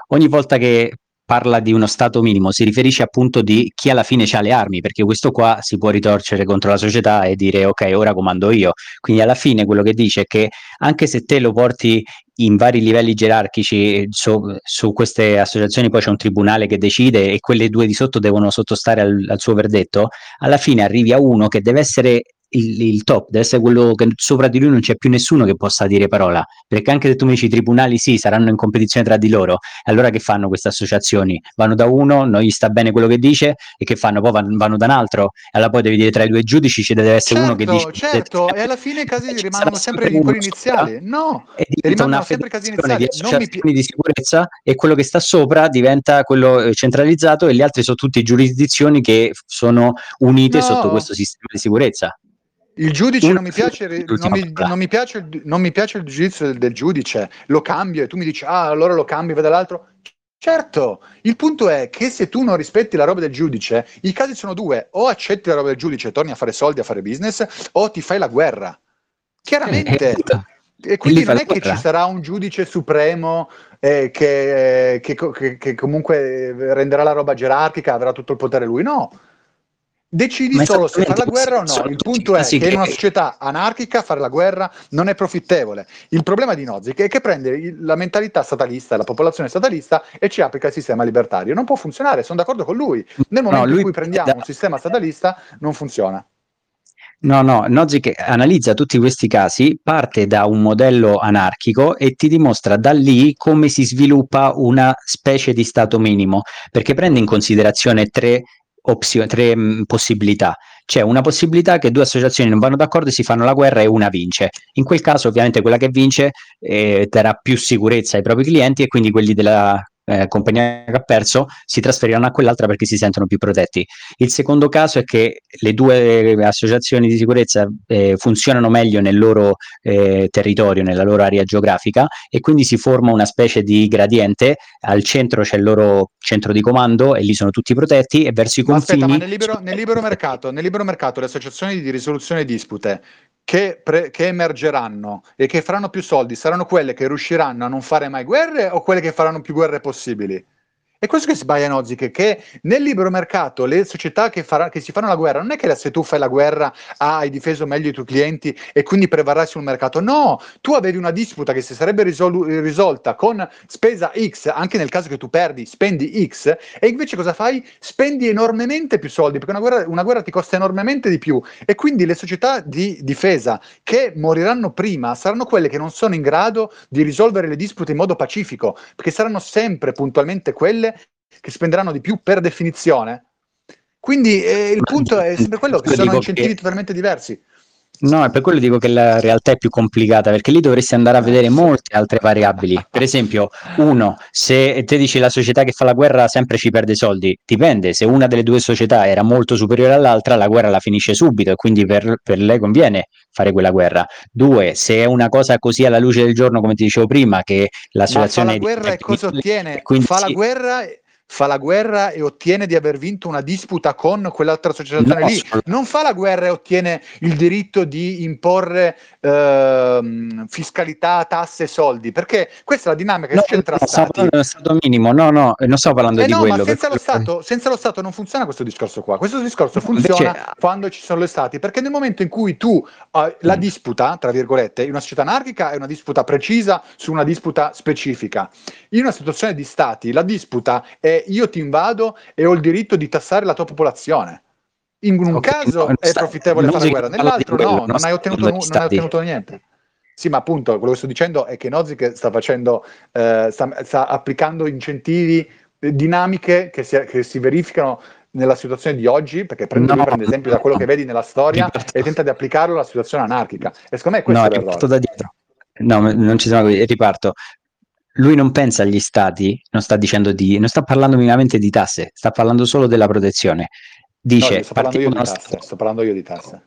Ogni volta che parla di uno Stato minimo, si riferisce appunto di chi alla fine ha le armi, perché questo qua si può ritorcere contro la società e dire ok, ora comando io. Quindi alla fine quello che dice è che anche se te lo porti in vari livelli gerarchici su, su queste associazioni, poi c'è un tribunale che decide e quelle due di sotto devono sottostare al, al suo verdetto, alla fine arrivi a uno che deve essere il, il top, deve essere quello che sopra di lui non c'è più nessuno che possa dire parola, perché anche se tu mi dici i tribunali sì, saranno in competizione tra di loro, allora che fanno queste associazioni? Vanno da uno, non gli sta bene quello che dice, e che fanno? Poi vanno, vanno da un altro, allora poi devi dire tra i due giudici ci deve essere certo, uno che dice certo, e alla fine i casi rimangono sempre quelli iniziali, no, e rimangono sempre i casi iniziali di associazioni non mi... di sicurezza, e quello che sta sopra diventa quello centralizzato e gli altri sono tutti giurisdizioni che sono unite no. sotto questo sistema di sicurezza. Il giudice non mi piace, non mi, non mi piace, non mi piace il giudizio del, del giudice, lo cambio, e tu mi dici ah allora lo cambio, vado l'altro. Certo, il punto è che se tu non rispetti la roba del giudice, i casi sono due: o accetti la roba del giudice e torni a fare soldi, a fare business, o ti fai la guerra. Chiaramente. E quindi non è che ci sarà un giudice supremo eh, che, che, che, che comunque renderà la roba gerarchica, avrà tutto il potere lui, no. Decidi solo se fare la guerra o no. Il punto è che in una società anarchica fare la guerra non è profittevole. Il problema di Nozick è che prende la mentalità statalista, la popolazione statalista, e ci applica il sistema libertario. Non può funzionare, sono d'accordo con lui. Nel momento no, lui in cui prendiamo da... un sistema statalista non funziona. No, no, Nozick analizza tutti questi casi, parte da un modello anarchico e ti dimostra da lì come si sviluppa una specie di stato minimo, perché prende in considerazione tre Opzio- tre mh, possibilità. C'è una possibilità che due associazioni non vanno d'accordo e si fanno la guerra e una vince. In quel caso ovviamente quella che vince eh, darà più sicurezza ai propri clienti, e quindi quelli della eh, compagnia che ha perso si trasferiranno a quell'altra perché si sentono più protetti. Il secondo caso è che le due associazioni di sicurezza eh, funzionano meglio nel loro eh, territorio, nella loro area geografica, e quindi si forma una specie di gradiente: al centro c'è il loro centro di comando e lì sono tutti protetti, e verso i confini... Ma aspetta, ma nel libero, nel libero mercato, nel libero mercato le associazioni di risoluzione di dispute che, pre- che emergeranno e che faranno più soldi saranno quelle che riusciranno a non fare mai guerre, o quelle che faranno più guerre possibili? È questo che sbaglia Nozick, che nel libero mercato le società che, farà, che si fanno la guerra, non è che se tu fai la guerra ah, hai difeso meglio i tuoi clienti e quindi prevarrai sul mercato, no, tu avevi una disputa che si sarebbe risol- risolta con spesa X, anche nel caso che tu perdi spendi X, e invece cosa fai? Spendi enormemente più soldi, perché una guerra, una guerra ti costa enormemente di più, e quindi le società di difesa che moriranno prima saranno quelle che non sono in grado di risolvere le dispute in modo pacifico, perché saranno sempre puntualmente quelle che spenderanno di più per definizione. Quindi eh, il punto è sempre quello, che sono incentivi che... totalmente diversi. No, è per quello dico che la realtà è più complicata, perché lì dovresti andare a vedere molte altre variabili. Per esempio, uno, se te dici la società che fa la guerra sempre ci perde soldi, dipende, se una delle due società era molto superiore all'altra, la guerra la finisce subito e quindi per, per lei conviene fare quella guerra. Due, se è una cosa così alla luce del giorno, come ti dicevo prima, che la situazione... Ma fa la guerra è... e cosa ottiene? Fa la guerra... fa la guerra e ottiene di aver vinto una disputa con quell'altra società no, lì, non fa la guerra e ottiene il diritto di imporre eh, fiscalità, tasse, soldi, perché questa è la dinamica no, che c'entra no, stati. Dello Stato minimo, no no, non sto parlando eh di no, quello. Ma senza, perché... lo Stato, senza lo Stato non funziona questo discorso qua, questo discorso funziona invece... quando ci sono gli Stati, perché nel momento in cui tu eh, la mm. disputa, tra virgolette, in una società anarchica è una disputa precisa su una disputa specifica, in una situazione di Stati la disputa è io ti invado e ho il diritto di tassare la tua popolazione. In un okay, caso no, è profittevole fare la guerra, nell'altro no, non, non hai ottenuto, non hai ottenuto niente. Sì, ma appunto quello che sto dicendo è che Nozick sta facendo, eh, sta, sta applicando incentivi, dinamiche che si, che si verificano nella situazione di oggi, perché prende, no, prende esempio no, da quello che vedi nella storia e tenta di applicarlo alla situazione anarchica. E secondo me questo no, è l'errore. Da dietro. No, non ci siamo, riparto. Lui non pensa agli stati, non sta dicendo di, non sta parlando minimamente di tasse, sta parlando solo della protezione. Dice: no, sto, parlando io di tasse, sta... sto parlando io di tasse.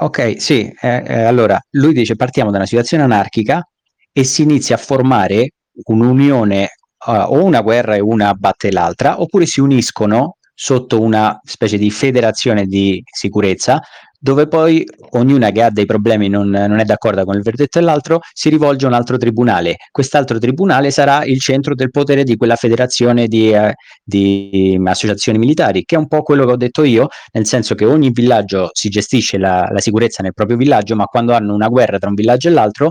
Ok, sì. Eh, eh, allora lui dice: partiamo da una situazione anarchica e si inizia a formare un'unione, eh, o una guerra e una batte l'altra, oppure si uniscono sotto una specie di federazione di sicurezza, dove poi ognuna che ha dei problemi non, non è d'accordo con il verdetto dell'altro si rivolge a un altro tribunale. Quest'altro tribunale sarà il centro del potere di quella federazione di, eh, di associazioni militari, che è un po' quello che ho detto io, nel senso che ogni villaggio si gestisce la, la sicurezza nel proprio villaggio, ma quando hanno una guerra tra un villaggio e l'altro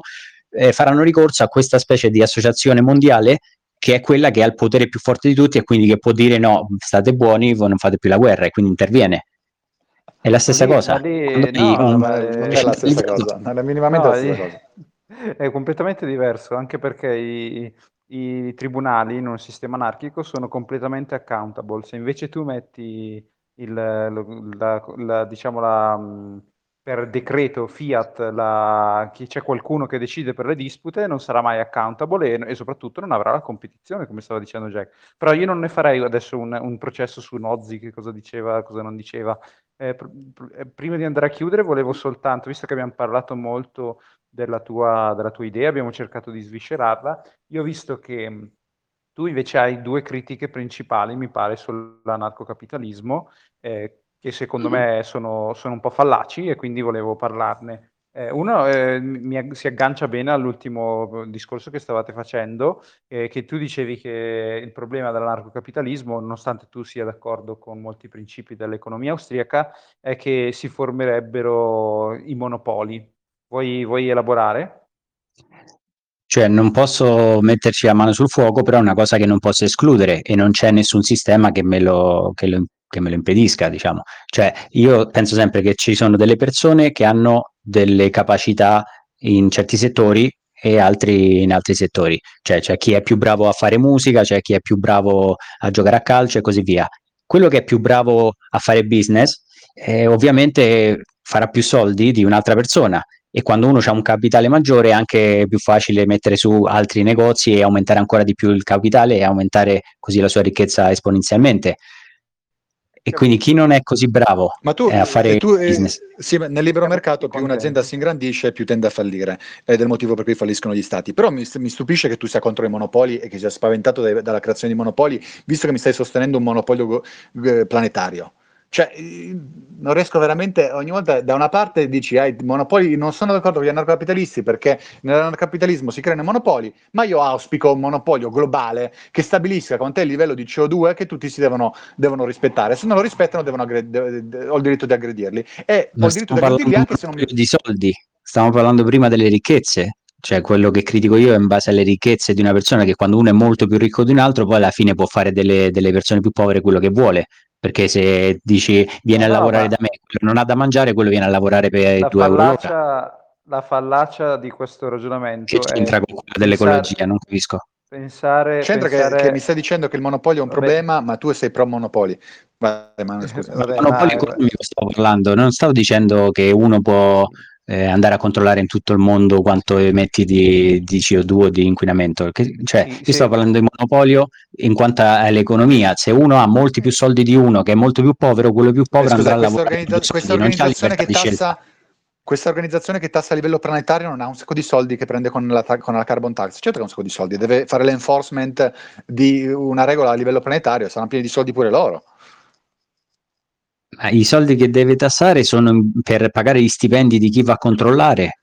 eh, faranno ricorso a questa specie di associazione mondiale che è quella che ha il potere più forte di tutti e quindi che può dire no, state buoni, voi non fate più la guerra, e quindi interviene. È la stessa lì, cosa. Lì, no, lì, no, um, non è la stessa cosa, non è minimamente no, la stessa lì, cosa. È completamente diverso, anche perché i, i tribunali in un sistema anarchico sono completamente accountable. Se invece tu metti il, la, la, diciamo la, per decreto fiat la, chi c'è qualcuno che decide per le dispute, non sarà mai accountable e, e soprattutto non avrà la competizione, come stava dicendo Jack. Però io non ne farei adesso un, un processo su Nozick, che cosa diceva, cosa non diceva. Eh, pr- pr- prima di andare a chiudere volevo soltanto, visto che abbiamo parlato molto della tua, della tua idea, abbiamo cercato di sviscerarla, io ho visto che tu invece hai due critiche principali, mi pare, sull'anarcocapitalismo, eh, che secondo mm-hmm. me sono, sono un po' fallaci e quindi volevo parlarne. Eh, uno eh, mi, si aggancia bene all'ultimo discorso che stavate facendo, eh, che tu dicevi che il problema dell'anarcocapitalismo, nonostante tu sia d'accordo con molti principi dell'economia austriaca, è che si formerebbero i monopoli. Vuoi, vuoi elaborare? Cioè non posso metterci la mano sul fuoco, però è una cosa che non posso escludere e non c'è nessun sistema che me lo, che lo, che me lo impedisca, diciamo. Cioè io penso sempre che ci sono delle persone che hanno delle capacità in certi settori e altri in altri settori, cioè c'è chi è più bravo a fare musica, c'è chi è più bravo a giocare a calcio e così via. Quello che è più bravo a fare business eh, ovviamente farà più soldi di un'altra persona, e quando uno ha un capitale maggiore è anche più facile mettere su altri negozi e aumentare ancora di più il capitale e aumentare così la sua ricchezza esponenzialmente. E quindi chi non è così bravo ma tu, a fare tu, business? Eh, sì, nel libero mercato più un'azienda si ingrandisce più tende a fallire, ed è il motivo per cui falliscono gli stati. Però mi, mi stupisce che tu sia contro i monopoli e che sia spaventato dai, dalla creazione di monopoli, visto che mi stai sostenendo un monopolio eh, planetario. Cioè non riesco veramente, ogni volta da una parte dici ah, i monopoli, non sono d'accordo con gli anarcocapitalisti perché nell'anarcocapitalismo si creano monopoli, ma io auspico un monopolio globale che stabilisca quant'è il livello di C O due che tutti si devono, devono rispettare, se non lo rispettano devono aggred- de- de- ho il diritto di aggredirli e ma ho il diritto di aggredirli anche se non mi... di soldi, stiamo parlando prima delle ricchezze, cioè quello che critico io è in base alle ricchezze di una persona, che quando uno è molto più ricco di un altro poi alla fine può fare delle, delle persone più povere quello che vuole. Perché se dici viene no, a lavorare da me, quello non ha da mangiare, quello viene a lavorare per la due fallacia, euro. La fallacia di questo ragionamento che c'entra con quella dell'ecologia, non capisco. Pensare, c'entra pensare... Che, che mi stai dicendo che il monopolio è un vabbè. Problema, ma tu sei pro monopoli. Vabbè, ma scusa. Vabbè, monopolio economico no, stavo parlando, non stavo dicendo che uno può eh, andare a controllare in tutto il mondo quanto emetti di, di C O due o di inquinamento, che, cioè sì, io sì. Sto parlando di monopolio in quanto all'economia, se uno ha molti più soldi di uno che è molto più povero, quello più povero eh, andrà scusa, a lavorare organizza- questa organizzazione che tassa questa organizzazione che tassa a livello planetario non ha un sacco di soldi che prende con la, con la carbon tax, certo che ha un sacco di soldi, deve fare l'enforcement di una regola a livello planetario, saranno pieni di soldi pure loro. Ma i soldi che deve tassare sono per pagare gli stipendi di chi va a controllare,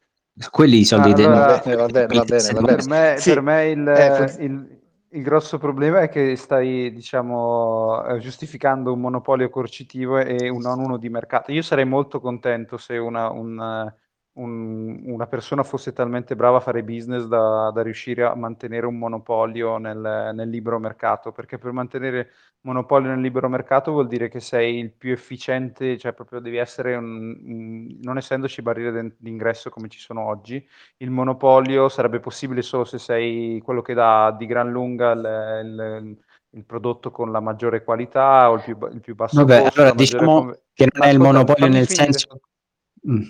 quelli i soldi ah, dei allora, va bene, va bene, va bene. Per me, sì. per me il, eh, il, il grosso problema è che stai, diciamo, giustificando un monopolio coercitivo e un non uno di mercato. Io sarei molto contento se una, un, un, una persona fosse talmente brava a fare business da, da riuscire a mantenere un monopolio nel, nel libero mercato, perché per mantenere monopolio nel libero mercato vuol dire che sei il più efficiente, cioè proprio devi essere, un, un, non essendoci barriere d'ingresso come ci sono oggi, il monopolio sarebbe possibile solo se sei quello che dà di gran lunga il, il, il prodotto con la maggiore qualità o il più, il più basso Vabbè, costo. Allora diciamo maggiore... che non Ma è il monopolio nel finire. senso... Mm.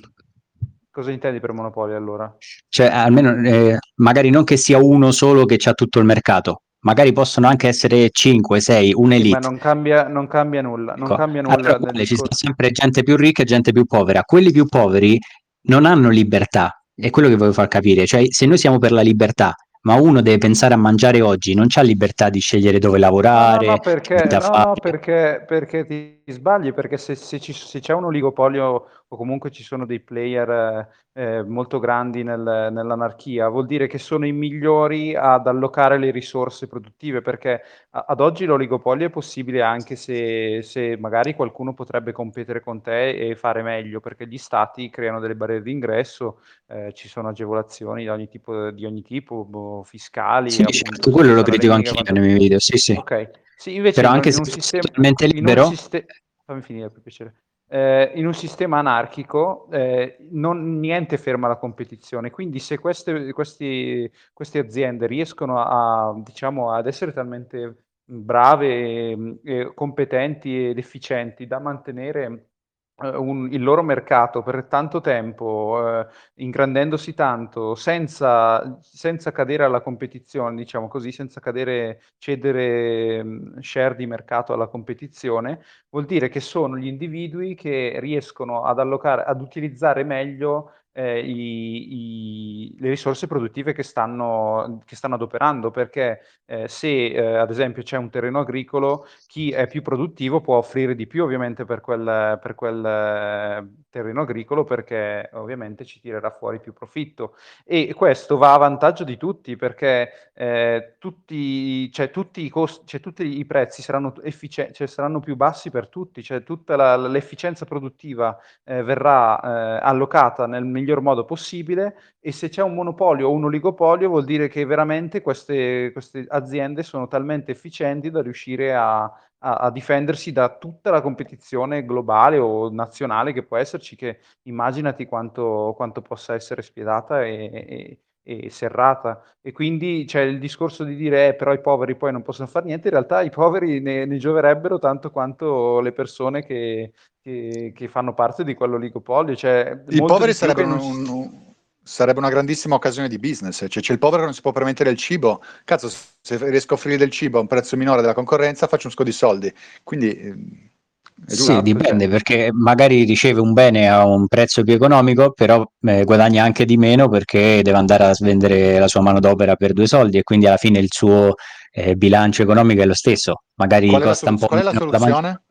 Cosa intendi per monopolio allora? Cioè almeno eh, magari non che sia uno solo che c'ha tutto il mercato. Magari possono anche essere cinque, sei, un'elite. Sì, ma non cambia, non cambia nulla. Non ecco. cambia nulla allora, quale, ci sta sempre gente più ricca e gente più povera. Quelli più poveri non hanno libertà, è quello che voglio far capire. Cioè, se noi siamo per la libertà, ma uno deve pensare a mangiare oggi, non c'ha libertà di scegliere dove lavorare. No, no, perché, no perché, perché ti sbagli, perché se, se, ci, se c'è un oligopolio o comunque ci sono dei player eh, molto grandi nel, nell'anarchia, vuol dire che sono i migliori ad allocare le risorse produttive, perché a, ad oggi l'oligopolio è possibile anche se, se magari qualcuno potrebbe competere con te e fare meglio, perché gli stati creano delle barriere d'ingresso, eh, ci sono agevolazioni di ogni tipo, di ogni tipo boh, fiscali. Sì, appunto, certo, quello lo critico anch'io quando... nei miei video, sì, sì. Okay. Sì, invece però in, anche in un se sistema, totalmente libero... Siste... Fammi finire, per piacere. Eh, in un sistema anarchico eh, non, niente ferma la competizione, quindi se queste, questi, queste aziende riescono a, diciamo, ad essere talmente brave, e, e competenti ed efficienti da mantenere eh, un, il loro mercato per tanto tempo, eh, ingrandendosi tanto, senza, senza cadere alla competizione, diciamo così, senza cadere, cedere share di mercato alla competizione, vuol dire che sono gli individui che riescono ad allocare, ad utilizzare meglio eh, i, i, le risorse produttive che stanno, che stanno adoperando, perché eh, se eh, ad esempio c'è un terreno agricolo, chi è più produttivo può offrire di più ovviamente per quel, per quel eh, terreno agricolo, perché ovviamente ci tirerà fuori più profitto, e questo va a vantaggio di tutti, perché eh, tutti, cioè, tutti, i costi, cioè, tutti i prezzi saranno, effic- cioè, saranno più bassi per tutti, cioè tutta la, l'efficienza produttiva eh, verrà eh, allocata nel miglior modo possibile, e se c'è un monopolio o un oligopolio vuol dire che veramente queste, queste aziende sono talmente efficienti da riuscire a, a, a difendersi da tutta la competizione globale o nazionale che può esserci, che immaginati quanto, quanto possa essere spietata e, e e serrata. E quindi c'è il discorso di dire eh, però i poveri poi non possono fare niente. In realtà i poveri ne, ne gioverebbero tanto quanto le persone che, che, che fanno parte di quell'oligopolio. Cioè, i poveri sarebbe, non... un, sarebbe una grandissima occasione di business, cioè c'è il povero che non si può permettere il cibo, cazzo, se riesco a offrire del cibo a un prezzo minore della concorrenza faccio un sacco di soldi, quindi... Sì, dipende, perché magari riceve un bene a un prezzo più economico, però eh, guadagna anche di meno perché deve andare a svendere la sua manodopera per due soldi, e quindi alla fine il suo eh, bilancio economico è lo stesso. Magari qual costa la, un po' qual è la soluzione? Man-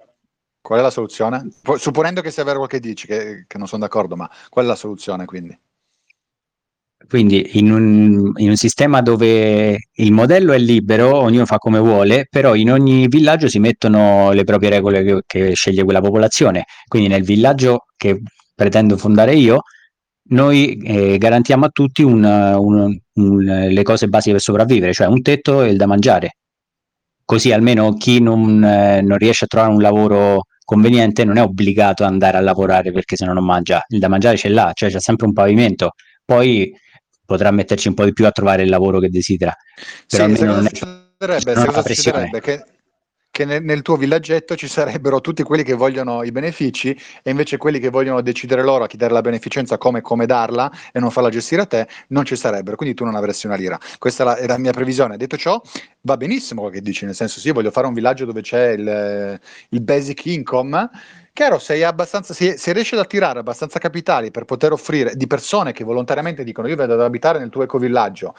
qual è la soluzione? Po- supponendo che sia vero quello che dici, che, che non sono d'accordo, ma qual è la soluzione quindi? Quindi in un, in un sistema dove il modello è libero, ognuno fa come vuole, però in ogni villaggio si mettono le proprie regole che, che sceglie quella popolazione. Quindi nel villaggio che pretendo fondare io, noi eh, garantiamo a tutti un, un, un, le cose basiche per sopravvivere, cioè un tetto e il da mangiare. Così almeno chi non, eh, non riesce a trovare un lavoro conveniente non è obbligato ad andare a lavorare perché se no non mangia. Il da mangiare ce l'ha, cioè c'è sempre un pavimento. Poi potrà metterci un po' di più a trovare il lavoro che desidera. Però sì, se cosa non succederebbe, non se cosa succederebbe che, che nel, nel tuo villaggetto ci sarebbero tutti quelli che vogliono i benefici, e invece quelli che vogliono decidere loro a chi dare la beneficenza, come, come darla e non farla gestire a te, non ci sarebbero, quindi tu non avresti una lira. Questa è la, è la mia previsione. Detto ciò, va benissimo quello che dici, nel senso sì, voglio fare un villaggio dove c'è il, il basic income, Chiaro, se, hai abbastanza, se, se riesci ad attirare abbastanza capitali per poter offrire di persone che volontariamente dicono io vado ad abitare nel tuo ecovillaggio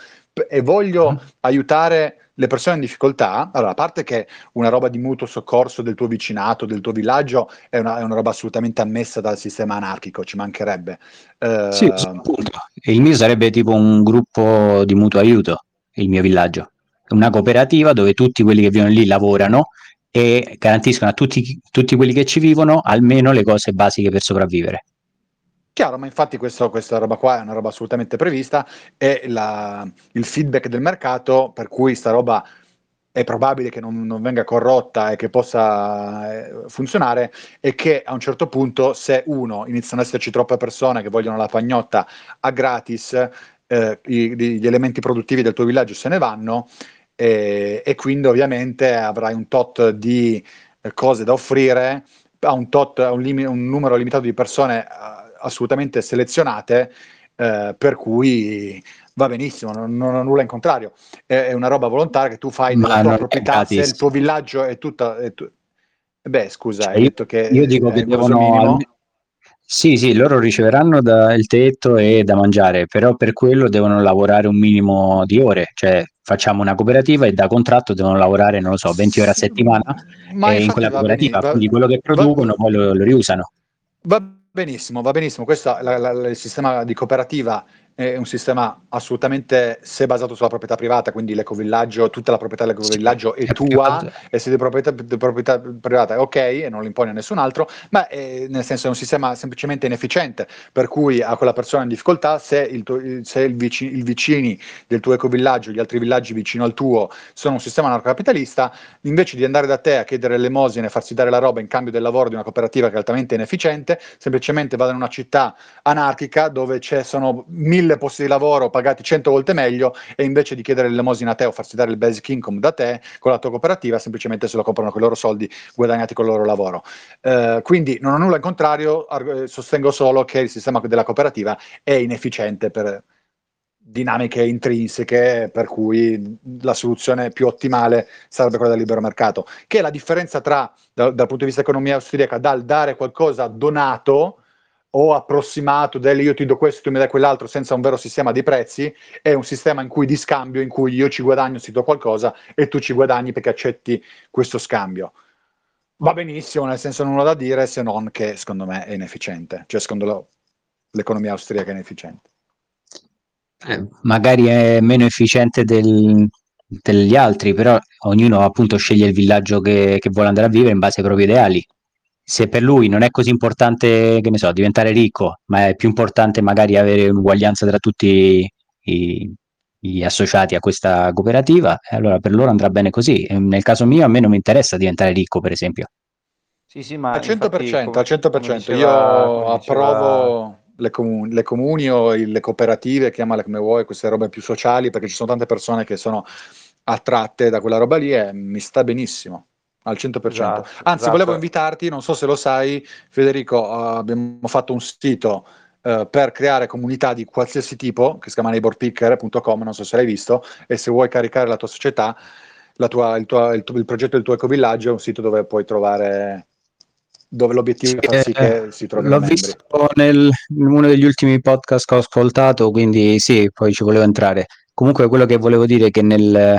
e voglio mm. aiutare le persone in difficoltà, allora a parte che una roba di mutuo soccorso del tuo vicinato, del tuo villaggio è una, è una roba assolutamente ammessa dal sistema anarchico, ci mancherebbe. Eh, sì, appunto. Il mio sarebbe tipo un gruppo di mutuo aiuto, il mio villaggio. Una cooperativa dove tutti quelli che vivono lì lavorano e garantiscono a tutti, tutti quelli che ci vivono almeno le cose basiche per sopravvivere. Chiaro, ma infatti questo, questa roba qua è una roba assolutamente prevista e la, il feedback del mercato per cui sta roba è probabile che non, non venga corrotta e che possa funzionare è che a un certo punto se uno, iniziano ad esserci troppe persone che vogliono la pagnotta a gratis, eh, gli, gli elementi produttivi del tuo villaggio se ne vanno. E, e quindi ovviamente avrai un tot di cose da offrire a un tot a un, lim- un numero limitato di persone uh, assolutamente selezionate, uh, per cui va benissimo, non, non ho nulla in contrario, è, è una roba volontaria che tu fai nella tua proprietà, se il tuo villaggio è tutta è tu- beh scusa cioè, hai detto che io dico che devono al... sì sì loro riceveranno da il tetto e da mangiare, però per quello devono lavorare un minimo di ore, cioè facciamo una cooperativa e da contratto devono lavorare, non lo so, venti ore a settimana ma e in quella cooperativa, bene, va, quindi quello che producono va, poi lo, lo riusano. Va benissimo, va benissimo. Questo la, la, il sistema di cooperativa è un sistema assolutamente, se basato sulla proprietà privata, quindi l'ecovillaggio, tutta la proprietà dell'ecovillaggio sì, è tua, e se di proprietà, di proprietà privata è ok e non lo impone a nessun altro, ma è, nel senso è un sistema semplicemente inefficiente, per cui a quella persona in difficoltà, se il, tuo, se il, vicini, il vicini del tuo ecovillaggio, gli altri villaggi vicino al tuo, sono un sistema anarcocapitalista, invece di andare da te a chiedere l'elemosina e farsi dare la roba in cambio del lavoro di una cooperativa che è altamente inefficiente, semplicemente vado in una città anarchica dove ci sono mille posti di lavoro pagati cento volte meglio e invece di chiedere l'elemosina a te o farsi dare il basic income da te con la tua cooperativa semplicemente se lo comprano con i loro soldi guadagnati col loro lavoro. Eh, quindi non ho nulla in contrario, sostengo solo che il sistema della cooperativa è inefficiente per dinamiche intrinseche, per cui la soluzione più ottimale sarebbe quella del libero mercato, che è la differenza tra dal, dal punto di vista economia austriaca dal dare qualcosa donato o approssimato del io ti do questo, tu mi dai quell'altro senza un vero sistema di prezzi, è un sistema in cui di scambio, in cui io ci guadagno, ti do qualcosa e tu ci guadagni perché accetti questo scambio. Va benissimo, nel senso nulla da dire, se non che secondo me è inefficiente, cioè secondo lo, l'economia austriaca è inefficiente. Eh, magari è meno efficiente del, degli altri, però ognuno appunto sceglie il villaggio che, che vuole andare a vivere in base ai propri ideali. Se per lui non è così importante, che ne so, diventare ricco, ma è più importante magari avere un'uguaglianza tra tutti i, gli associati a questa cooperativa, allora per loro andrà bene così. Nel caso mio a me non mi interessa diventare ricco, per esempio. Sì, sì, ma al cento per cento, infatti, come, al cento per cento come diceva, io come diceva... approvo le comuni, le comuni o le cooperative, chiamale come vuoi, queste robe più sociali, perché ci sono tante persone che sono attratte da quella roba lì e mi sta benissimo. Al cento per cento. Esatto, anzi, esatto. Volevo invitarti, non so se lo sai, Federico, uh, abbiamo fatto un sito uh, per creare comunità di qualsiasi tipo, che si chiama neighborpicker punto com, non so se l'hai visto, e se vuoi caricare la tua società, la tua, il, tua, il, il progetto del tuo ecovillaggio è un sito dove puoi trovare, dove l'obiettivo sì, è far sì che eh, si trovino l'ho membri. Visto nel, in uno degli ultimi podcast che ho ascoltato, quindi sì, poi ci volevo entrare. Comunque quello che volevo dire è che nel...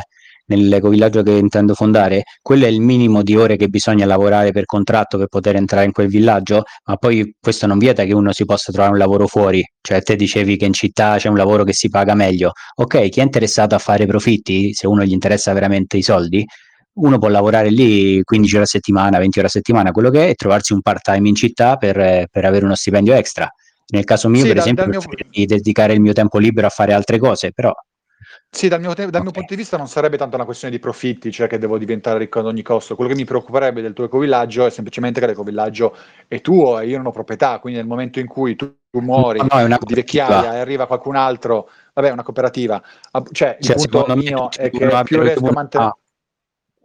nell'ecovillaggio che intendo fondare, quello è il minimo di ore che bisogna lavorare per contratto per poter entrare in quel villaggio, ma poi questo non vieta che uno si possa trovare un lavoro fuori, cioè te dicevi che in città c'è un lavoro che si paga meglio, ok, chi è interessato a fare profitti, se uno gli interessa veramente i soldi, uno può lavorare lì quindici ore a settimana, venti ore a settimana, quello che è, e trovarsi un part time in città per, per avere uno stipendio extra. Nel caso mio, sì, per da, esempio, mio... di dedicare il mio tempo libero a fare altre cose, però... Sì, dal mio, dal okay. mio punto di vista non sarebbe tanto una questione di profitti, cioè che devo diventare ricco ad ogni costo. Quello che mi preoccuperebbe del tuo ecovillaggio è semplicemente che l'ecovillaggio è tuo e io non ho proprietà, quindi nel momento in cui tu muori no, no, di vecchiaia e arriva qualcun altro, vabbè, è una cooperativa. Cioè, il cioè, punto mio è che più riesco a mantenere...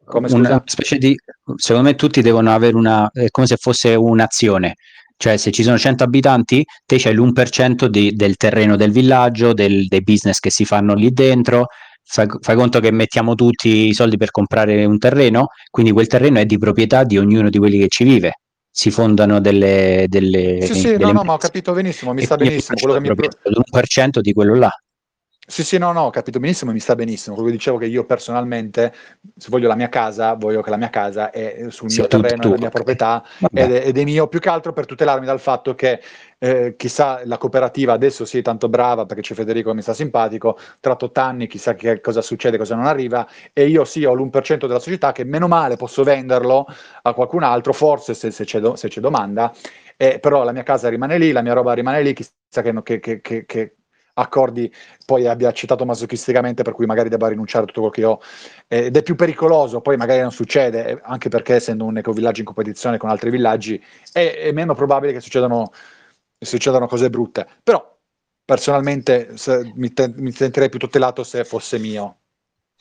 Come, una specie di, secondo me tutti devono avere una... è come se fosse un'azione. Cioè se ci sono cento abitanti, te c'hai l'uno per cento di, del terreno del villaggio, del, dei business che si fanno lì dentro, fai, fai conto che mettiamo tutti i soldi per comprare un terreno, quindi quel terreno è di proprietà di ognuno di quelli che ci vive. si fondano delle... delle sì, sì, delle no, no, ma ho capito benissimo, mi sta benissimo. Quello che mi... l'uno per cento di quello là. Sì, sì, no, no, ho capito benissimo, mi sta benissimo. Quello che dicevo, che io personalmente, se voglio la mia casa, voglio che la mia casa è sul mio sì, terreno, è la mia proprietà, ed è, ed è mio, più che altro per tutelarmi dal fatto che eh, chissà la cooperativa adesso sì, tanto brava perché c'è Federico che mi sta simpatico, tra otto anni chissà che cosa succede, cosa non arriva, e io sì ho l'uno per cento della società che meno male posso venderlo a qualcun altro, forse se, se, c'è, do, se c'è domanda, eh, però la mia casa rimane lì, la mia roba rimane lì, chissà che... che, che, che, che accordi poi abbia accettato masochisticamente, per cui magari debba rinunciare a tutto quello che ho, eh, ed è più pericoloso, poi magari non succede, anche perché essendo un ecovillaggio in competizione con altri villaggi è, è meno probabile che succedano, succedano cose brutte, però personalmente se, mi, te, mi sentirei più tutelato se fosse mio.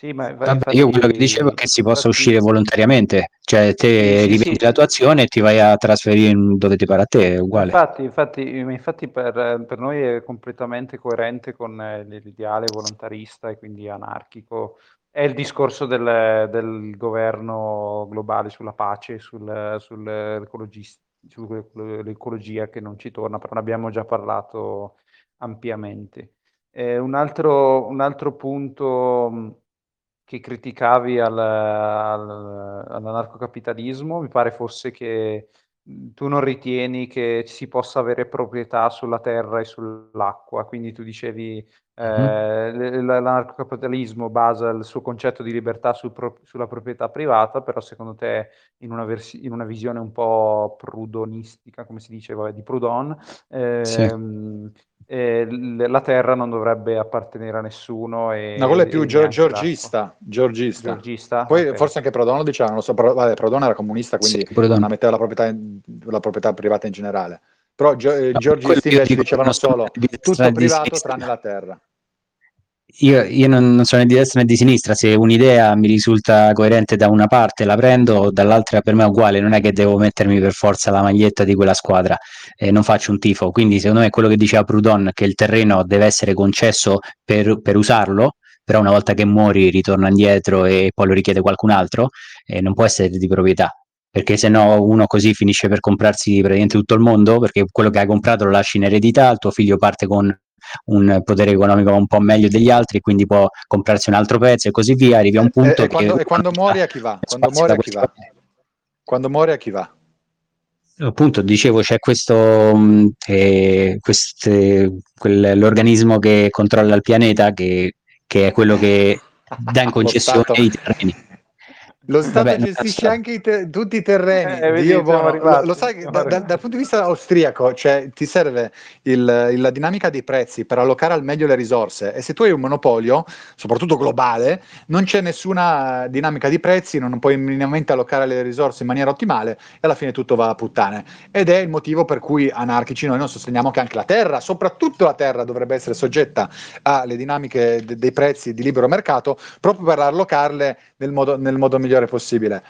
Sì, ma infatti, io quello che dicevo è che si possa uscire volontariamente, cioè te sì, rivendi sì, la tua azione e ti vai a trasferire dove ti pare a te, è uguale. Infatti, infatti, infatti per, per noi è completamente coerente con l'ideale volontarista e quindi anarchico, è il discorso del, del governo globale sulla pace, sul, sull'ecologia che non ci torna, però ne abbiamo già parlato ampiamente. Eh, un, altro, un altro punto... che criticavi al, al, all'anarcocapitalismo, mi pare fosse che tu non ritieni che si possa avere proprietà sulla terra e sull'acqua, quindi tu dicevi eh, mm. l'anarcocapitalismo basa il suo concetto di libertà sul pro, sulla proprietà privata, però secondo te in una, versi, in una visione un po' prudonistica, come si dice, vabbè, di Proudhon, eh, sì. Eh, la terra non dovrebbe appartenere a nessuno. E, no, quello è più georgista, georgista. georgista. Poi okay. Forse anche Proudhon diceva, non lo so, però, vabbè, Proudhon era comunista, quindi sì, non metteva la proprietà, in, la proprietà privata in generale. Però eh, no, georgisti invece dicevano solo tutto privato tranne la terra. Io, io non, non sono né di destra né di sinistra, se un'idea mi risulta coerente da una parte la prendo, dall'altra per me è uguale, non è che devo mettermi per forza la maglietta di quella squadra, eh, non faccio un tifo, quindi secondo me quello che diceva Proudhon, che il terreno deve essere concesso per, per usarlo, però una volta che muori ritorna indietro e poi lo richiede qualcun altro, eh, non può essere di proprietà, perché se no uno così finisce per comprarsi praticamente tutto il mondo, perché quello che hai comprato lo lasci in eredità, il tuo figlio parte con un potere economico un po' meglio degli altri, quindi può comprarsi un altro pezzo e così via, arrivi a un punto e, e, quando, che... e quando muori a chi va? Quando muori a chi va? Quando muori a chi va? Appunto, dicevo, c'è questo eh, queste, quel, l'organismo che controlla il pianeta che, che è quello che dà in concessione ai terreni. Lo Stato Vabbè, gestisce anche i te- tutti i terreni, eh, vedi, Dio, boh, lo, lo sai, da, da, dal punto di vista austriaco, cioè, ti serve il, il, la dinamica dei prezzi per allocare al meglio le risorse, e se tu hai un monopolio, soprattutto globale, non c'è nessuna dinamica di prezzi, non puoi minimamente allocare le risorse in maniera ottimale e alla fine tutto va a puttane, ed è il motivo per cui anarchici noi non sosteniamo che anche la terra, soprattutto la terra, dovrebbe essere soggetta alle dinamiche de- dei prezzi di libero mercato, proprio per allocarle nel modo, nel modo migliore possibile.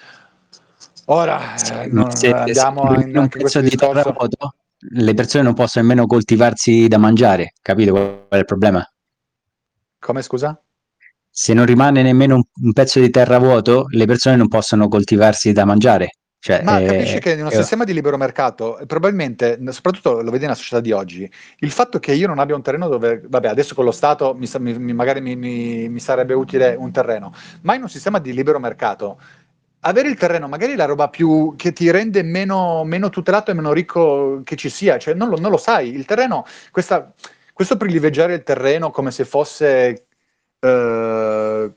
Ora eh, non, se, andiamo se, in, anche questo discorso. Moto, le persone non possono nemmeno coltivarsi da mangiare, capito qual è il problema? Come, scusa? Se non rimane nemmeno un, un pezzo di terra vuoto, le persone non possono coltivarsi da mangiare. Cioè, ma eh, capisci che in uno eh, sistema di libero mercato, probabilmente, soprattutto lo vedi nella società di oggi, il fatto che io non abbia un terreno dove, vabbè, adesso con lo Stato mi, mi, magari mi, mi, mi sarebbe utile un terreno, ma in un sistema di libero mercato, avere il terreno magari è la roba più che ti rende meno, meno tutelato e meno ricco che ci sia, cioè non lo, non lo sai, il terreno, questa, questo privilegiare il terreno come se fosse... Eh,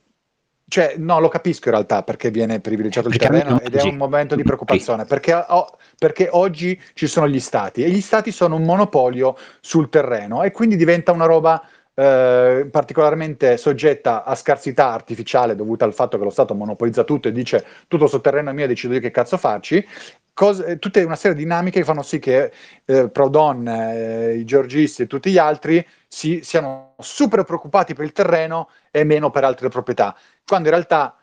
cioè no, lo capisco in realtà perché viene privilegiato il terreno ed è un momento di preoccupazione perché, oh, perché oggi ci sono gli stati e gli stati sono un monopolio sul terreno e quindi diventa una roba eh, particolarmente soggetta a scarsità artificiale dovuta al fatto che lo Stato monopolizza tutto e dice tutto sul terreno è mio, decido io che cazzo farci. Cose, tutte una serie di dinamiche che fanno sì che eh, Proudhon, eh, i georgisti e tutti gli altri si, siano super preoccupati per il terreno e meno per altre proprietà, quando in realtà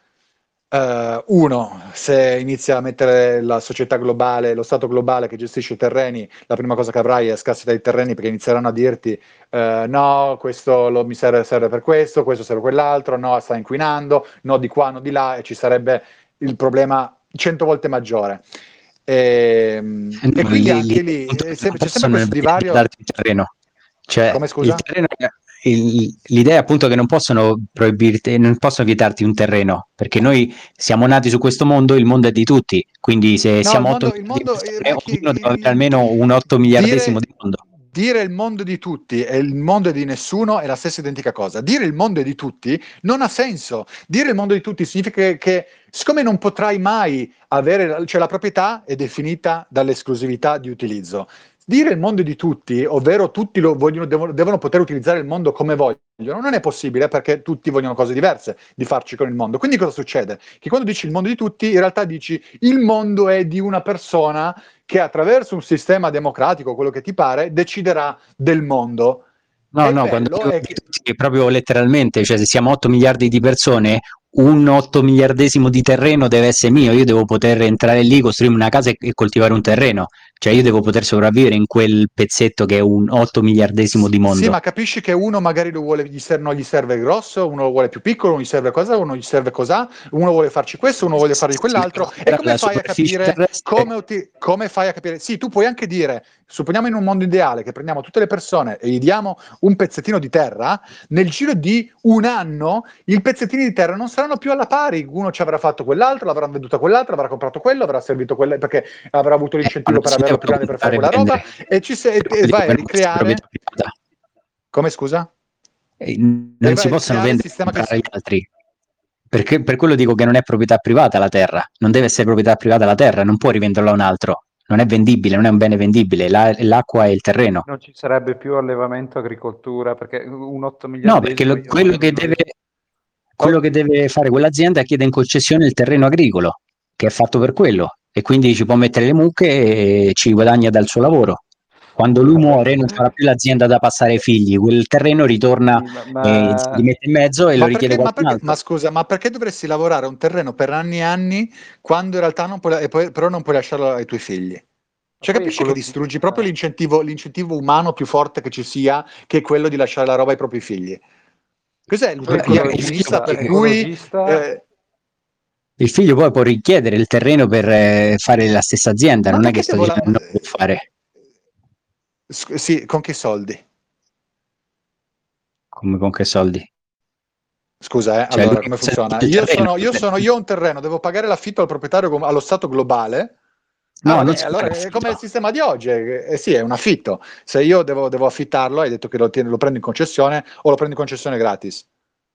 eh, uno, se inizia a mettere la società globale, lo Stato globale che gestisce i terreni, la prima cosa che avrai è scarsità di terreni perché inizieranno a dirti eh, no, questo lo, mi serve, serve per questo, questo serve quell'altro, no, sta inquinando, no di qua, no di là, e ci sarebbe il problema cento volte maggiore. E, e quindi lì, anche lì c'è sempre questo divario. Il terreno. Cioè, come, scusa? Il terreno è... Il, l'idea è appunto che non possono proibirti, non possono vietarti un terreno, perché noi siamo nati su questo mondo, il mondo è di tutti, quindi se no, siamo otto almeno un otto miliardesimo di mondo. Dire il mondo di tutti e il mondo di nessuno è la stessa identica cosa. Dire il mondo di tutti non ha senso. Dire il mondo di tutti significa che, siccome non potrai mai avere, cioè la proprietà è definita dall'esclusività di utilizzo. Dire il mondo di tutti, ovvero tutti lo vogliono, devono, devono poter utilizzare il mondo come vogliono, non è possibile, perché tutti vogliono cose diverse di farci con il mondo. Quindi cosa succede? Che quando dici il mondo di tutti, in realtà dici il mondo è di una persona che attraverso un sistema democratico, quello che ti pare, deciderà del mondo. No, è no, quando è che... proprio letteralmente, cioè se siamo otto miliardi di persone, un otto miliardesimo di terreno deve essere mio, io devo poter entrare lì, costruirmi una casa e, e coltivare un terreno, cioè io devo poter sopravvivere in quel pezzetto che è un otto miliardesimo di mondo. Sì, ma capisci che uno magari lo vuole, gli serve, non gli serve grosso, uno lo vuole più piccolo, uno gli serve cosa, uno gli serve cos'ha, uno vuole farci questo, uno vuole fargli quell'altro, sì, e come fai a capire come, uti- come fai a capire? Sì, tu puoi anche dire, supponiamo in un mondo ideale che prendiamo tutte le persone e gli diamo un pezzettino di terra, nel giro di un anno il pezzettino di terra non sarà saranno più alla pari, uno ci avrà fatto quell'altro, l'avrà venduto quell'altro, avrà comprato quello, avrà servito quello, perché avrà avuto l'incentivo eh, per avere più grande per fare quella roba, e ci sei, e, e vai a ricreare. Come, scusa? Eh, non si possono vendere agli si... altri, perché per quello dico che non è proprietà privata la terra, non deve essere proprietà privata la terra, non può rivenderla a un altro, non è vendibile, non è un bene vendibile, la, l'acqua e il terreno. Non ci sarebbe più allevamento, agricoltura, perché un otto miliardi. No, perché lo, quello che deve Quello che deve fare quell'azienda è chiedere in concessione il terreno agricolo, che è fatto per quello, e quindi ci può mettere le mucche e ci guadagna dal suo lavoro. Quando lui muore non sarà più l'azienda da passare ai figli, quel terreno ritorna, ma... eh, li mette in mezzo e ma lo richiede perché, qualcun ma, perché, ma scusa, ma perché dovresti lavorare un terreno per anni e anni quando in realtà non puoi, e poi, però non puoi lasciarlo ai tuoi figli? Cioè capisci che distruggi proprio l'incentivo, l'incentivo umano più forte che ci sia, che è quello di lasciare la roba ai propri figli. Cos'è il figlio, per cui eh... il figlio poi può richiedere il terreno per eh, fare la stessa azienda, ma non è che sto dicendo la... per fare. S- sì, con che soldi? Come con che soldi? Scusa, eh, cioè, allora come funziona? Io sono, io sono io ho un terreno, devo pagare l'affitto al proprietario, allo Stato globale. No, ah, non eh, allora è come il sistema di oggi, eh, sì, è un affitto. Se io devo, devo affittarlo, hai detto che lo, lo prendo in concessione o lo prendo in concessione gratis?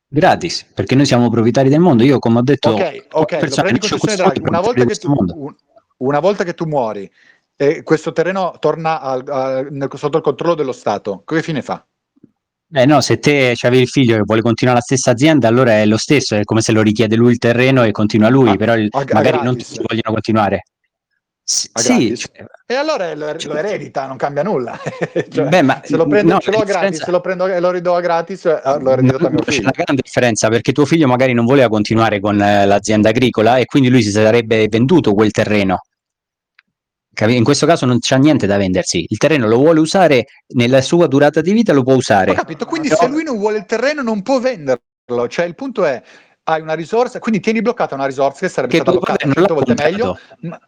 Gratis, perché noi siamo proprietari del mondo. Io, come ho detto, okay, okay, lo prendo in concessione gratis. Una volta, che tu, un, una volta che tu muori e questo terreno torna a, a, nel, sotto il controllo dello Stato, che fine fa? Eh no, se te c'avevi il figlio che vuole continuare la stessa azienda, allora è lo stesso, è come se lo richiede lui il terreno e continua lui, ah, però il, a, magari a non tutti vogliono continuare. Sì, cioè, e allora lo, lo eredita, non cambia nulla. Cioè, beh, ma, se lo prendo, no, ce l'ho differenza... gratis, se lo prendo e lo ridò a gratis, lo eredito a mio figlio. C'è una grande differenza, perché tuo figlio magari non voleva continuare con l'azienda agricola e quindi lui si sarebbe venduto quel terreno. In questo caso non c'ha niente da vendersi, il terreno lo vuole usare nella sua durata di vita, lo può usare. Ho capito, quindi se lui non vuole il terreno non può venderlo, cioè il punto è, hai una risorsa, quindi tieni bloccata una risorsa che sarebbe che stata bloccata cento volte meglio. Ma...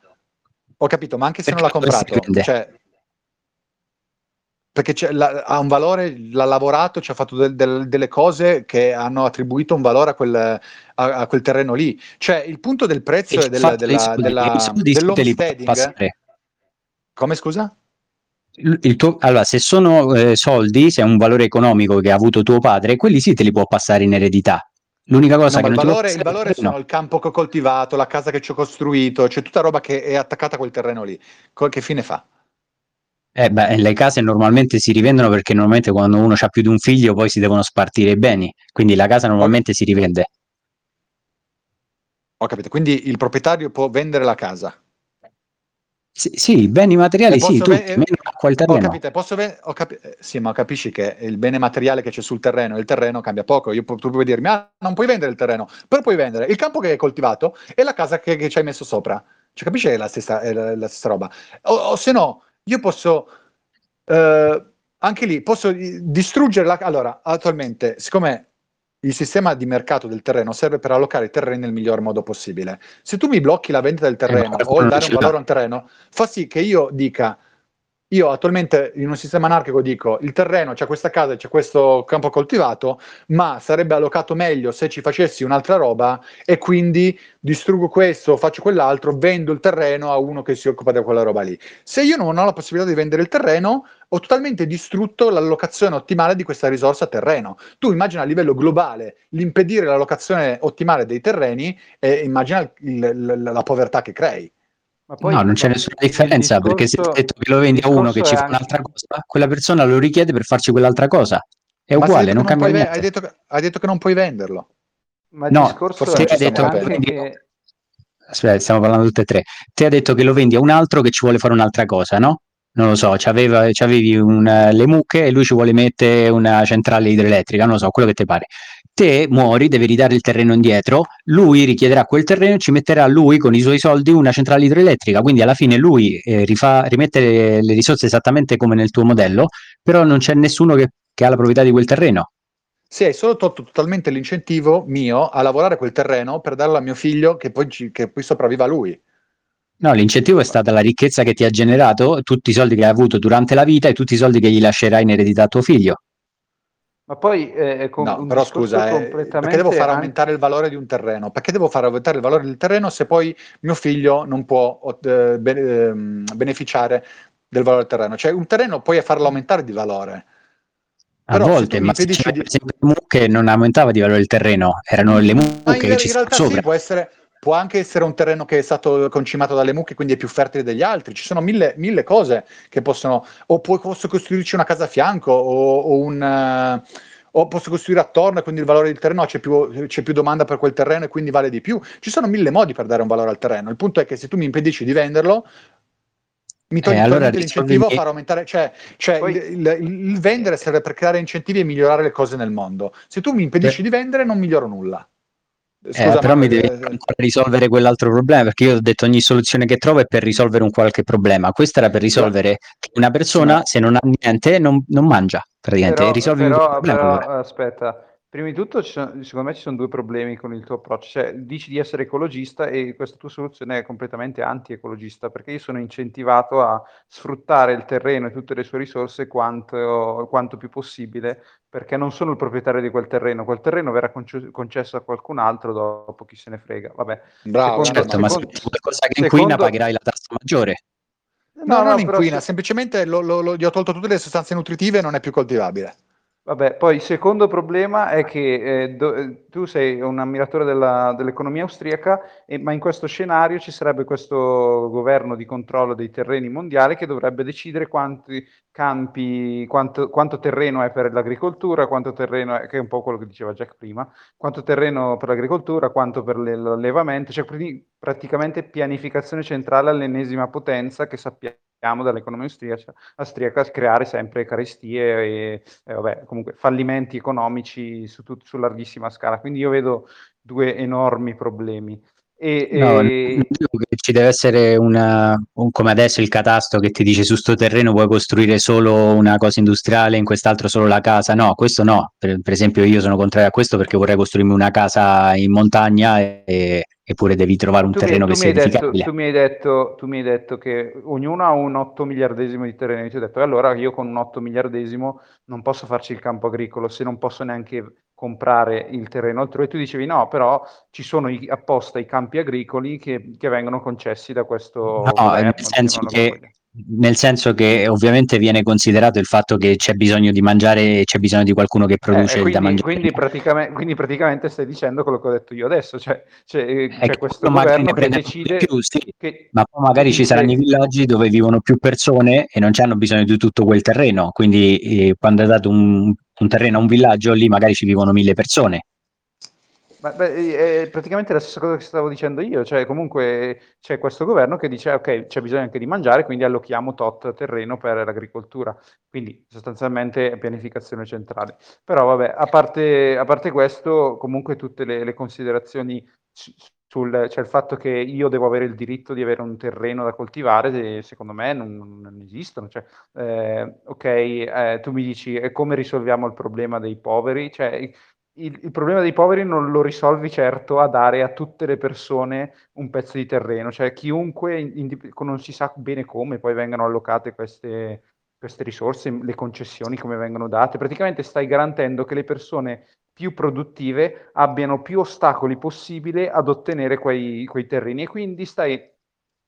Ho capito, ma anche se perché non l'ha comprato, cioè, perché c'è, la, ha un valore, l'ha lavorato, ci ha fatto del, del, delle cose che hanno attribuito un valore a quel, a, a quel terreno lì. Cioè, il punto del prezzo e della, della, soldi, della, dell'homesteading. Come, scusa? Il, il tuo, allora, se sono eh, soldi, se è un valore economico che ha avuto tuo padre, quelli sì te li può passare in eredità. L'unica cosa no, che ma il valore, non il valore sono no. il campo che ho coltivato, la casa che ci ho costruito, c'è cioè tutta roba che è attaccata a quel terreno lì. Che fine fa? Eh beh, le case normalmente si rivendono, perché normalmente quando uno ha più di un figlio poi si devono spartire i beni, quindi la casa normalmente ho... si rivende. Ho capito, quindi il proprietario può vendere la casa? Sì, sì, beni materiali sì, tutti, ve- meno acqua al terreno. Ho capito, posso ve- ho capi- sì, ma capisci che il bene materiale che c'è sul terreno, il terreno cambia poco. Io, tu puoi dirmi, ah, non puoi vendere il terreno, però puoi vendere il campo che hai coltivato e la casa che, che ci hai messo sopra. Cioè, capisci che è la stessa, è la, la stessa roba. O, o se no, io posso, eh, anche lì, posso distruggere la... Allora, attualmente, siccome Il sistema di mercato del terreno serve per allocare i terreni nel miglior modo possibile. Se tu mi blocchi la vendita del terreno eh, o dare un valore a un terreno, fa sì che io dica, io attualmente in un sistema anarchico dico, il terreno, c'è questa casa, c'è questo campo coltivato, ma sarebbe allocato meglio se ci facessi un'altra roba e quindi distruggo questo, faccio quell'altro, vendo il terreno a uno che si occupa di quella roba lì. Se io non ho la possibilità di vendere il terreno, ho totalmente distrutto l'allocazione ottimale di questa risorsa terreno. Tu immagina a livello globale l'impedire l'allocazione ottimale dei terreni e immagina il, la, la povertà che crei. Ma poi no, non c'è nessuna differenza, discorso, perché se detto che lo vendi a uno che ci fa anche un'altra cosa, quella persona lo richiede per farci quell'altra cosa. È ma uguale, non, non cambia niente. Hai detto, che, hai detto che non puoi venderlo. Ma il no, discorso forse ti ha detto che... vendi... Aspetta, stiamo parlando tutte e tre. Ti ha detto che lo vendi a un altro che ci vuole fare un'altra cosa, no? Non lo so, c'aveva, c'avevi una, le mucche e lui ci vuole mettere una centrale idroelettrica, non lo so, quello che ti pare. Te muori, devi ridare il terreno indietro, lui richiederà quel terreno e ci metterà lui con i suoi soldi una centrale idroelettrica, quindi alla fine lui eh, rifà, rimette le, le risorse esattamente come nel tuo modello, però non c'è nessuno che, che ha la proprietà di quel terreno. Sì, hai solo tolto totalmente l'incentivo mio a lavorare quel terreno per darlo a mio figlio che poi, ci, che poi sopravviva lui. No, l'incentivo è stata la ricchezza che ti ha generato, tutti i soldi che hai avuto durante la vita e tutti i soldi che gli lascerai in eredità a tuo figlio. Ma poi eh, con no, un però scusa, eh, perché devo far aumentare il valore di un terreno? Perché devo far aumentare il valore del terreno se poi mio figlio non può eh, beneficiare del valore del terreno? Cioè un terreno puoi farlo aumentare di valore. A però, volte, ma se c'era di... per esempio le mucche non aumentava di valore il terreno, erano le mucche ma in, che ci in realtà sopra. Sì, può essere... Può anche essere un terreno che è stato concimato dalle mucche, quindi è più fertile degli altri. Ci sono mille, mille cose che possono... O puoi, posso costruirci una casa a fianco, o, o, un, o posso costruire attorno, e quindi il valore del terreno c'è più, c'è più domanda per quel terreno e quindi vale di più. Ci sono mille modi per dare un valore al terreno. Il punto è che se tu mi impedisci di venderlo, mi togli eh, allora l'incentivo a far aumentare... Cioè, cioè poi, il, il, il vendere serve per creare incentivi e migliorare le cose nel mondo. Se tu mi impedisci beh. di vendere, non miglioro nulla. Scusa, eh, però mi devi ancora risolvere quell'altro problema, perché io ho detto ogni soluzione che trovo è per risolvere un qualche problema. Questa era per risolvere che una persona se non ha niente non, non mangia praticamente. Però, risolvi però, un problema, però aspetta, prima di tutto ci sono, secondo me ci sono due problemi con il tuo approccio. Cioè, dici di essere ecologista e questa tua soluzione è completamente anti-ecologista, perché io sono incentivato a sfruttare il terreno e tutte le sue risorse quanto, quanto più possibile, perché non sono il proprietario di quel terreno, quel terreno verrà concesso a qualcun altro dopo, chi se ne frega. Vabbè. Bravo, secondo, certo, secondo, ma se qualcosa che inquina secondo... pagherai la tassa maggiore. No, no non inquina, se... semplicemente lo, lo, lo, gli ho tolto tutte le sostanze nutritive e non è più coltivabile. Vabbè, poi il secondo problema è che eh, do, tu sei un ammiratore della, dell'economia austriaca, e, ma in questo scenario ci sarebbe questo governo di controllo dei terreni mondiale che dovrebbe decidere quanti campi, quanto, quanto terreno è per l'agricoltura, quanto terreno è, che è un po' quello che diceva Jack prima, quanto terreno per l'agricoltura, quanto per l'allevamento, cioè quindi praticamente pianificazione centrale all'ennesima potenza che sappiamo dall'economia austriaca, austriaca creare sempre carestie e eh, vabbè, comunque fallimenti economici su, tut, su larghissima scala. Quindi io vedo due enormi problemi. E, no, e... Non dico che ci deve essere una, un, come adesso il catasto che ti dice su sto terreno puoi costruire solo una cosa industriale, in quest'altro solo la casa. No, questo no. Per, per esempio io sono contrario a questo perché vorrei costruirmi una casa in montagna e... Eppure devi trovare un tu terreno mi, che sia edificabile. Tu mi hai detto, tu mi hai detto che ognuno ha un otto miliardesimo di terreno. Io ti ho detto, allora io con un otto miliardesimo non posso farci il campo agricolo se non posso neanche comprare il terreno altrui. E tu dicevi no, però ci sono i, apposta i campi agricoli che, che vengono concessi da questo... No, nel senso che... che... Nel senso che ovviamente viene considerato il fatto che c'è bisogno di mangiare e c'è bisogno di qualcuno che produce eh, quindi, da mangiare. Quindi praticamente, quindi praticamente stai dicendo quello che ho detto io adesso, cioè, cioè c'è che questo governo che decide... Più, sì, che... Ma poi magari ci saranno i villaggi dove vivono più persone e non hanno bisogno di tutto quel terreno, quindi eh, quando è dato un, un terreno a un villaggio lì magari ci vivono mille persone. Ma, beh, è praticamente la stessa cosa che stavo dicendo io, cioè comunque c'è questo governo che dice ok c'è bisogno anche di mangiare, quindi allochiamo tot terreno per l'agricoltura, quindi sostanzialmente pianificazione centrale. Però vabbè, a parte, a parte questo, comunque tutte le, le considerazioni sul, cioè il fatto che io devo avere il diritto di avere un terreno da coltivare, secondo me non, non esistono. Cioè, eh, ok, eh, tu mi dici eh, come risolviamo il problema dei poveri, cioè il, il problema dei poveri non lo risolvi certo a dare a tutte le persone un pezzo di terreno, cioè chiunque, in, in, non si sa bene come poi vengano allocate queste, queste risorse, le concessioni come vengono date, praticamente stai garantendo che le persone più produttive abbiano più ostacoli possibile ad ottenere quei, quei terreni, e quindi stai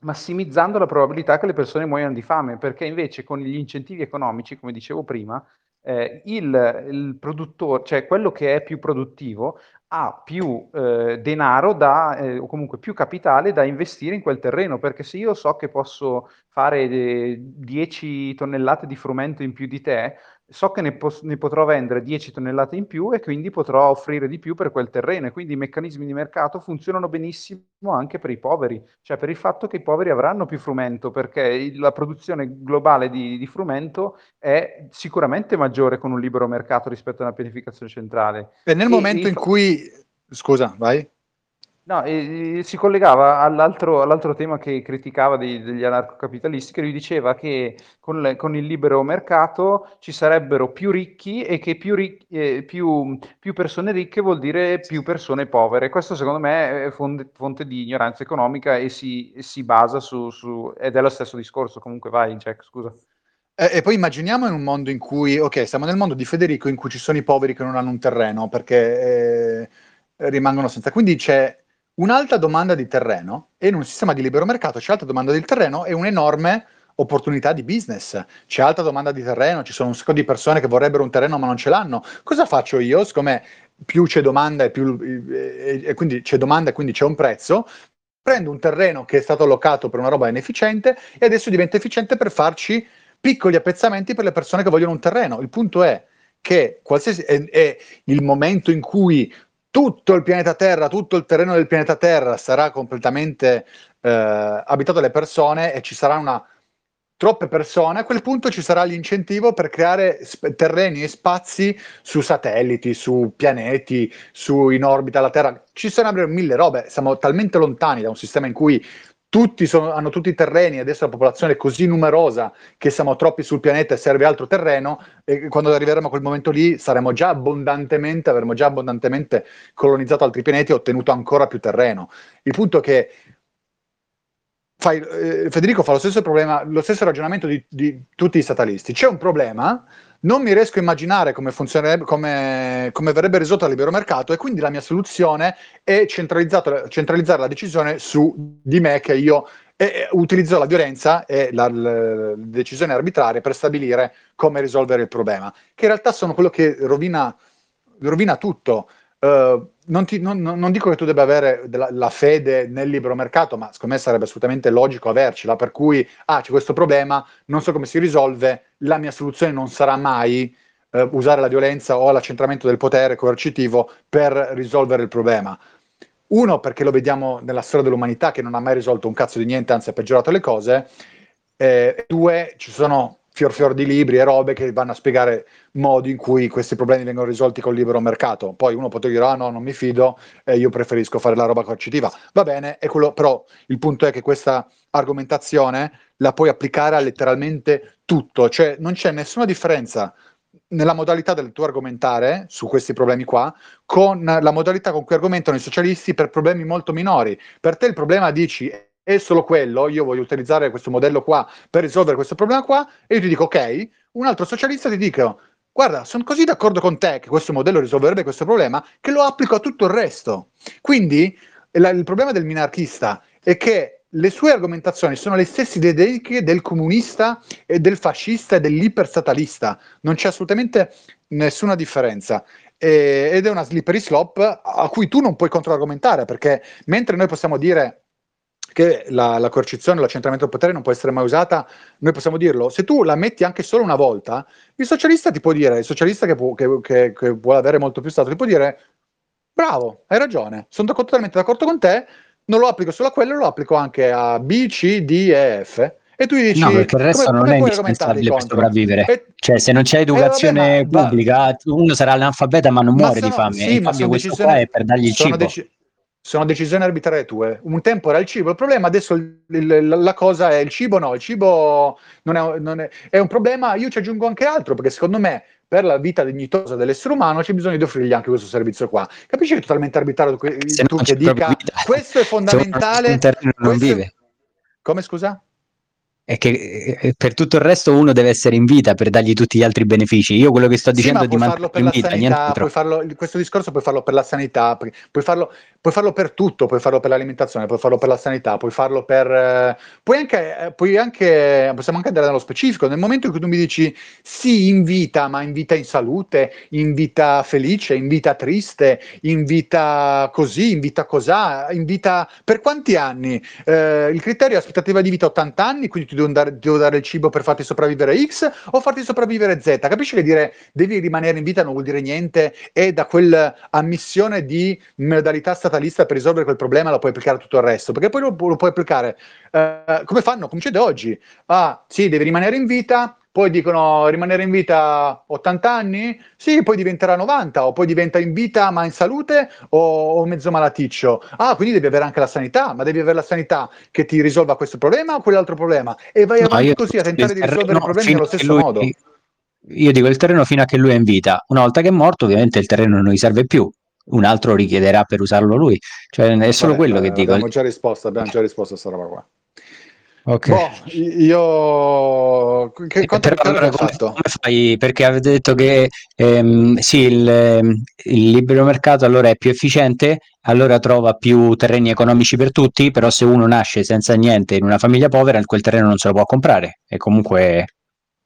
massimizzando la probabilità che le persone muoiano di fame, perché invece con gli incentivi economici, come dicevo prima, eh, il, il produttore, cioè quello che è più produttivo, ha più eh, denaro da, eh, o comunque più capitale da investire in quel terreno, perché se io so che posso fare eh, dieci tonnellate di frumento in più di te, so che ne, pos- ne potrò vendere dieci tonnellate in più e quindi potrò offrire di più per quel terreno, e quindi i meccanismi di mercato funzionano benissimo anche per i poveri, cioè per il fatto che i poveri avranno più frumento, perché la produzione globale di, di frumento è sicuramente maggiore con un libero mercato rispetto a una pianificazione centrale. E nel e, momento e... in cui... scusa, vai... No, eh, si collegava all'altro, all'altro tema che criticava dei, degli anarcocapitalisti, che lui diceva che con, le, con il libero mercato ci sarebbero più ricchi e che più, ric- eh, più, più persone ricche vuol dire più persone povere. Questo secondo me è fonte, fonte di ignoranza economica e si, e si basa su, su... ed è lo stesso discorso, comunque vai Jack, scusa. E, e poi immaginiamo in un mondo in cui, ok, siamo nel mondo di Federico in cui ci sono i poveri che non hanno un terreno perché eh, rimangono senza, quindi c'è un'alta domanda di terreno, e in un sistema di libero mercato c'è alta domanda di terreno e un'enorme opportunità di business. C'è alta domanda di terreno, ci sono un sacco di persone che vorrebbero un terreno ma non ce l'hanno. Cosa faccio io? Siccome più c'è domanda e più e, e quindi c'è domanda e quindi c'è un prezzo, prendo un terreno che è stato allocato per una roba inefficiente e adesso diventa efficiente per farci piccoli appezzamenti per le persone che vogliono un terreno. Il punto è che qualsiasi è, è il momento in cui tutto il pianeta Terra, tutto il terreno del pianeta Terra sarà completamente eh, abitato dalle persone e ci sarà una troppe persone, a quel punto ci sarà l'incentivo per creare sp- terreni e spazi su satelliti, su pianeti, su in orbita alla Terra. Ci sarebbero mille robe, siamo talmente lontani da un sistema in cui tutti sono, hanno tutti i terreni, adesso la popolazione è così numerosa che siamo troppi sul pianeta e serve altro terreno, e quando arriveremo a quel momento lì saremo già abbondantemente, avremo già abbondantemente colonizzato altri pianeti e ottenuto ancora più terreno. Il punto è che fai, eh, Federico fa lo stesso problema, lo stesso ragionamento di, di tutti i statalisti. C'è un problema, non mi riesco a immaginare come funzionerebbe, come, come verrebbe risolto dal libero mercato, e quindi la mia soluzione è centralizzare la decisione su di me, che io eh, utilizzo la violenza e la, la decisione arbitraria per stabilire come risolvere il problema, che in realtà sono quello che rovina, rovina tutto. Uh, non, ti, non, non dico che tu debba avere della, la fede nel libero mercato, ma secondo me sarebbe assolutamente logico avercela, per cui ah, c'è questo problema, non so come si risolve, la mia soluzione non sarà mai uh, usare la violenza o l'accentramento del potere coercitivo per risolvere il problema. Uno, perché lo vediamo nella storia dell'umanità che non ha mai risolto un cazzo di niente, anzi ha peggiorato le cose, eh, due, ci sono fior fior di libri e robe che vanno a spiegare modi in cui questi problemi vengono risolti col libero mercato. Poi uno potrebbe dire, ah no, non mi fido, eh, io preferisco fare la roba coercitiva. Va bene, è quello, però il punto è che questa argomentazione la puoi applicare a letteralmente tutto, cioè non c'è nessuna differenza nella modalità del tuo argomentare su questi problemi qua con la modalità con cui argomentano i socialisti per problemi molto minori. Per te il problema, dici, è solo quello, io voglio utilizzare questo modello qua per risolvere questo problema qua, e io ti dico ok, un altro socialista ti dico guarda, sono così d'accordo con te che questo modello risolverebbe questo problema che lo applico a tutto il resto. Quindi la, il problema del minarchista è che le sue argomentazioni sono le stesse identiche del comunista e del fascista e dell'iperstatalista, non c'è assolutamente nessuna differenza, e, ed è una slippery slope a cui tu non puoi controargomentare, perché mentre noi possiamo dire che la, la coercizione, l'accentramento del potere non può essere mai usata, noi possiamo dirlo, se tu la metti anche solo una volta, il socialista ti può dire, il socialista che, può, che, che, che vuole avere molto più Stato, ti può dire, bravo, hai ragione, sono totalmente d'accordo con te, non lo applico solo a quello, lo applico anche a B, C, D e F. E tu dici, no, perché il resto come, non come è indispensabile per sopravvivere. E, cioè, se non c'è educazione eh, vabbè, ma, pubblica, uno sarà analfabeta ma non ma muore sono, di fame. Sì, ma questo qua è per dargli il cibo. Dec- Sono decisioni arbitrarie tue. Un tempo era il cibo il problema, adesso il, il, la cosa è il cibo. No, il cibo non è, non è, è un problema. Io ci aggiungo anche altro, perché secondo me per la vita dignitosa dell'essere umano c'è bisogno di offrirgli anche questo servizio qua. Capisci che è totalmente arbitrario que- tu che dica vita. Questo è fondamentale, non questo... vive. Come, scusa? È che per tutto il resto uno deve essere in vita per dargli tutti gli altri benefici. Io quello che sto dicendo sì, ma puoi di farlo per la vita, sanità, puoi farlo, questo discorso puoi farlo per la sanità, puoi farlo, puoi farlo per tutto, puoi farlo per l'alimentazione, puoi farlo per la sanità, puoi farlo per puoi anche, puoi anche possiamo anche andare nello specifico, nel momento in cui tu mi dici sì in vita, ma in vita in salute, in vita felice, in vita triste, in vita così, in vita cos'ha, in vita per quanti anni, eh, il criterio è aspettativa di vita ottanta anni, quindi Devo dare, devo dare il cibo per farti sopravvivere X o farti sopravvivere Z. Capisci che dire devi rimanere in vita non vuol dire niente, e da quell'ammissione di modalità statalista per risolvere quel problema lo puoi applicare a tutto il resto, perché poi lo, lo puoi applicare uh, come fanno, come succede oggi. Ah sì, devi rimanere in vita, poi dicono rimanere in vita ottanta anni, sì, poi diventerà novanta, o poi diventa in vita ma in salute o, o mezzo malaticcio. Ah, quindi devi avere anche la sanità, ma devi avere la sanità che ti risolva questo problema o quell'altro problema, e vai no, avanti così a tentare di risolvere no, i problemi nello stesso lui, modo. Io dico il terreno fino a che lui è in vita, una volta che è morto ovviamente il terreno non gli serve più, un altro richiederà per usarlo lui, cioè è solo Vabbè, quello eh, che dico. Abbiamo già risposto, abbiamo già risposto a questa roba qua. Ok, boh, io che, però, allora, come, come fai? Perché avete detto che ehm, sì, il, il libero mercato allora è più efficiente, allora trova più terreni economici per tutti, però se uno nasce senza niente in una famiglia povera, quel terreno non se lo può comprare, e comunque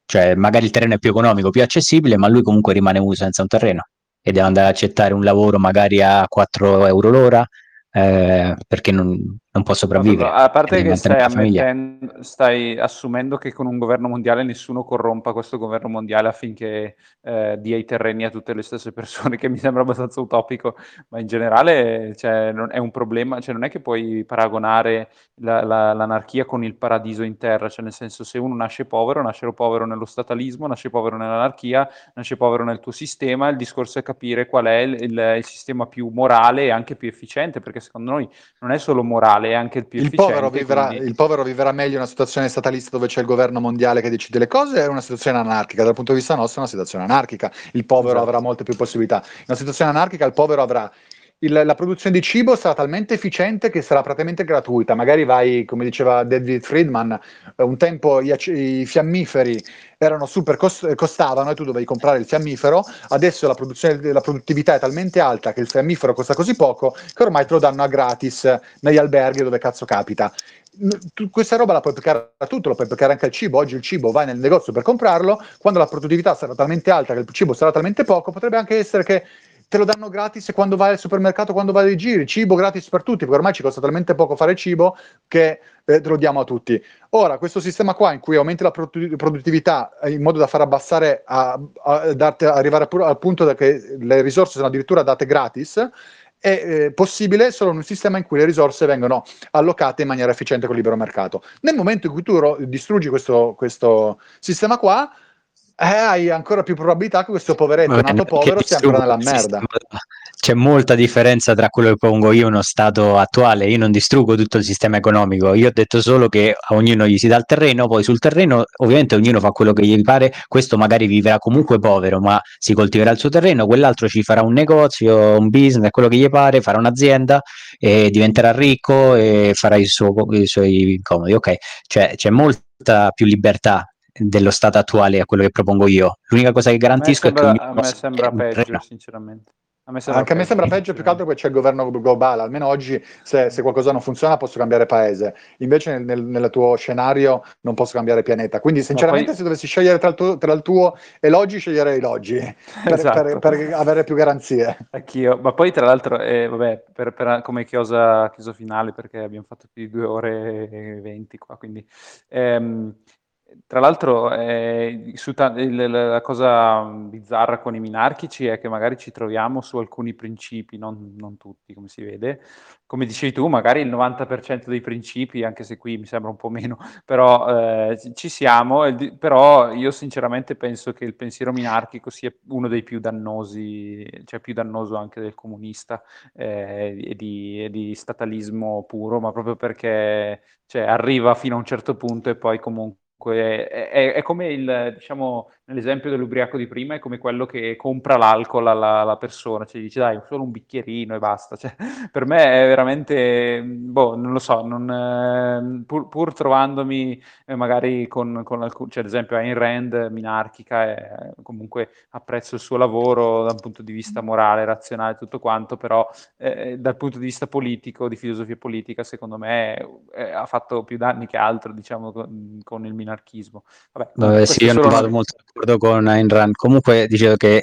cioè magari il terreno è più economico, più accessibile, ma lui comunque rimane senza un terreno e deve andare ad accettare un lavoro magari a quattro euro l'ora. Eh, perché non, non può sopravvivere. A parte che stai, stai assumendo che con un governo mondiale nessuno corrompa questo governo mondiale affinché eh, dia i terreni a tutte le stesse persone, che mi sembra abbastanza utopico, ma in generale cioè, non è un problema, cioè, non è che puoi paragonare la, la, l'anarchia con il paradiso in terra, cioè nel senso, se uno nasce povero, nasce povero nello statalismo, nasce povero nell'anarchia, nasce povero nel tuo sistema. Il discorso è capire qual è il, il, il sistema più morale e anche più efficiente, perché secondo noi non è solo morale, è anche il più il efficiente. Povero vivrà, quindi... Il povero vivrà meglio in una situazione statalista dove c'è il governo mondiale che decide le cose, è una situazione anarchica. Dal punto di vista nostro è una situazione anarchica. Il povero esatto. avrà molte più possibilità. In una situazione anarchica il povero avrà il, la produzione di cibo sarà talmente efficiente che sarà praticamente gratuita. Magari vai, come diceva David Friedman, un tempo i, i fiammiferi erano super cost- costavano e tu dovevi comprare il fiammifero. Adesso la produzione, la produttività è talmente alta che il fiammifero costa così poco che ormai te lo danno a gratis negli alberghi, dove cazzo capita. Tu, questa roba la puoi applicare a tutto, la puoi applicare anche al cibo. Oggi il cibo, vai nel negozio per comprarlo, quando la produttività sarà talmente alta che il cibo sarà talmente poco, potrebbe anche essere che te lo danno gratis quando vai al supermercato, quando vai ai giri, cibo gratis per tutti, perché ormai ci costa talmente poco fare cibo che eh, te lo diamo a tutti. Ora, questo sistema qua in cui aumenti la produttività in modo da far abbassare, a, a darte, arrivare al punto da che le risorse sono addirittura date gratis, è eh, possibile solo in un sistema in cui le risorse vengono allocate in maniera efficiente col libero mercato. Nel momento in cui tu ro- distruggi questo, questo sistema qua, Eh, hai ancora più probabilità che questo poveretto Vabbè, nato povero sia ancora nella merda. C'è molta differenza tra quello che pongo io e uno stato attuale. Io non distruggo tutto il sistema economico, io ho detto solo che a ognuno gli si dà il terreno, poi sul terreno ovviamente ognuno fa quello che gli pare. Questo magari vivrà comunque povero, ma si coltiverà il suo terreno, quell'altro ci farà un negozio, un business, quello che gli pare, farà un'azienda e diventerà ricco e farà il suo, i suoi comodi. Ok, cioè, c'è molta più libertà dello stato attuale a quello che propongo io. L'unica cosa che garantisco sembra, è che a me sembra peggio terreno. sinceramente a me sembra anche peggio, a me sembra peggio più che altro perché c'è il governo globale. Almeno oggi se, se qualcosa non funziona posso cambiare paese, invece nel, nel tuo scenario non posso cambiare pianeta, quindi sinceramente poi... se dovessi scegliere tra il tuo, tra il tuo e l'oggi, sceglierei l'oggi per, esatto. per, per avere più garanzie. Anch'io, ma poi tra l'altro eh, vabbè, per, per, come chiosa, chiosa finale, perché abbiamo fatto più di due ore e venti qua, quindi ehm, tra l'altro eh, su ta- il, la cosa bizzarra con i minarchici è che magari ci troviamo su alcuni principi, non, non tutti, come si vede. Come dicevi tu, magari il novanta per cento dei principi, anche se qui mi sembra un po' meno, però eh, ci siamo. Però io sinceramente penso che il pensiero minarchico sia uno dei più dannosi, cioè più dannoso anche del comunista eh, e, di, e di statalismo puro, ma proprio perché cioè, arriva fino a un certo punto e poi comunque È, è, è come il, diciamo, L'esempio dell'ubriaco di prima è come quello che compra l'alcol alla, alla persona, cioè dice dai, solo un bicchierino e basta. Cioè, per me è veramente, boh, non lo so, non, eh, pur, pur trovandomi eh, magari con, con alcun, cioè ad esempio Ayn Rand, minarchica, eh, comunque apprezzo il suo lavoro da un punto di vista morale, razionale, tutto quanto, però eh, dal punto di vista politico, di filosofia politica, secondo me eh, ha fatto più danni che altro, diciamo, con, con il minarchismo. Vabbè, Vabbè sì, io non vado molto d'accordo con Ayn Rand. Comunque dicevo che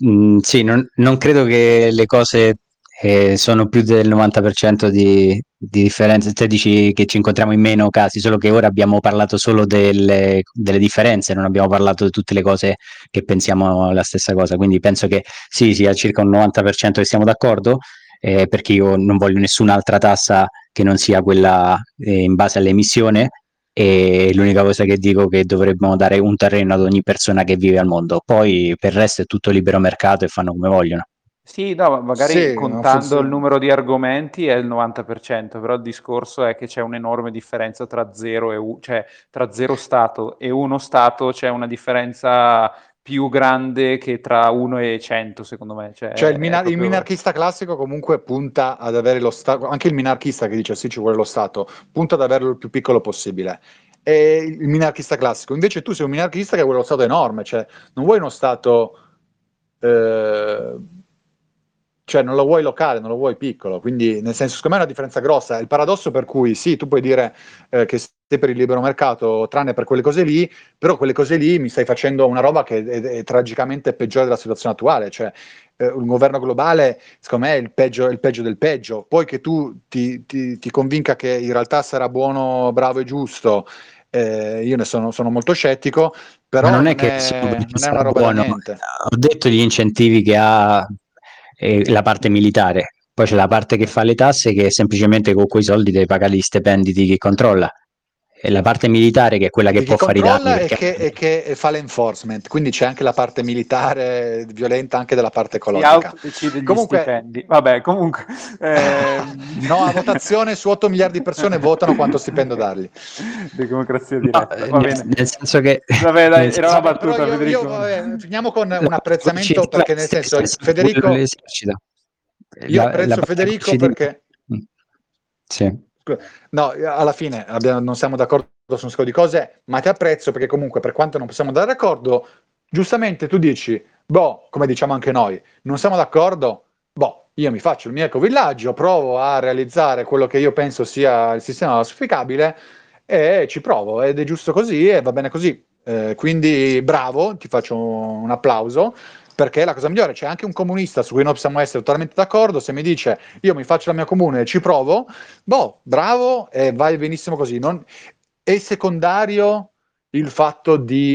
mh, sì, non, non credo che le cose eh, sono più del novanta per cento di, di differenza. Te dici che ci incontriamo in meno casi, solo che ora abbiamo parlato solo delle, delle differenze, non abbiamo parlato di tutte le cose che pensiamo la stessa cosa, quindi penso che sì, sia circa un novanta per cento che siamo d'accordo, eh, perché io non voglio nessun'altra tassa che non sia quella eh, in base all'emissione. E l'unica cosa che dico è che dovremmo dare un terreno ad ogni persona che vive al mondo, poi per il resto è tutto libero mercato e fanno come vogliono. Sì, no, magari sì, contando il numero di argomenti è il novanta per cento, però il discorso è che c'è un'enorme differenza tra zero e u- cioè tra zero stato e uno stato, c'è una differenza più grande che tra uno e cento, secondo me. Cioè, cioè il, minar- proprio... il minarchista classico comunque punta ad avere lo Stato, anche il minarchista che dice sì ci vuole lo Stato, punta ad averlo il più piccolo possibile. E il minarchista classico, invece tu sei un minarchista che vuole lo Stato enorme, cioè non vuoi uno Stato, eh, cioè non lo vuoi locale, non lo vuoi piccolo, quindi nel senso secondo me è una differenza grossa, è il paradosso per cui sì, tu puoi dire eh, che per il libero mercato, tranne per quelle cose lì, però quelle cose lì mi stai facendo una roba che è, è tragicamente peggiore della situazione attuale, cioè eh, un governo globale secondo me è il peggio, il peggio del peggio, poi che tu ti, ti, ti convinca che in realtà sarà buono, bravo e giusto, eh, io ne sono, sono molto scettico, però non, non è che è, non è una roba buono. Da niente. Ho detto gli incentivi che ha eh, la parte militare, poi c'è la parte che fa le tasse che semplicemente con quei soldi devi pagare gli stipendi di chi controlla. La parte militare che è quella che può fare i danni e perché... che, che fa l'enforcement, quindi c'è anche la parte militare violenta anche della parte ecologica. Comunque stipendi. Vabbè, comunque eh... no, a votazione su otto miliardi di persone votano quanto stipendio dargli. Democrazia diretta. No, va nel, bene. Nel senso che vabbè, dai, era una battuta, io, Federico. Io, vabbè, finiamo con la un apprezzamento città, perché nel senso l'esercito, Federico l'esercito. Io apprezzo la, Federico la... perché sì. No, alla fine abbiamo, non siamo d'accordo su un sacco di cose, ma ti apprezzo perché comunque per quanto non possiamo andare d'accordo, giustamente tu dici, boh, come diciamo anche noi, non siamo d'accordo, boh, io mi faccio il mio ecovillaggio, provo a realizzare quello che io penso sia il sistema auspicabile e ci provo, ed è giusto così e va bene così, eh, quindi bravo, ti faccio un applauso. Perché è la cosa migliore, c'è anche un comunista su cui noi possiamo essere totalmente d'accordo, se mi dice io mi faccio la mia comune e ci provo, boh, bravo, eh, vai benissimo così. Non... È secondario il fatto di,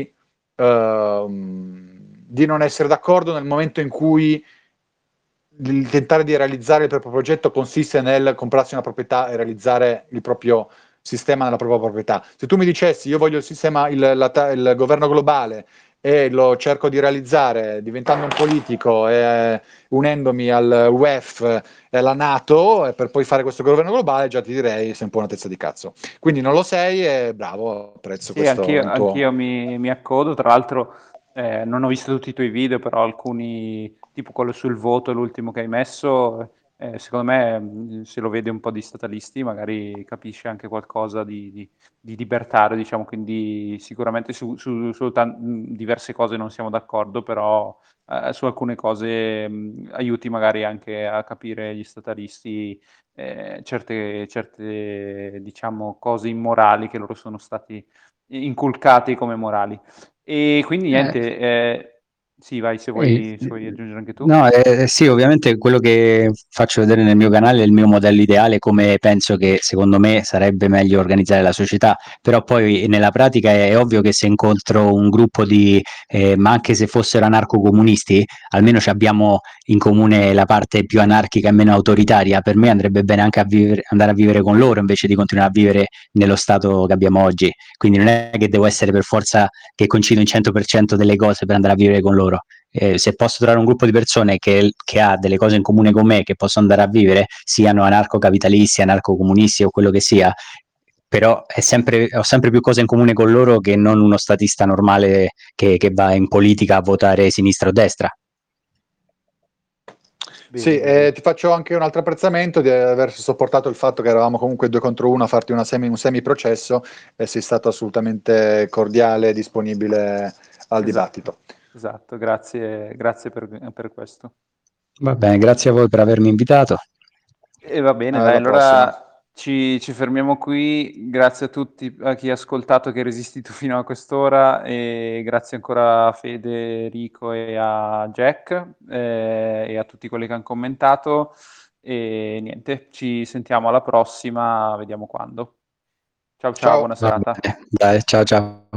uh, di non essere d'accordo nel momento in cui il tentare di realizzare il proprio progetto consiste nel comprarsi una proprietà e realizzare il proprio sistema nella propria proprietà. Se tu mi dicessi io voglio il sistema, il, la, il governo globale, e lo cerco di realizzare diventando un politico e unendomi al U E F e alla NATO e per poi fare questo governo globale, già ti direi sei un po' una testa di cazzo, quindi non lo sei e bravo, apprezzo sì, questo anch'io, tuo... anch'io mi, mi accodo, tra l'altro eh, non ho visto tutti i tuoi video, però alcuni tipo quello sul voto, l'ultimo che hai messo eh, secondo me se lo vede un po' di statalisti magari capisce anche qualcosa di, di... di libertario, diciamo, quindi sicuramente su, su, su t- diverse cose non siamo d'accordo, però eh, su alcune cose mh, aiuti magari anche a capire gli statalisti eh, certe, certe, diciamo, cose immorali che loro sono stati inculcati come morali. E quindi niente, eh, sì, vai, se vuoi, eh, se vuoi aggiungere anche tu. No, eh, sì, ovviamente quello che faccio vedere nel mio canale è il mio modello ideale, come penso che secondo me sarebbe meglio organizzare la società, però poi nella pratica è, è ovvio che se incontro un gruppo di, eh, ma anche se fossero anarcocomunisti, almeno ci abbiamo in comune la parte più anarchica e meno autoritaria, per me andrebbe bene anche a vivere, andare a vivere con loro invece di continuare a vivere nello stato che abbiamo oggi, quindi non è che devo essere per forza che coincido in cento per cento delle cose per andare a vivere con loro. Eh, se posso trovare un gruppo di persone che, che ha delle cose in comune con me, che posso andare a vivere, siano anarcocapitalisti, anarcocomunisti o quello che sia, però è sempre, ho sempre più cose in comune con loro che non uno statista normale che, che va in politica a votare sinistra o destra. Sì, eh, ti faccio anche un altro apprezzamento di aver sopportato il fatto che eravamo comunque due contro uno a farti una semi, un semiprocesso, e sei stato assolutamente cordiale e disponibile al esatto. dibattito. Esatto, grazie, grazie per, per questo. Va bene, grazie a voi per avermi invitato. E va bene, dai, allora ci, ci fermiamo qui. Grazie a tutti, a chi ha ascoltato, che ha resistito fino a quest'ora, e grazie ancora a Federico e a Jack eh, e a tutti quelli che hanno commentato, e niente, ci sentiamo alla prossima, vediamo quando. Ciao ciao, ciao. Buona serata. Dai, ciao ciao.